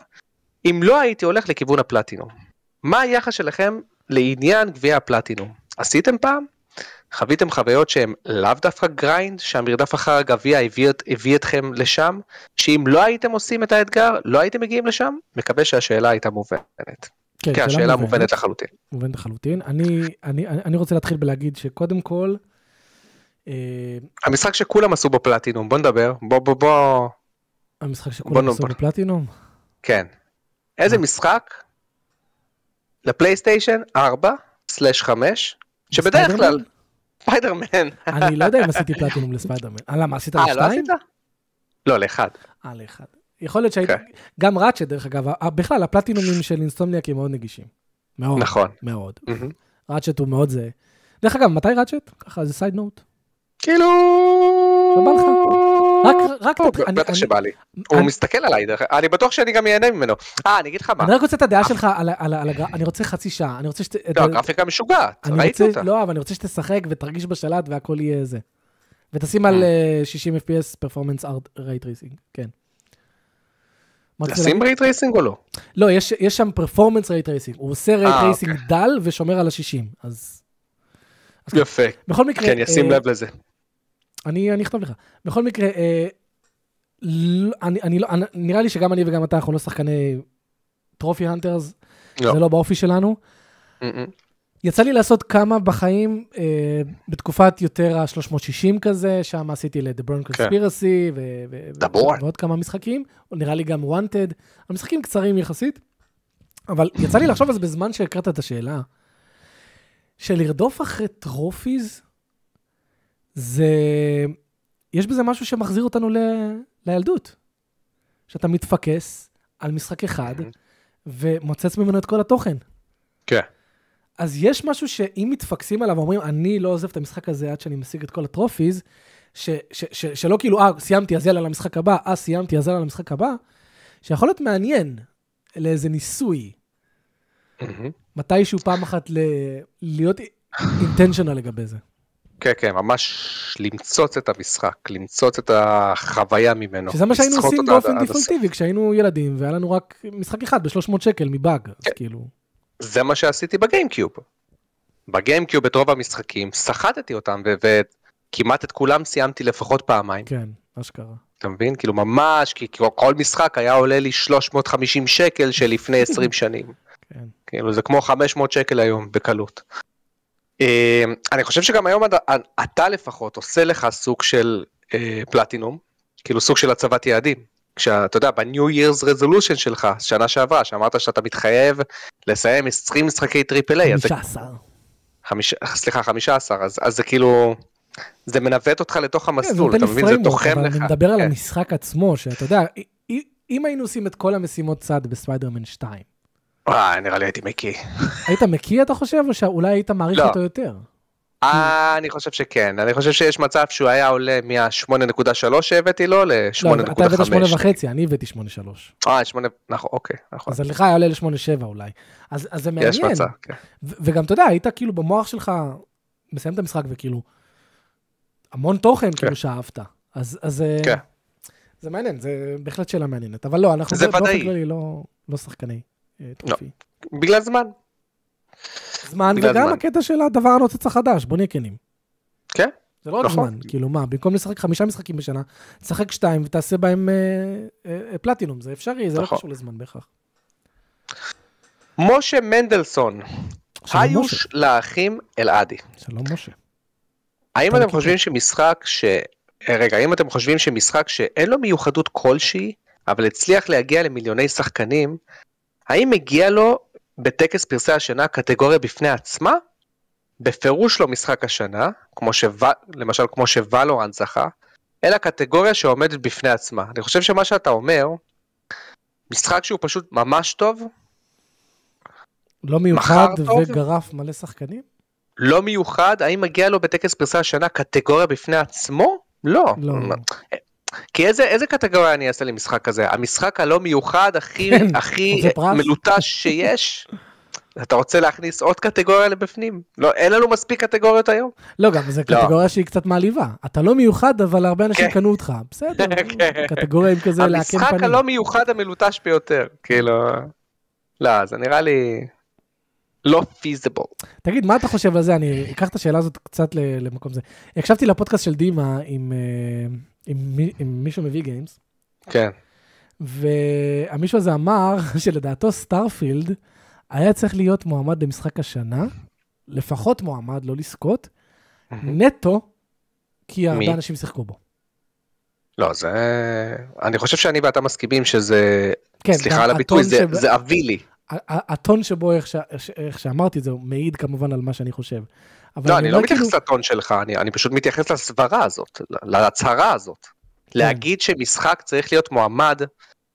אם לא הייתי הולך לכיוון הפלטינום. מה היחס שלכם לעניין גביע הפלטינום? עשיתם פעם? חוויתם חוויות שהן לאו דווקא גריינד, שהמרדף אחר הגביע הביא, הביא אתכם לשם, שאם לא הייתם עושים את האתגר, לא הייתם מגיעים לשם? מקווה שהשאלה הייתה מובנת. כן, כן השאלה מובנת, מובנת לחלוטין. מובנת לחלוטין. אני, אני, אני רוצה להתחיל בלהגיד שקודם כל... המשחק שכולם עשו בפלטינום, בוא נדבר, בוא בוא בוא... המשחק שכולם בוא, עשו בוא. בפלטינום? כן. איזה משחק? לפלייסטיישן ארבע סלש חמש, שבדרך כלל... ספיידרמן. אני לא יודע אם עשיתי פלטינום לספיידרמן. למה, עשית לשתיים? לא עשית? לא, לאחד. אה, לאחד. יכול להיות שהייתי... גם ראצ'ט, דרך אגב, בכלל, הפלטינומים של אינסטומניאק הם מאוד נגישים. מאוד. נכון. מאוד. ראצ'ט הוא מאוד זה... דרך אגב, מתי ראצ'ט? ככה, זה סייד נוט. כאילו... לא בא לך. רק... בטח שבא לי. הוא מסתכל עליי, אני בטוח שאני גם ייהנה ממנו. אה, אני אגיד לך מה. אני רק רוצה את הדעה שלך על הגרפיקה, אני רוצה חצי שעה. לא, הגרפיקה משוגעת, ראיתי אותה. לא, אבל אני רוצה שתשחק ותרגיש בשלט והכל יהיה זה. ותשים על שישים אף פי אס פרפורמנס ריי טרייסינג, כן. לשים ריי טרייסינג או לא? לא, יש שם פרפורמנס ריי טרייסינג. הוא עושה ריי טרייסינג דל ושומר על ה-שישים, אז... יפה. בכל מקרה... כן, ישים לב לזה. אני אכתוב לך. בכל מקרה, נראה לי שגם אני וגם אתה, אנחנו לא שחקני טרופי הנטרס, זה לא באופי שלנו. יצא לי לעשות כמה בחיים, בתקופת יותר ה-שלוש מאות שישים כזה, שם עשיתי ל-The Burn Conspiracy, ועוד כמה משחקים, נראה לי גם Wanted, המשחקים קצרים יחסית, אבל יצא לי לחשוב אז בזמן שהקראת את השאלה, שלרדוף אחרי טרופיז, זה, יש בזה משהו שמחזיר אותנו ל... לילדות. שאתה מתפקס על משחק אחד, ומוצץ ממנו את כל התוכן. כן. אז יש משהו שאם מתפקסים עליו, אומרים, אני לא עוזב את המשחק הזה עד שאני משיג את כל הטרופיז, ש... ש... ש... שלא כאילו, אה, סיימתי, אז יאללה למשחק הבא, אה, סיימתי, אז יאללה למשחק הבא, שיכול להיות מעניין לאיזה ניסוי. מתישהו פעם אחת ל... להיות intentional לגבי זה. כן, כן, ממש למצוץ את המשחק, למצוץ את החוויה ממנו. שזה מה שהיינו עושים באופן דיפולטיבי, כשהיינו ילדים, והיה לנו רק משחק אחד ב-שלוש מאות שקל מבאג, אז כאילו... זה מה שעשיתי בגיימקיוב. בגיימקיוב, ברוב המשחקים, סחטתי אותם, וכמעט את כולם סיימתי לפחות פעמיים. כן, אשכרה. אתה מבין? כאילו ממש, כי כל משחק היה עולה לי שלוש מאות וחמישים שקל של לפני עשרים שנים. כן. כאילו זה כמו חמש מאות שקל היום, בקלות. אני חושב שגם היום אתה לפחות עושה לך סוג של פלטינום, כאילו סוג של הצבת יעדים, כשאתה יודע, ב-New Year's Resolution שלך, שנה שעברה, שאמרת שאתה מתחייב לסיים עשרים משחקי טריפל איי, סליחה, חמישה עשר, אז זה כאילו, זה מנווט אותך לתוך המסלול, אתה מבין, זה תוחם לך. אני מדבר על המשחק עצמו, שאתה יודע, אם היינו עושים את כל המשימות צד בספיידרמן שתיים, אה, נראה לי הייתי מקיא. היית מקיא, אתה חושב, או שאולי היית מעריך אותו יותר? אה, אני חושב שכן. אני חושב שיש מצב שהוא היה עולה מה-שמונה נקודה שלוש שהבאתי לו ל-שמונה נקודה חמש. לא, אתה הבאת שמונה נקודה חמש, אני הבאתי שמונה נקודה שלוש. אה, שמונה, נכון, אוקיי, נכון. אז לך היה עולה ל-שמונה נקודה שבע אולי. אז זה מעניין. יש מצב, כן. וגם, אתה יודע, היית כאילו במוח שלך, מסיים את המשחק וכאילו, המון תוכן כאילו שאהבת. אז זה מעניין, זה בהחלט שאלה מעניינת. אבל לא, אנחנו לא שחקני. בגלל זמן זמן וגם הקטע של הדבר הנוצץ החדש, בוא נהיה כנים, זה לא עוד זמן, כאילו מה, במקום לשחק חמישה משחקים בשנה, תשחק שתיים ותעשה בהם פלטינום, זה אפשרי, זה לא קשור לזמן בהכרח. משה מנדלסון, היוש לאחים אלעדי, שלום משה. האם אתם חושבים שמשחק ש... רגע, האם אתם חושבים שמשחק שאין לו מיוחדות כלשהי אבל הצליח להגיע למיליוני שחקנים, האם מגיע לו בטקס פרסי השנה קטגוריה בפני עצמה, בפירוש לא משחק השנה, כמו ש... למשל כמו שוולורנט זכה, אלא קטגוריה שעומדת בפני עצמה. אני חושב שמה שאתה אומר, משחק שהוא פשוט ממש טוב, לא מיוחד וגרף מלא שחקנים? לא מיוחד, האם מגיע לו בטקס פרסי השנה קטגוריה בפני עצמו? לא. לא. כי איזה, איזה קטגוריה אני אעשה למשחק כזה? המשחק הלא מיוחד, הכי, הכי מלוטש שיש? אתה רוצה להכניס עוד קטגוריה לבפנים? לא, אין לנו מספיק קטגוריות היום? לא, גם זו קטגוריה שהיא קצת מעליבה. אתה לא מיוחד, אבל הרבה אנשים קנו אותך. בסדר, קטגוריה עם כזה להקם פנים. המשחק הלא מיוחד המלוטש ביותר. כאילו, לא, זה נראה לי... לא פיזיבל. תגיד, מה אתה חושב על זה? אני אקח את השאלה הזאת קצת למקום זה. הקשבתי לפודקאסט של דימה עם, עם, עם מישהו מביא גיימס. כן. והמישהו הזה אמר שלדעתו סטארפילד היה צריך להיות מועמד למשחק השנה, לפחות מועמד, לא לזכות, נטו, כי הרבה אנשים שיחקו בו. לא, זה... אני חושב שאני ואתה מסכימים שזה... כן, סליחה על הביטוי, זה, שבא... זה אבי לי. הטון שבו, איך שאמרתי, זה מעיד כמובן על מה שאני חושב. לא, אני לא מתייחס לטון שלך, אני פשוט מתייחס לסברה הזאת, להצהרה הזאת. להגיד שמשחק צריך להיות מועמד,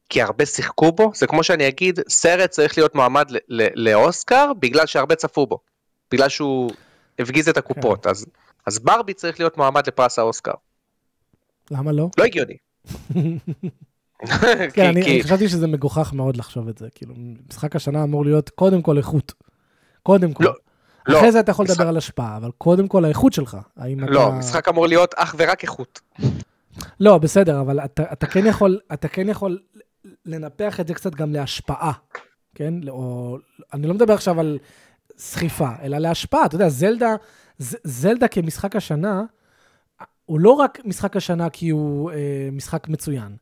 כי הרבה שיחקו בו, זה כמו שאני אגיד, סרט צריך להיות מועמד לאוסקר, בגלל שהרבה צפו בו. בגלל שהוא הפגיז את הקופות. אז ברבי צריך להיות מועמד לפרס האוסקר. למה לא? לא הגיוני. כן, אני חשבתי שזה מגוחך מאוד לחשוב את זה, כאילו, משחק השנה אמור להיות קודם כל איכות, קודם כל, אחרי זה אתה יכול לדבר על השפעה, אבל קודם כל האיכות שלך. לא, משחק אמור להיות אך ורק איכות. לא, בסדר, אבל אתה כן יכול לנפח את זה קצת גם להשפעה, כן? אני לא מדבר עכשיו על סחיפה, אלא להשפעה, אתה יודע, זלדה, זלדה כמשחק השנה, הוא לא רק משחק השנה כי הוא משחק מצוין,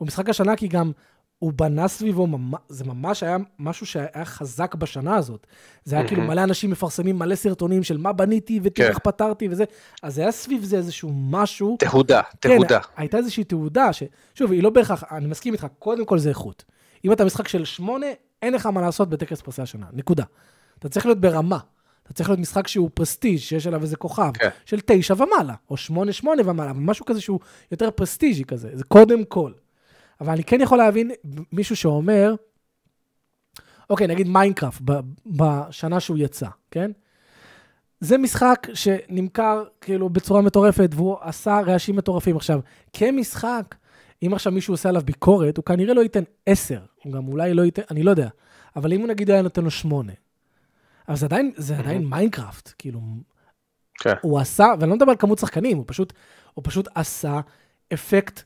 הוא משחק השנה כי גם הוא בנה סביבו, זה ממש היה משהו שהיה חזק בשנה הזאת. זה היה כאילו מלא אנשים מפרסמים, מלא סרטונים של מה בניתי ותרח פתרתי וזה. אז היה סביב זה איזשהו משהו. תהודה, תהודה. הייתה איזושהי תהודה ש... שוב, היא לא בהכרח, אני מסכים איתך, קודם כל זה איכות. אם אתה משחק של שמונה, אין לך מה לעשות בטקס פרסי השנה, נקודה. אתה צריך להיות ברמה. אתה צריך להיות משחק שהוא פרסטיג' שיש עליו איזה כוכב, של תשע ומעלה, או שמונה, שמונה ומעלה, משהו כזה שהוא יותר פרסטיג'י כזה. זה קודם כל. אבל אני כן יכול להבין מישהו שאומר, אוקיי, נגיד מיינקראפט, בשנה שהוא יצא, כן? זה משחק שנמכר כאילו בצורה מטורפת, והוא עשה רעשים מטורפים. עכשיו, כמשחק, אם עכשיו מישהו עושה עליו ביקורת, הוא כנראה לא ייתן עשר, הוא גם אולי לא ייתן, אני לא יודע, אבל אם הוא נגיד היה נותן לו שמונה, אבל זה עדיין, זה עדיין מיינקראפט, כאילו, הוא עשה, ואני לא מדבר על כמות שחקנים, הוא פשוט, הוא פשוט עשה אפקט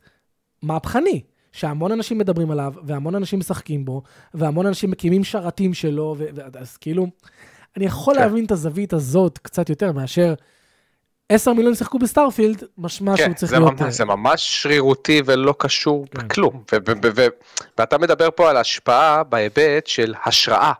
מהפכני, שהמון אנשים מדברים עליו, והמון אנשים משחקים בו, והמון אנשים מקימים שרתים שלו, אז כאילו, אני יכול להבין את הזווית הזאת קצת יותר, מאשר עשר מיליון שיחקו בסטארפילד, משמע שהוא צריך להיות... זה ממש שרירותי ולא קשור בכלום, ואתה מדבר פה על השפעה בהיבט של השראה.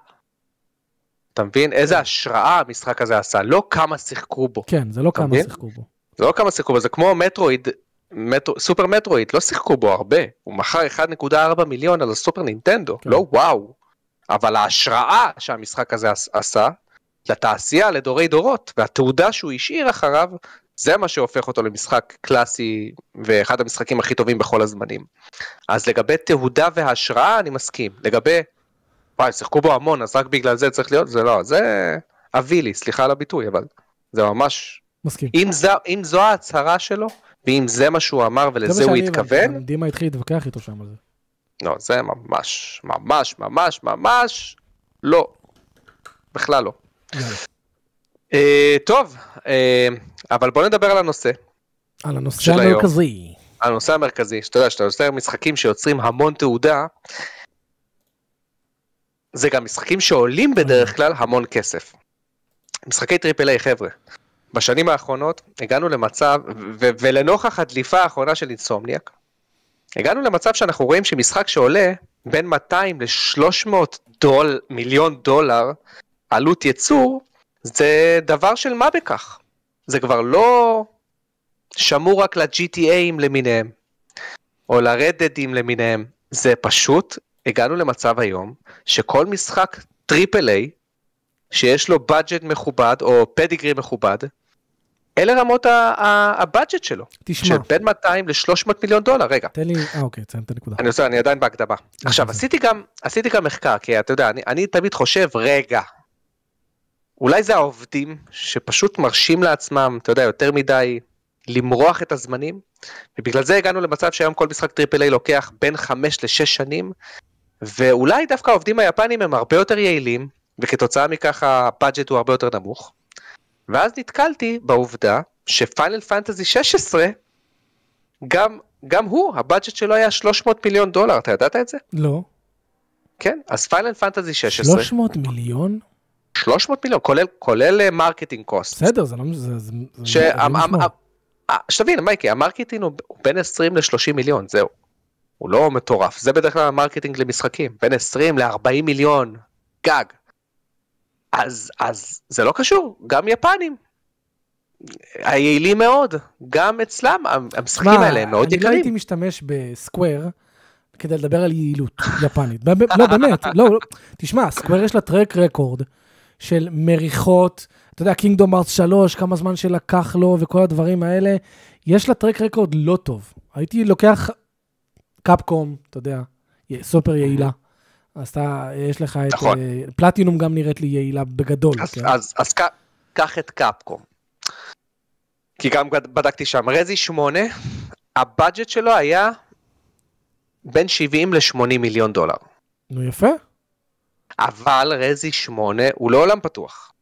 אתה מבין? איזה השראה המשחק הזה עשה, לא כמה שיחקו בו. כן, זה לא כמה שיחקו בו. זה לא כמה שיחקו בו, זה כמו מטרויד, מטרו, סופר מטרואיד, לא שיחקו בו הרבה, הוא מכר אחד נקודה ארבע מיליון על הסופר נינטנדו, כן. לא וואו, אבל ההשראה שהמשחק הזה עשה, לתעשייה, לדורי דורות, והתעודה שהוא השאיר אחריו, זה מה שהופך אותו למשחק קלאסי, ואחד המשחקים הכי טובים בכל הזמנים. אז לגבי תעודה והשראה, אני מסכים, לגבי, וואי, שיחקו בו המון, אז רק בגלל זה צריך להיות, זה לא, זה אבי לי, סליחה על הביטוי, אבל זה ממש, מסכים. אם, זו, אם זו ההצהרה שלו, ואם זה מה שהוא אמר ולזה הוא התכוון... דימה התחיל להתווכח איתו שם על זה. לא, זה ממש, ממש, ממש, ממש, לא. בכלל לא. טוב, אבל בואו נדבר על הנושא. על הנושא המרכזי. על הנושא המרכזי, שאתה יודע, שאתה עושה משחקים שיוצרים המון תעודה, זה גם משחקים שעולים בדרך כלל המון כסף. משחקי טריפל איי, חבר'ה. בשנים האחרונות הגענו למצב, ו- ולנוכח הדליפה האחרונה של אינסומניאק, הגענו למצב שאנחנו רואים שמשחק שעולה בין מאתיים לשלוש מאות מיליון דולר, עלות ייצור, זה דבר של מה בכך. זה כבר לא שמור רק ל-ג'י טי איי למיניהם, או ל-Red Dead'ים למיניהם. זה פשוט, הגענו למצב היום, שכל משחק טריפל איי, שיש לו בדג'ט מכובד, או פדיגרי מכובד, אלה רמות הבדג'ט שלו. תשמע. שבין מאתיים לשלוש מאות מיליון דולר, רגע. תן לי, אה אוקיי, תן את הנקודה. אני עושה, אני עדיין בהקדמה. עכשיו, עשיתי גם, עשיתי גם מחקר, כי אתה יודע, אני, אני תמיד חושב, רגע, אולי זה העובדים שפשוט מרשים לעצמם, אתה יודע, יותר מדי, למרוח את הזמנים, ובגלל זה הגענו למצב שהיום כל משחק טריפל איי לוקח בין חמש לשש שנים, ואולי דווקא העובדים היפנים הם הרבה יותר יעילים, וכתוצאה מכך הבאג'ט הוא הרבה יותר נמוך, ואז נתקלתי בעובדה שפיינל פנטזי שש עשרה, גם, גם הוא, הבאג'ט שלו היה שלוש מאות מיליון דולר, אתה ידעת את זה? לא. כן, אז פיינל פנטזי שש עשרה. שלוש מאות מיליון? שלוש מאות מיליון, כולל, כולל מרקטינג קוסט. בסדר, זה לא משמע. שתבין, מייקי, המרקטינג הוא בין עשרים לשלושים מיליון, זהו. הוא לא מטורף, זה בדרך כלל המרקטינג למשחקים, בין עשרים לארבעים מיליון גג. אז, אז זה לא קשור, גם יפנים, היעילים מאוד, גם אצלם, המשחקים האלה הם מאוד יקרים. אני לא הייתי משתמש בסקוואר, כדי לדבר על יעילות יפנית, לא באמת, לא, תשמע, סקוואר יש לה טרק רקורד, של מריחות, אתה יודע, קינגדום ארץ שלוש, כמה זמן שלקח לו, וכל הדברים האלה, יש לה טרק רקורד לא טוב, הייתי לוקח קאפקום, אתה יודע, סופר יעילה, אז אתה, יש לך את פלטינום גם נראית לי יעילה בגדול. אז קח את קאפקום, כי גם בדקתי שם, רזי שמונה, הבאג'ט שלו היה בין שבעים לשמונים מיליון דולר. נו יפה. אבל רזי שמונה הוא לא עולם פתוח.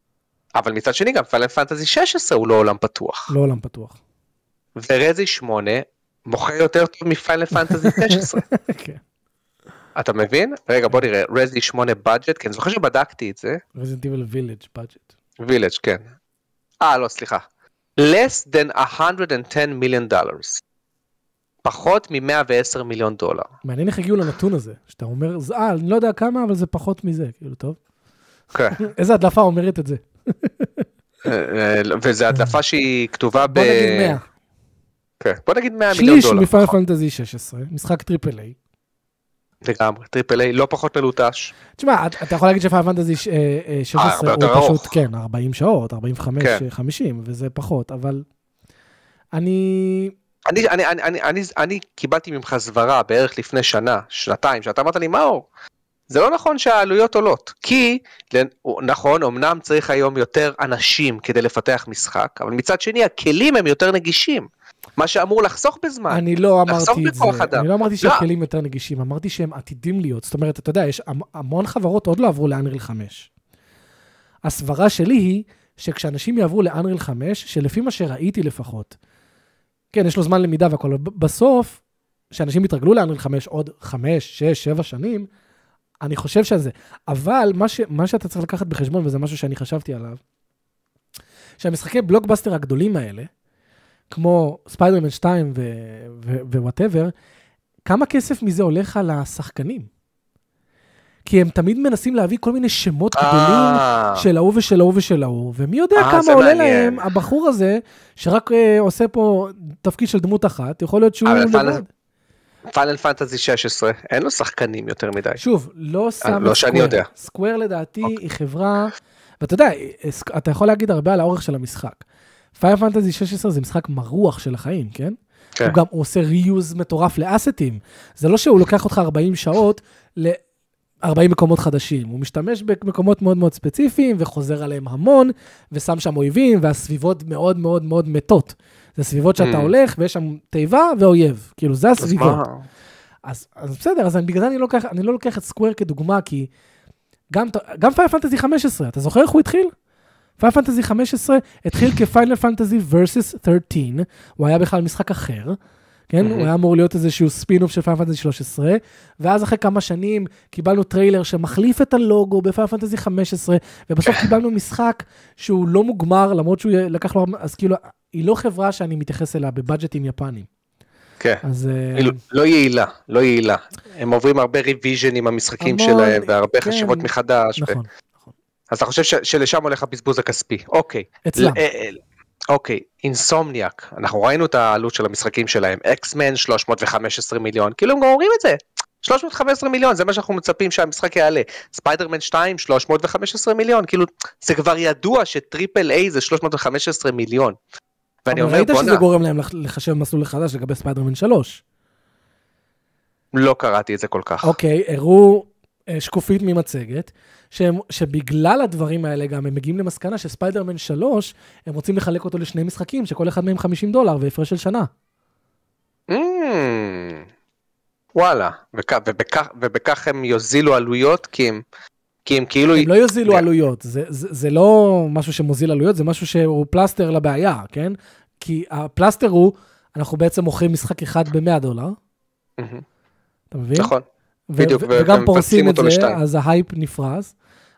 אבל מצד שני גם פיינל פנטזי שש עשרה הוא לא עולם פתוח. לא עולם פתוח. ורזי שמונה מוכר יותר טוב מפיינל פנטזי שש עשרה. כן. אתה מבין? רגע, בוא נראה, רזי שמונה בדג'ט, כן, זוכר שבדקתי את זה. Resident Evil Village בדג'ט. Village, כן. אה, לא, סליחה. less than one hundred ten million dollars. פחות מ-מאה ועשר מיליון דולר. מעניין איך הגיעו לנתון הזה, שאתה אומר, אה, אני לא יודע כמה, אבל זה פחות מזה, כאילו, טוב? כן. איזה הדלפה אומרת את זה? וזו הדלפה שהיא כתובה ב... בוא נגיד מאה. כן, בוא נגיד מאה מיליון דולר. שליש מפיינל פנטזי שש עשרה, משחק טריפל איי. לגמרי, טריפל איי, לא פחות מלוטש. תשמע, אתה יכול להגיד שפיינל פנטזי שש עשרה הוא פשוט, כן, ארבעים שעות, ארבעים וחמש, חמישים, וזה פחות, אבל אני... אני, אני, אני, אני, אני, אני קיבלתי ממך סברה בערך לפני שנה, שנתיים, שאתה אמרת לי, מאור, זה לא נכון שהעלויות עולות, כי, נכון, אמנם צריך היום יותר אנשים כדי לפתח משחק, אבל מצד שני, הכלים הם יותר נגישים, מה שאמור לחסוך בזמן. אני לא אמרתי את זה, אדם. אני לא אמרתי שהכלים יותר נגישים, אמרתי שהם עתידים להיות, זאת אומרת, אתה יודע, יש המון חברות עוד לא עברו לאנריל חמש. הסברה שלי היא, שכשאנשים יעברו לאנריל חמש, שלפי מה שראיתי לפחות, כן, יש לו זמן למידה והכל, בסוף, שאנשים יתרגלו לאנריל חמש עוד חמש, שש, שבע שנים, אני חושב שזה, אבל מה, ש, מה שאתה צריך לקחת בחשבון, וזה משהו שאני חשבתי עליו, שהמשחקי בלוקבאסטר הגדולים האלה, כמו ספיידרמן שתיים ווואטאבר, כמה כסף מזה הולך על השחקנים? כי הם תמיד מנסים להביא כל מיני שמות גדולים של ההוא ושל ההוא ושל ההוא, ומי יודע כמה עולה להם הבחור הזה, שרק עושה פה תפקיד של דמות אחת, יכול להיות שהוא לבד. פיינל פנטזי שש עשרה, אין לו שחקנים יותר מדי. שוב, לא שם סקוואר. סקוואר לדעתי היא חברה, ואתה יודע, אתה יכול להגיד הרבה על האורך של המשחק. פיינל פנטזי שש עשרה זה משחק מרוח של החיים, כן? הוא גם עושה ריוז מטורף לאסטים. זה לא שהוא לוקח אותך ארבעים שעות ל... ארבעים מקומות חדשים, הוא משתמש במקומות מאוד מאוד ספציפיים, וחוזר עליהם המון, ושם שם אויבים, והסביבות מאוד מאוד מאוד מתות. זה סביבות שאתה הולך, ויש שם תיבה ואויב, כאילו זה הסביבות. אז בסדר, אז בגלל זה אני לא לוקח את סקוואר כדוגמה, כי גם פיינל פנטזי חמש עשרה, אתה זוכר איך הוא התחיל? פיינל פנטזי חמש עשרה התחיל כפיינל פנטזי versus thirteen, הוא היה בכלל משחק אחר, כן, הוא היה אמור להיות איזשהו ספין-אוף של פיינל פנטזי שלוש עשרה, ואז אחרי כמה שנים קיבלנו טריילר שמחליף את הלוגו בפיינל פנטזי חמש עשרה, ובסוף קיבלנו משחק שהוא לא מוגמר, למרות שהוא לקח לו, אז כאילו, היא לא חברה שאני מתייחס אליה בבאג'טים יפנים. כן, לא יעילה, לא יעילה. הם עוברים הרבה ריוויז'ן עם המשחקים שלהם, והרבה חשיבות מחדש. נכון, נכון. אז אתה חושב שלשם הולך הבזבוז הכספי. אוקיי. אצלם. אוקיי, אינסומניאק, אנחנו ראינו את העלות של המשחקים שלהם, אקסמן שלוש מאות וחמש עשרה מיליון, כאילו הם גם אומרים את זה, שלוש מאות וחמש עשרה מיליון, זה מה שאנחנו מצפים שהמשחק יעלה. ספיידרמן שתיים, שלוש מאות וחמש עשרה מיליון, כאילו, זה כבר ידוע שטריפל איי זה שלוש מאות וחמש עשרה מיליון. ואני אומר, ראית שזה גורם להם לחשב מסלול חדש לגבי ספיידרמן שלוש? לא קראתי את זה כל כך. אוקיי, הראו שקופית ממצגת, שבגלל הדברים האלה גם הם מגיעים למסקנה שספיידרמן שלוש, הם רוצים לחלק אותו לשני משחקים, שכל אחד מהם חמישים דולר והפרש של שנה. וואלה, וכך, ובכך, ובכך הם יוזילו עלויות, כי הם, כי הם כאילו... הם לא יוזילו עלויות, זה, זה, זה לא משהו שמוזיל עלויות, זה משהו שהוא פלסטר לבעיה, כן? כי הפלסטר הוא, אנחנו בעצם מוכרים משחק אחד ב-מאה דולר, אתה מבין? נכון, בדיוק, וגם פורסים את זה, אז ההייפ נפרס,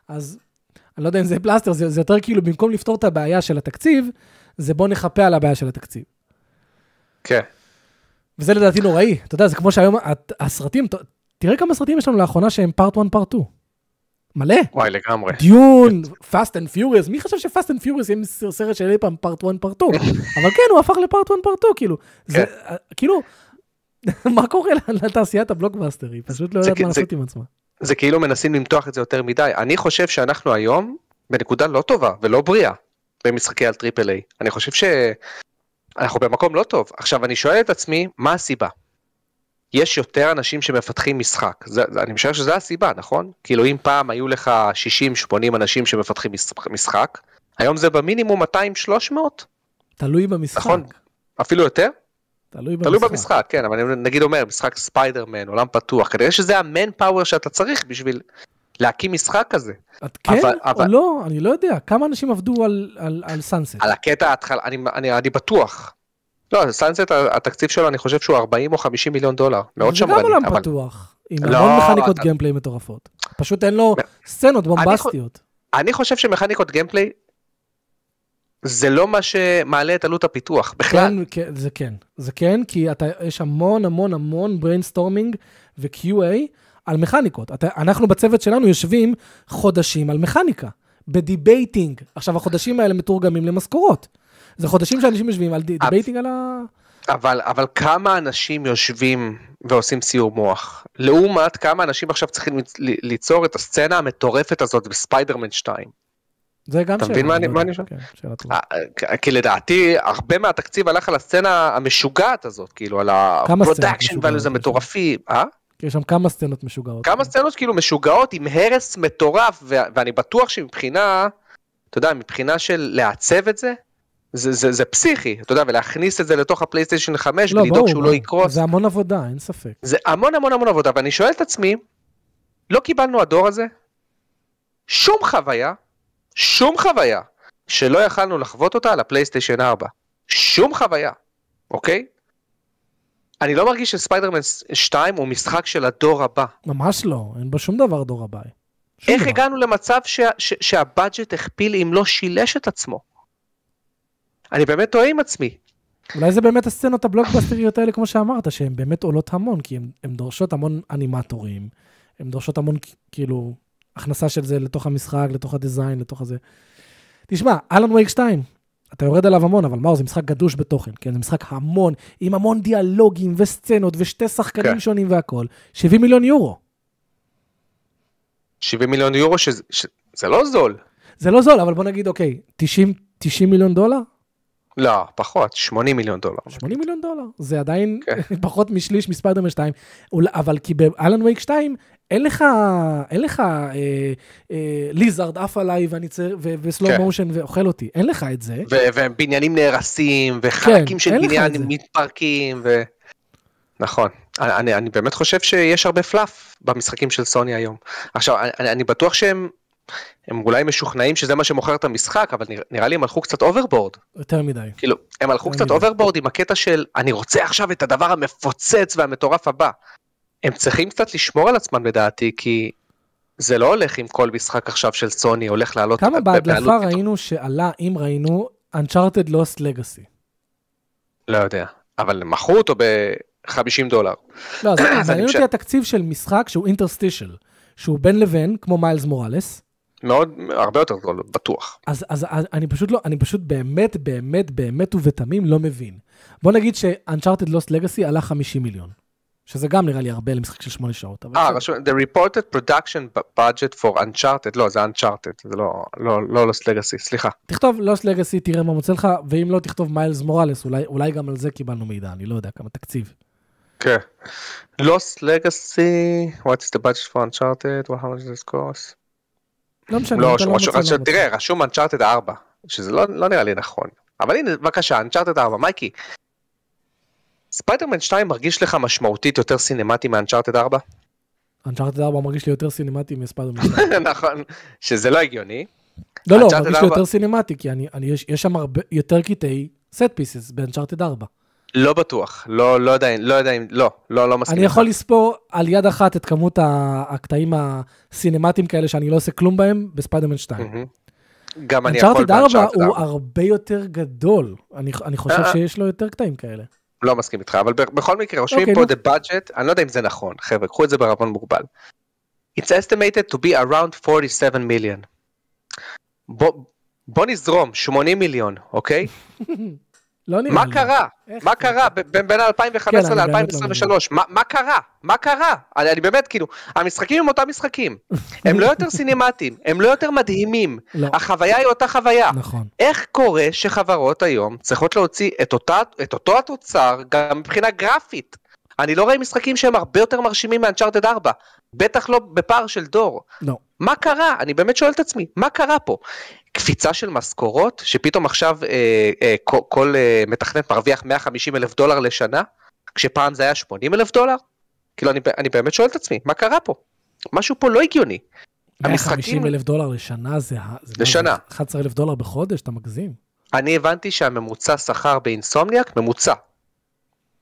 אז אני לא יודע אם זה פלסטר, זה, זה יותר כאילו, במקום לפתור את הבעיה של התקציב, זה בוא נחפה על הבעיה של התקציב. כן. וזה לדעתי נוראי, אתה יודע, זה כמו שהיום הסרטים, תראה כמה סרטים יש לנו לאחרונה שהם פארט אחת, פארט שתיים. מלא. וואי, לגמרי. דיון, פאסט אנד פיוריוס, מי חשב שפאסט אנד פיוריוס יהיה סרט של אי פעם פארט אחת, פארט שתיים? אבל כן, הוא הפך לפארט אחת, פארט שתיים, כאילו. כאילו, מה קורה לתעשיית הבלוקבאסטר? היא פשוט לא יודעת מה לעשות עם עצמה. זה כאילו מנסים למתוח את זה יותר מדי. אני חושב שאנחנו היום בנקודה לא טובה ולא בריאה במשחקי על טריפל איי. אני חושב ש... אנחנו במקום לא טוב. עכשיו, אני שואל את עצמי, מה הסיבה? יש יותר אנשים שמפתחים משחק. זה, אני משער שזה הסיבה, נכון? כאילו, אם פעם היו לך שישים שמונים אנשים שמפתחים משחק, היום זה במינימום מאתיים שלוש מאות. תלוי במשחק. נכון? אפילו יותר? תלוי במשחק. תלוי במשחק, כן, אבל אני נגיד אומר, משחק ספיידרמן, עולם פתוח, כנראה שזה המן פאוור שאתה צריך בשביל להקים משחק כזה. כן או לא, אני לא יודע. כמה אנשים עבדו על סאנסט? על הקטע ההתחלה, אני בטוח. לא, סאנסט, התקציב שלו, אני חושב שהוא ארבעים או חמישים מיליון דולר. מאוד שמרני. זה גם עולם פתוח, עם המון מכניקות גיימפליי מטורפות. פשוט אין לו סצנות בומבסטיות. אני חושב שמכניקות גיימפליי, זה לא מה שמעלה את עלות הפיתוח, בכלל. זה כן, זה כן, כי יש המון המון המון בריינסטורמינג ו-קיו איי, על מכניקות. אנחנו בצוות שלנו יושבים חודשים על מכניקה, בדיבייטינג. עכשיו, החודשים האלה מתורגמים למשכורות. זה חודשים שאנשים יושבים על דיבייטינג על ה... אבל, אבל כמה אנשים יושבים ועושים סיור מוח? לעומת כמה אנשים עכשיו צריכים ליצור את הסצנה המטורפת הזאת בספיידרמן שתיים. זה גם שאלה. אתה מבין מה אני, מה אני שואל? כן, שאלה טובה. כי לדעתי, הרבה מהתקציב הלך על הסצנה המשוגעת הזאת, כאילו, על הפרודקשן ועל זה מטורפי, אה? יש שם כמה סצנות משוגעות. כמה סצנות כאילו משוגעות עם הרס מטורף, ואני בטוח שמבחינה, אתה יודע, מבחינה של לעצב את זה, זה פסיכי, אתה יודע, ולהכניס את זה לתוך הפלייסטיישן חמש, ולדאוג שהוא לא יקרוס. זה המון עבודה, אין ספק. זה המון המון המון עבודה, ואני שואל את עצמי, לא קיבלנו הדור הזה, שום חוויה, שום חוויה, שלא יכלנו לחוות אותה על הפלייסטיישן ארבע. שום חוויה, אוקיי? אני לא מרגיש שספיידרמן שתיים הוא משחק של הדור הבא. ממש לא, אין בו שום דבר דור הבא. איך דבר. הגענו למצב שה, ש, שהבאג'ט הכפיל אם לא שילש את עצמו? אני באמת טועה עם עצמי. אולי זה באמת הסצנות הבלוקבאסטריות האלה, כמו שאמרת, שהן באמת עולות המון, כי הן דורשות המון אנימטורים, הן דורשות המון כאילו, הכנסה של זה לתוך המשחק, לתוך הדיזיין, לתוך הזה. תשמע, אלן וייק שתיים. אתה יורד עליו המון, אבל מאור, זה משחק גדוש בתוכן, כן? זה משחק המון, עם המון דיאלוגים וסצנות ושתי שחקנים כן. שונים והכל. שבעים מיליון יורו. שבעים מיליון יורו, שזה, שזה לא זול. זה לא זול, אבל בוא נגיד, אוקיי, תשעים מיליון דולר? לא, פחות, שמונים מיליון דולר. שמונים מיליון דולר, זה עדיין כן. פחות משליש מספיידרמן שתיים, אבל כי באלן וייק שתיים, אין לך, אין לך אה, אה, ליזארד אף עליי ואני צר, ו- וסלו כן. מושן ואוכל אותי, אין לך את זה. ו- ובניינים נהרסים, וחלקים כן, של בניין מתפרקים, ו... נכון, אני, אני באמת חושב שיש הרבה פלאף במשחקים של סוני היום. עכשיו, אני, אני בטוח שהם, הם אולי משוכנעים שזה מה שמוכר את המשחק, אבל נראה לי הם הלכו קצת אוברבורד. יותר מדי. כאילו, הם הלכו קצת אוברבורד עם הקטע של, אני רוצה עכשיו את הדבר המפוצץ והמטורף הבא. הם צריכים קצת לשמור על עצמם לדעתי, כי זה לא הולך עם כל משחק עכשיו של סוני, הולך לעלות... כמה בהדלפה ראינו שעלה, אם ראינו, Uncharted Lost Legacy? לא יודע, אבל מכרו אותו ב-חמישים דולר. לא, אז ראינו אותי התקציב של משחק שהוא אינטרסטישל, שהוא בין לבין, כמו מיילס מוראלס, מאוד, הרבה יותר גדול, בטוח. אז, אז, אז אני פשוט לא, אני פשוט באמת, באמת, באמת ובתמים לא מבין. בוא נגיד ש-Uncharted Lost Legacy עלה חמישים מיליון. שזה גם נראה לי הרבה למשחק של שמונה שעות. אה, רשום, the reported production budget for Uncharted, לא, זה Uncharted, זה לא, לא, לא Lost Legacy, סליחה. תכתוב Lost Legacy, תראה מה מוצא לך, ואם לא תכתוב מיילס מוראלס, אולי, אולי גם על זה קיבלנו מידע, אני לא יודע כמה תקציב. כן. Lost Legacy, what is the budget for Uncharted, what how much does it cost? לא משנה, לא, אתה לא מצא. תראה, רשום Uncharted ארבע, שזה לא, לא נראה לי נכון. אבל הנה, בבקשה, Uncharted ארבע, מייקי. ספיידרמן שתיים מרגיש לך משמעותית יותר סינמטי מאנצ'ארטד ארבע? אנצ'ארטד ארבע מרגיש לי יותר סינמטי מספיידרמן שתיים. נכון, שזה לא הגיוני. לא, לא, מרגיש לי יותר סינמטי, כי יש שם יותר קטעי סט פיסס באנצ'ארטד ארבע. לא בטוח, לא יודע, לא יודע, לא, לא מסכים. אני יכול לספור על יד אחת את כמות הקטעים הסינמטיים כאלה שאני לא עושה כלום בהם בספיידרמן שתיים. גם אני יכול באנצ'ארטד ארבע. אנצ'ארטד ארבע הוא הרבה יותר גדול, אני חושב שיש לו יותר קטעים כאלה. לא מסכים איתך, אבל בכל מקרה, רושמים פה the budget, אני לא יודע אם זה נכון, חבר'ה, קחו את זה ברבון מוגבל. It's estimated to be around forty-seven million. בוא נזרום, שמונים מיליון, אוקיי? מה קרה? מה קרה? בין אלפיים וחמש עשרה ל-אלפיים עשרים ושלוש, מה קרה? מה קרה? אני באמת, כאילו, המשחקים הם אותם משחקים. הם לא יותר סינמטיים, הם לא יותר מדהימים. החוויה היא אותה חוויה. איך קורה שחברות היום צריכות להוציא את אותו התוצר גם מבחינה גרפית? אני לא רואה משחקים שהם הרבה יותר מרשימים מאנצ'ארטד ארבע. בטח לא בפער של דור. מה קרה? אני באמת שואל את עצמי, מה קרה פה? קפיצה של משכורות, שפתאום עכשיו אה, אה, כל, כל אה, מתכנת מרוויח מאה וחמישים אלף דולר לשנה, כשפעם זה היה שמונים אלף דולר, כאילו אני, אני באמת שואל את עצמי, מה קרה פה? משהו פה לא הגיוני. מאה וחמישים אלף דולר לשנה זה, זה לשנה. אחד עשר אלף דולר בחודש, אתה מגזים. אני הבנתי שהממוצע שכר באינסומניאק, ממוצע.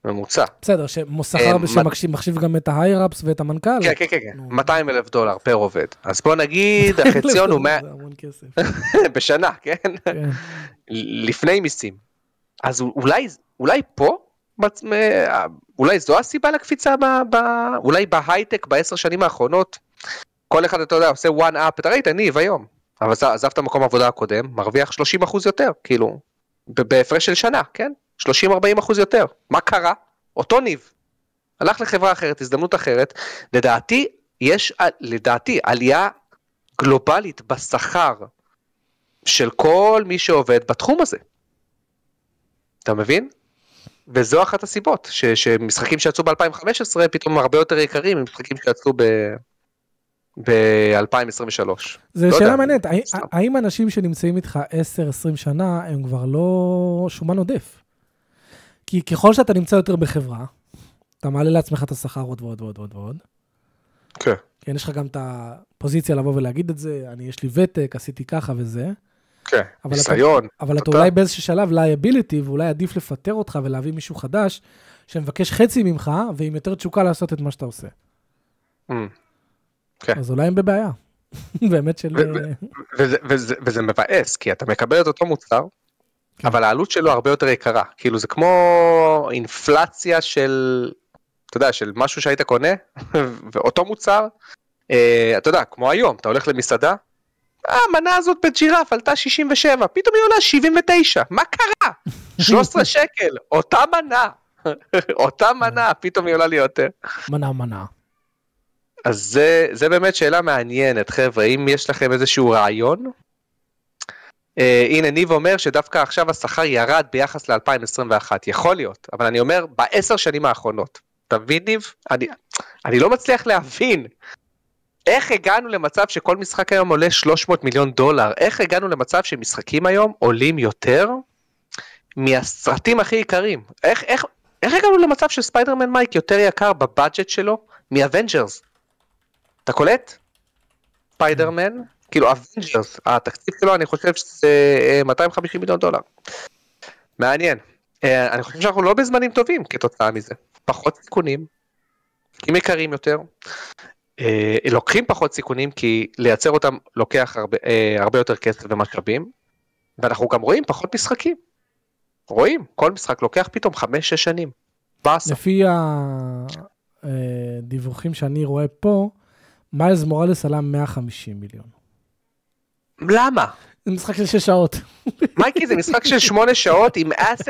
ממוצע. בסדר, שמוסחר שמחשיב גם את ההייראפס ואת המנכ"ל. כן, כן, כן, מאתיים אלף דולר פר עובד. אז בוא נגיד, החציון הוא מאה... זה המון כסף. בשנה, כן? לפני מיסים. אז אולי פה, אולי זו הסיבה לקפיצה, אולי בהייטק בעשר שנים האחרונות, כל אחד, אתה יודע, עושה one up, אתה ראית, אני והיום. אבל עזבת מקום עבודה הקודם, מרוויח שלושים אחוז יותר, כאילו, בהפרש של שנה, כן? שלושים עד ארבעים אחוז יותר. מה קרה? אותו ניב. הלך לחברה אחרת, הזדמנות אחרת. לדעתי, יש, לדעתי, עלייה גלובלית בשכר של כל מי שעובד בתחום הזה. אתה מבין? וזו אחת הסיבות, ש, שמשחקים שיצאו ב-אלפיים וחמש עשרה פתאום הרבה יותר יקרים, משחקים שיצאו ב-אלפיים עשרים ושלוש. זה לא שאלה מעניינת. האם אנשים שנמצאים איתך עשר עשרים שנה, הם כבר לא שומן עודף? כי ככל שאתה נמצא יותר בחברה, אתה מעלה לעצמך את השכר עוד ועוד ועוד ועוד ועוד. כן. כן, יש לך גם את הפוזיציה לבוא ולהגיד את זה, אני יש לי ותק, עשיתי ככה וזה. כן, ניסיון. אבל אתה אולי באיזשהו שלב לייביליטי, ואולי עדיף לפטר אותך ולהביא מישהו חדש, שמבקש חצי ממך, ועם יותר תשוקה לעשות את מה שאתה עושה. כן. אז אולי הם בבעיה. באמת של... וזה מבאס, כי אתה מקבל את אותו מוצר, אבל העלות שלו הרבה יותר יקרה, כאילו זה כמו אינפלציה של, אתה יודע, של משהו שהיית קונה, ואותו מוצר, אתה יודע, כמו היום, אתה הולך למסעדה, המנה הזאת בג'ירף עלתה שישים ושבע, פתאום היא עולה שבעים ותשע, מה קרה? שלוש עשרה שקל, אותה מנה, אותה מנה, פתאום היא עולה לי יותר. מנה, מנה. אז זה באמת שאלה מעניינת, חבר'ה, אם יש לכם איזשהו רעיון, הנה ניב אומר שדווקא עכשיו השכר ירד ביחס ל-אלפיים עשרים ואחת, יכול להיות, אבל אני אומר בעשר שנים האחרונות, תבין ניב? אני לא מצליח להבין איך הגענו למצב שכל משחק היום עולה שלוש מאות מיליון דולר, איך הגענו למצב שמשחקים היום עולים יותר מהסרטים הכי עיקרים, איך הגענו למצב שספיידרמן מייק יותר יקר בבאג'ט שלו מאבנג'רס, אתה קולט? ספיידרמן? כאילו, אבנג'רס, התקציב שלו, אני חושב שזה מאתיים וחמישים מיליון דולר. מעניין. אני חושב שאנחנו לא בזמנים טובים כתוצאה מזה. פחות סיכונים, אם יקרים יותר, לוקחים פחות סיכונים, כי לייצר אותם לוקח הרבה, הרבה יותר כסף ומשאבים, ואנחנו גם רואים פחות משחקים. רואים, כל משחק לוקח פתאום חמש שש שנים. לפי הדיווחים שאני רואה פה, מיילס מוראלס עלה מאה וחמישים מיליון. למה? זה משחק של שש שעות. מייקי, זה משחק של שמונה שעות עם אסט...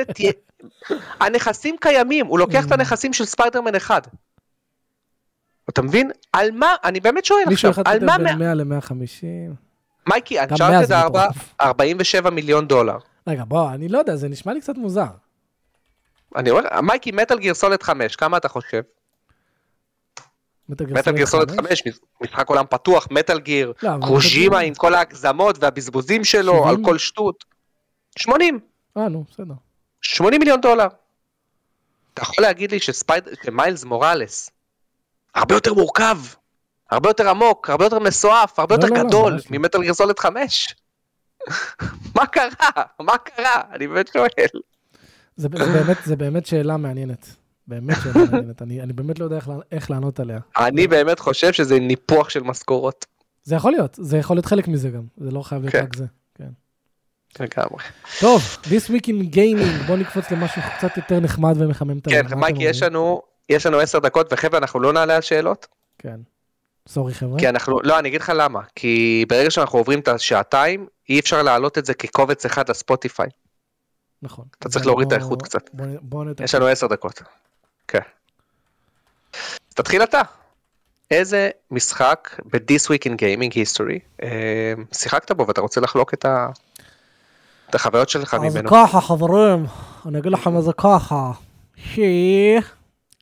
הנכסים קיימים, הוא לוקח את הנכסים של ספיידרמן אחד. אתה מבין? על מה? אני באמת שואל עכשיו. על מה? בין מאה למאה וחמישים. מייקי, אנצ'ארטד ארבע, ארבעים ושבע מיליון דולר. רגע, בוא, אני לא יודע, זה נשמע לי קצת מוזר. אני רואה, מייקי, מטל גיר סוליד חמש, כמה אתה חושב? מטל גיר סוליד חמש, משחק עולם פתוח, מטל גיר, קוז'ימה עם כל ההגזמות והבזבוזים שלו, על כל שטות. שמונים. אה, נו, בסדר. שמונים מיליון דולר. אתה יכול להגיד לי שמיילס מוראלס הרבה יותר מורכב, הרבה יותר עמוק, הרבה יותר מסועף, הרבה יותר גדול ממטל גיר סוליד חמש. מה קרה? מה קרה? אני באמת שואל. זה באמת, זה באמת שאלה מעניינת. באמת שאלה מעניינת. אני, אני באמת לא יודע איך, איך לענות עליה. אני באמת חושב שזה ניפוח של משכורות. זה יכול להיות. זה יכול להיות חלק מזה גם. זה לא חייב להיות רק זה. כן. לגמרי. טוב, This Week in Gaming. בוא נקפוץ למשהו קצת יותר נחמד ומחמם את הלב. כן, מייקי, יש לנו, יש לנו עשר דקות, וחבר'ה, אנחנו לא נעלה על שאלות. כן. סורי חבר'ה. כי אנחנו, לא, אני אגיד לך למה. כי ברגע שאנחנו עוברים את השעתיים, אי אפשר להעלות את זה כקובץ אחד לספוטיפיי. נכון. אתה צריך להוריד את האיכות קצת. יש לנו עשר דקות. כן. תתחיל אתה. איזה משחק ב-This Week in Gaming History שיחקת בו ואתה רוצה לחלוק את החוויות שלך ממנו? אז ככה חברים, אני אגיד לכם איזה ככה.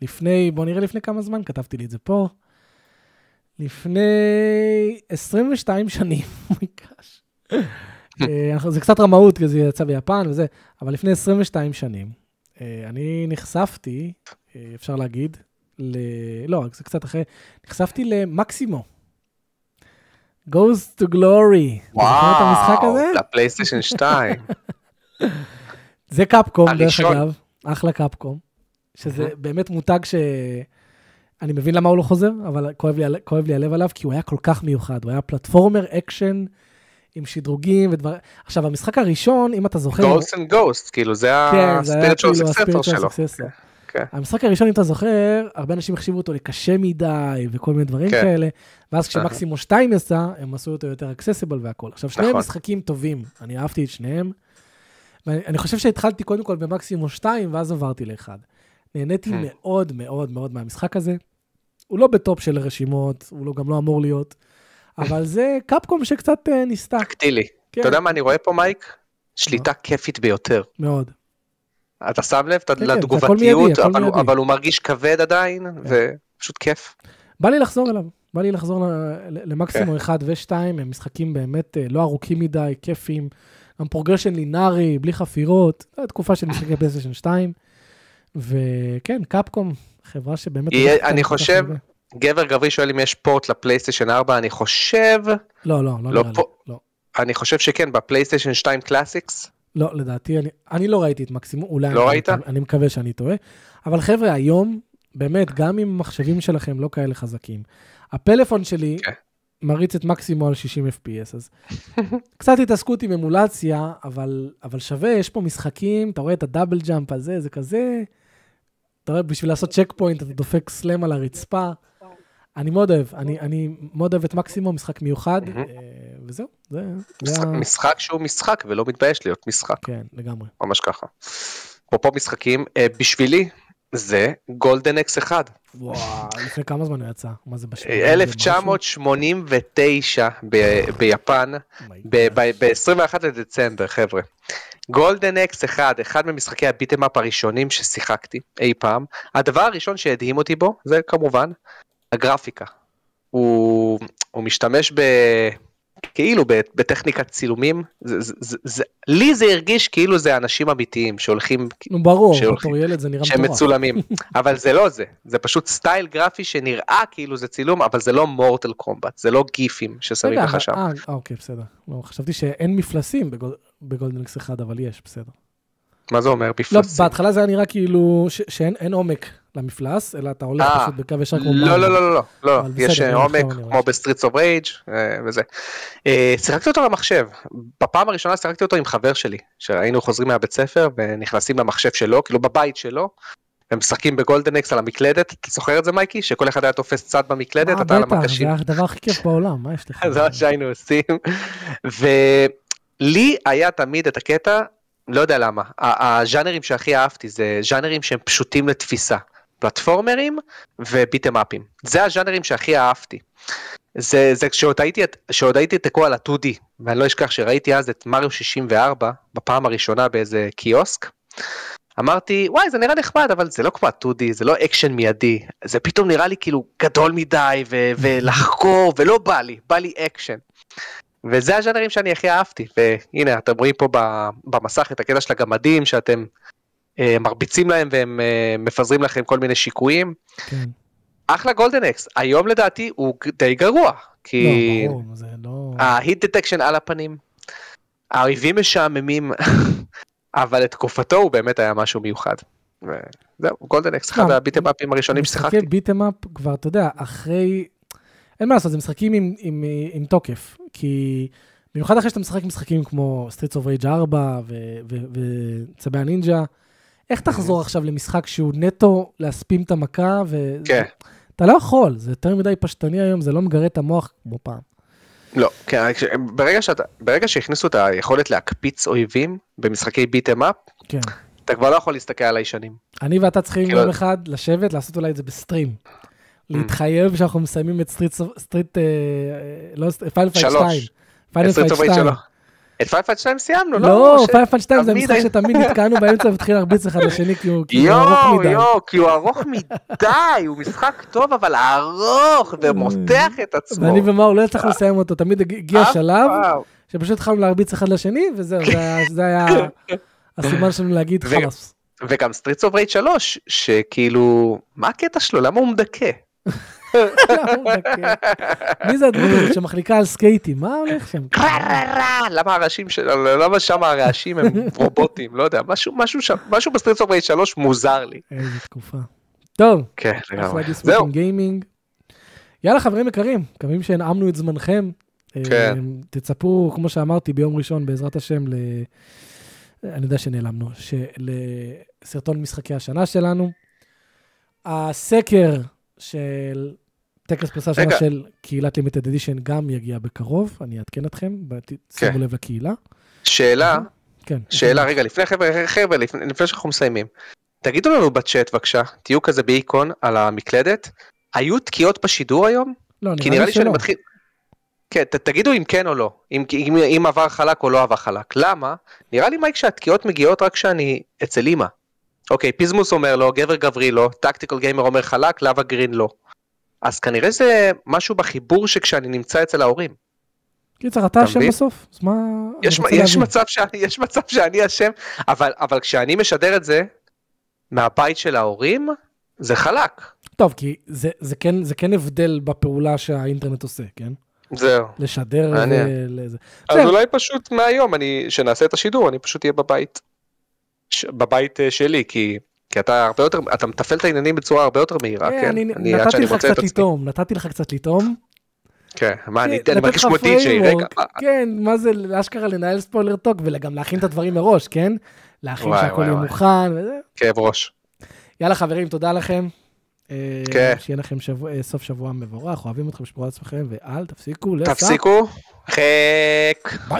לפני, בוא נראה לפני כמה זמן, כתבתי לי את זה פה. לפני עשרים ושתיים שנים. מיקש. זה קצת רמאות, כי זה יצא ביפן וזה, אבל לפני עשרים ושתיים שנים, אני נחשפתי, אפשר להגיד, לא, זה קצת אחרי, נחשפתי למקסימו. Goes to Glory. וואו, את המשחק הזה? לפלייסטיישן שתיים. זה קאפקום, דרך אגב, אחלה קאפקום, שזה באמת מותג ש... אני מבין למה הוא לא חוזר, אבל כואב לי, כואב לי הלב עליו, כי הוא היה כל כך מיוחד, הוא היה פלטפורמר, אקשן, עם שדרוגים ודבר... עכשיו, המשחק הראשון, אם אתה זוכר... Ghosts and Ghosts, כאילו, זה הספירטואל סקססור שלו. המשחק הראשון, אם אתה זוכר, הרבה אנשים החשיבו אותו לקשה מדי, וכל מיני דברים כאלה, ואז כשמקסימו שתיים עשה, הם עשו אותו יותר אקססיבל והכל. עכשיו, שניהם משחקים טובים, אני אהבתי את שניהם, ואני חושב שהתחלתי קודם כל במקסימו שתיים, ואז עברתי לאחד. נהניתי מאוד מאוד מאוד מהמשחק הזה. הוא לא בטופ של רשימות, הוא לא, גם לא אמור להיות. אבל זה קאפקום שקצת נסתק. טקטילי. אתה יודע מה אני רואה פה, מייק? שליטה כיפית ביותר. מאוד. אתה שם לב לתגובתיות, אבל הוא מרגיש כבד עדיין, ופשוט כיף. בא לי לחזור אליו. בא לי לחזור למקסימו אחד ושתיים, הם משחקים באמת לא ארוכים מדי, כיפים, גם פרוגרשן לינארי, בלי חפירות, התקופה של משחקי פלייסטיישן שתיים, וכן, קאפקום, חברה שבאמת... אני חושב... גבר גברי שואל אם יש פורט לפלייסטיישן ארבע, אני חושב... לא, לא, לא, לא. אני חושב שכן, בפלייסטיישן שתיים קלאסיקס. לא, לדעתי, אני לא ראיתי את מקסימו, אולי... לא ראית? אני מקווה שאני טועה. אבל חבר'ה, היום, באמת, גם אם המחשבים שלכם לא כאלה חזקים, הפלאפון שלי מריץ את מקסימו על שישים אף פי אס, אז קצת התעסקות עם אמולציה, אבל שווה, יש פה משחקים, אתה רואה את הדאבל ג'אמפ הזה, זה כזה... אתה רואה, בשביל לעשות צ'ק פוינט, אתה דופק סלם על הרצפה. אני מאוד אוהב, אני, אני מאוד אוהב את מקסימו, משחק מיוחד, וזהו. זה, משחק, זה... משחק שהוא משחק, ולא מתבייש להיות משחק. כן, לגמרי. ממש ככה. פה פה משחקים, בשבילי, זה גולדן אקס אחד. וואו, לפני כמה זמן הוא יצא? מה זה בשבילי? אלף תשע מאות שמונים ותשע ב- ביפן, ב-עשרים ואחד לדצמבר, חבר'ה. גולדן אקס אחד, אחד ממשחקי הביטמאפ הראשונים ששיחקתי אי פעם. הדבר הראשון שהדהים אותי בו, זה כמובן, הגרפיקה, הוא, הוא משתמש ב, כאילו בטכניקת צילומים, זה, זה, זה, זה, לי זה הרגיש כאילו זה אנשים אמיתיים שהולכים, נו ברור, שהולכים, אותו ילד זה נראה שהם מצולמים, אבל זה לא זה, זה פשוט סטייל גרפי שנראה כאילו זה צילום, אבל זה לא מורטל קומבט, זה לא גיפים ששמים לך שם. אוקיי, בסדר, לא, חשבתי שאין מפלסים בגול, בגולדן אקס אחד, אבל יש, בסדר. מה זה אומר מפלסים? לא, בהתחלה זה היה נראה כאילו שאין עומק למפלס, אלא אתה הולך פשוט בקו ישר כמו... לא, לא, לא, לא, לא, יש עומק כמו בסטריטס אוף רייג' וזה. שיחקתי אותו למחשב, בפעם הראשונה שיחקתי אותו עם חבר שלי, שהיינו חוזרים מהבית ספר ונכנסים למחשב שלו, כאילו בבית שלו, הם משחקים בגולדן אקס על המקלדת, אתה זוכר את זה מייקי? שכל אחד היה תופס צד במקלדת, אתה על המקשים. זה הדבר הכי כיף בעולם, מה יש לך? זה מה שהיינו עושים, ולי היה תמיד את הקטע, לא יודע למה, הז'אנרים שהכי אהבתי זה ז'אנרים שהם פשוטים לתפיסה, פלטפורמרים וביטמאפים. זה הז'אנרים שהכי אהבתי. זה, זה כשעוד הייתי, שעוד הייתי תקוע על ה-טו די, ואני לא אשכח שראיתי אז את מריו שישים וארבע, בפעם הראשונה באיזה קיוסק, אמרתי, וואי, זה נראה נחמד, אבל זה לא כמו ה-טו די, זה לא אקשן מיידי, זה פתאום נראה לי כאילו גדול מדי, ו- ולחקור, ולא בא לי, בא לי אקשן. וזה הז'אנרים שאני הכי אהבתי, והנה, אתם רואים פה במסך את הקטע של הגמדים, שאתם אה, מרביצים להם, והם אה, מפזרים לכם כל מיני שיקויים. כן. אחלה גולדן אקס, היום לדעתי הוא די גרוע, כי ההיט דטקשן על הפנים, האויבים משעממים, אבל לתקופתו הוא באמת היה משהו מיוחד. זהו, גולדן אקס, אחד הביטמאפים הראשונים ששיחקתי. משחקי ביטמאפ כבר, אתה יודע, אחרי, אין מה לעשות, זה משחקים עם תוקף, כי במיוחד אחרי שאתה משחק משחקים כמו סטריטס אוף רייג' ארבע וצבי הנינג'ה, איך תחזור עכשיו למשחק שהוא נטו להספים את המכה ו... כן. אתה לא יכול, זה יותר מדי פשטני היום, זה לא מגרה את המוח כמו פעם. לא, כן, ברגע שאתה, ברגע שהכניסו את היכולת להקפיץ אויבים במשחקי ביט-אמאפ, כן. אתה כבר לא יכול להסתכל על הישנים. אני ואתה צריכים כאילו... יום אחד לשבת, לעשות אולי את זה בסטרים. להתחייב שאנחנו מסיימים את סטריט, סטריט, לא, פייל פייל שתיים. פייל פייל שתיים. את פייל פייל שתיים סיימנו, לא? לא, פייל פייל שתיים זה המשחק שתמיד נתקענו באמצע ותחיל להרביץ אחד לשני, כי הוא ארוך מדי. יו, יו, כי הוא ארוך מדי, הוא משחק טוב, אבל ארוך, ומותח את עצמו. ואני ומאור לא צריך לסיים אותו, תמיד הגיע שלב, שפשוט התחלנו להרביץ אחד לשני, וזהו, זה היה הסימן שלנו להגיד חלס. וגם סטריטס אוף רייג' שלוש, שכאילו, מה הקטע שלו? למה הוא מדכא? מי זה הדמות שמחליקה על סקייטים? מה הולך שם? למה שם הרעשים הם רובוטים? לא יודע, משהו בסטריטס אוף רייג' שלוש מוזר לי. איזה תקופה. טוב, אנחנו נגיד ספוטים גיימינג. יאללה חברים יקרים, מקווים שהנעמנו את זמנכם. תצפו, כמו שאמרתי ביום ראשון, בעזרת השם, אני יודע שנעלמנו, לסרטון משחקי השנה שלנו. הסקר של טקס פרסה שלה של קהילת לימיטד אדישן גם יגיע בקרוב, אני אעדכן אתכם, שימו לב לקהילה. שאלה, שאלה רגע, לפני חבר'ה, לפני שאנחנו מסיימים, תגידו לנו בצ'אט בבקשה, תהיו כזה באיקון על המקלדת, היו תקיעות בשידור היום? לא, נראה לי שלא. כן, תגידו אם כן או לא, אם עבר חלק או לא עבר חלק, למה? נראה לי מייק שהתקיעות מגיעות רק שאני אצל אימא. אוקיי, פיזמוס אומר לא, גבר גברי לא, טקטיקל גיימר אומר חלק, לבה גרין לא. אז כנראה זה משהו בחיבור שכשאני נמצא אצל ההורים. קיצר, אתה אשם בסוף? יש מצב שאני אשם, אבל כשאני משדר את זה מהבית של ההורים, זה חלק. טוב, כי זה כן הבדל בפעולה שהאינטרנט עושה, כן? זהו. לשדר לזה. אז אולי פשוט מהיום, שנעשה את השידור, אני פשוט אהיה בבית. בבית שלי, כי אתה הרבה יותר, אתה מטפל את העניינים בצורה הרבה יותר מהירה, כן? נתתי לך קצת לטעום, נתתי לך קצת לטעום. כן, מה, אני מרגיש כמו די-ג'יי, רגע. כן, מה זה, לאשכרה לנהל ספוילר טוק, וגם להכין את הדברים מראש, כן? להכין שהכל יהיה מוכן, וזה. כאב ראש. יאללה חברים, תודה לכם. שיהיה לכם סוף שבוע מבורך, אוהבים אתכם, שמרו על עצמכם, ואל תפסיקו. תפסיקו. חק. ביי.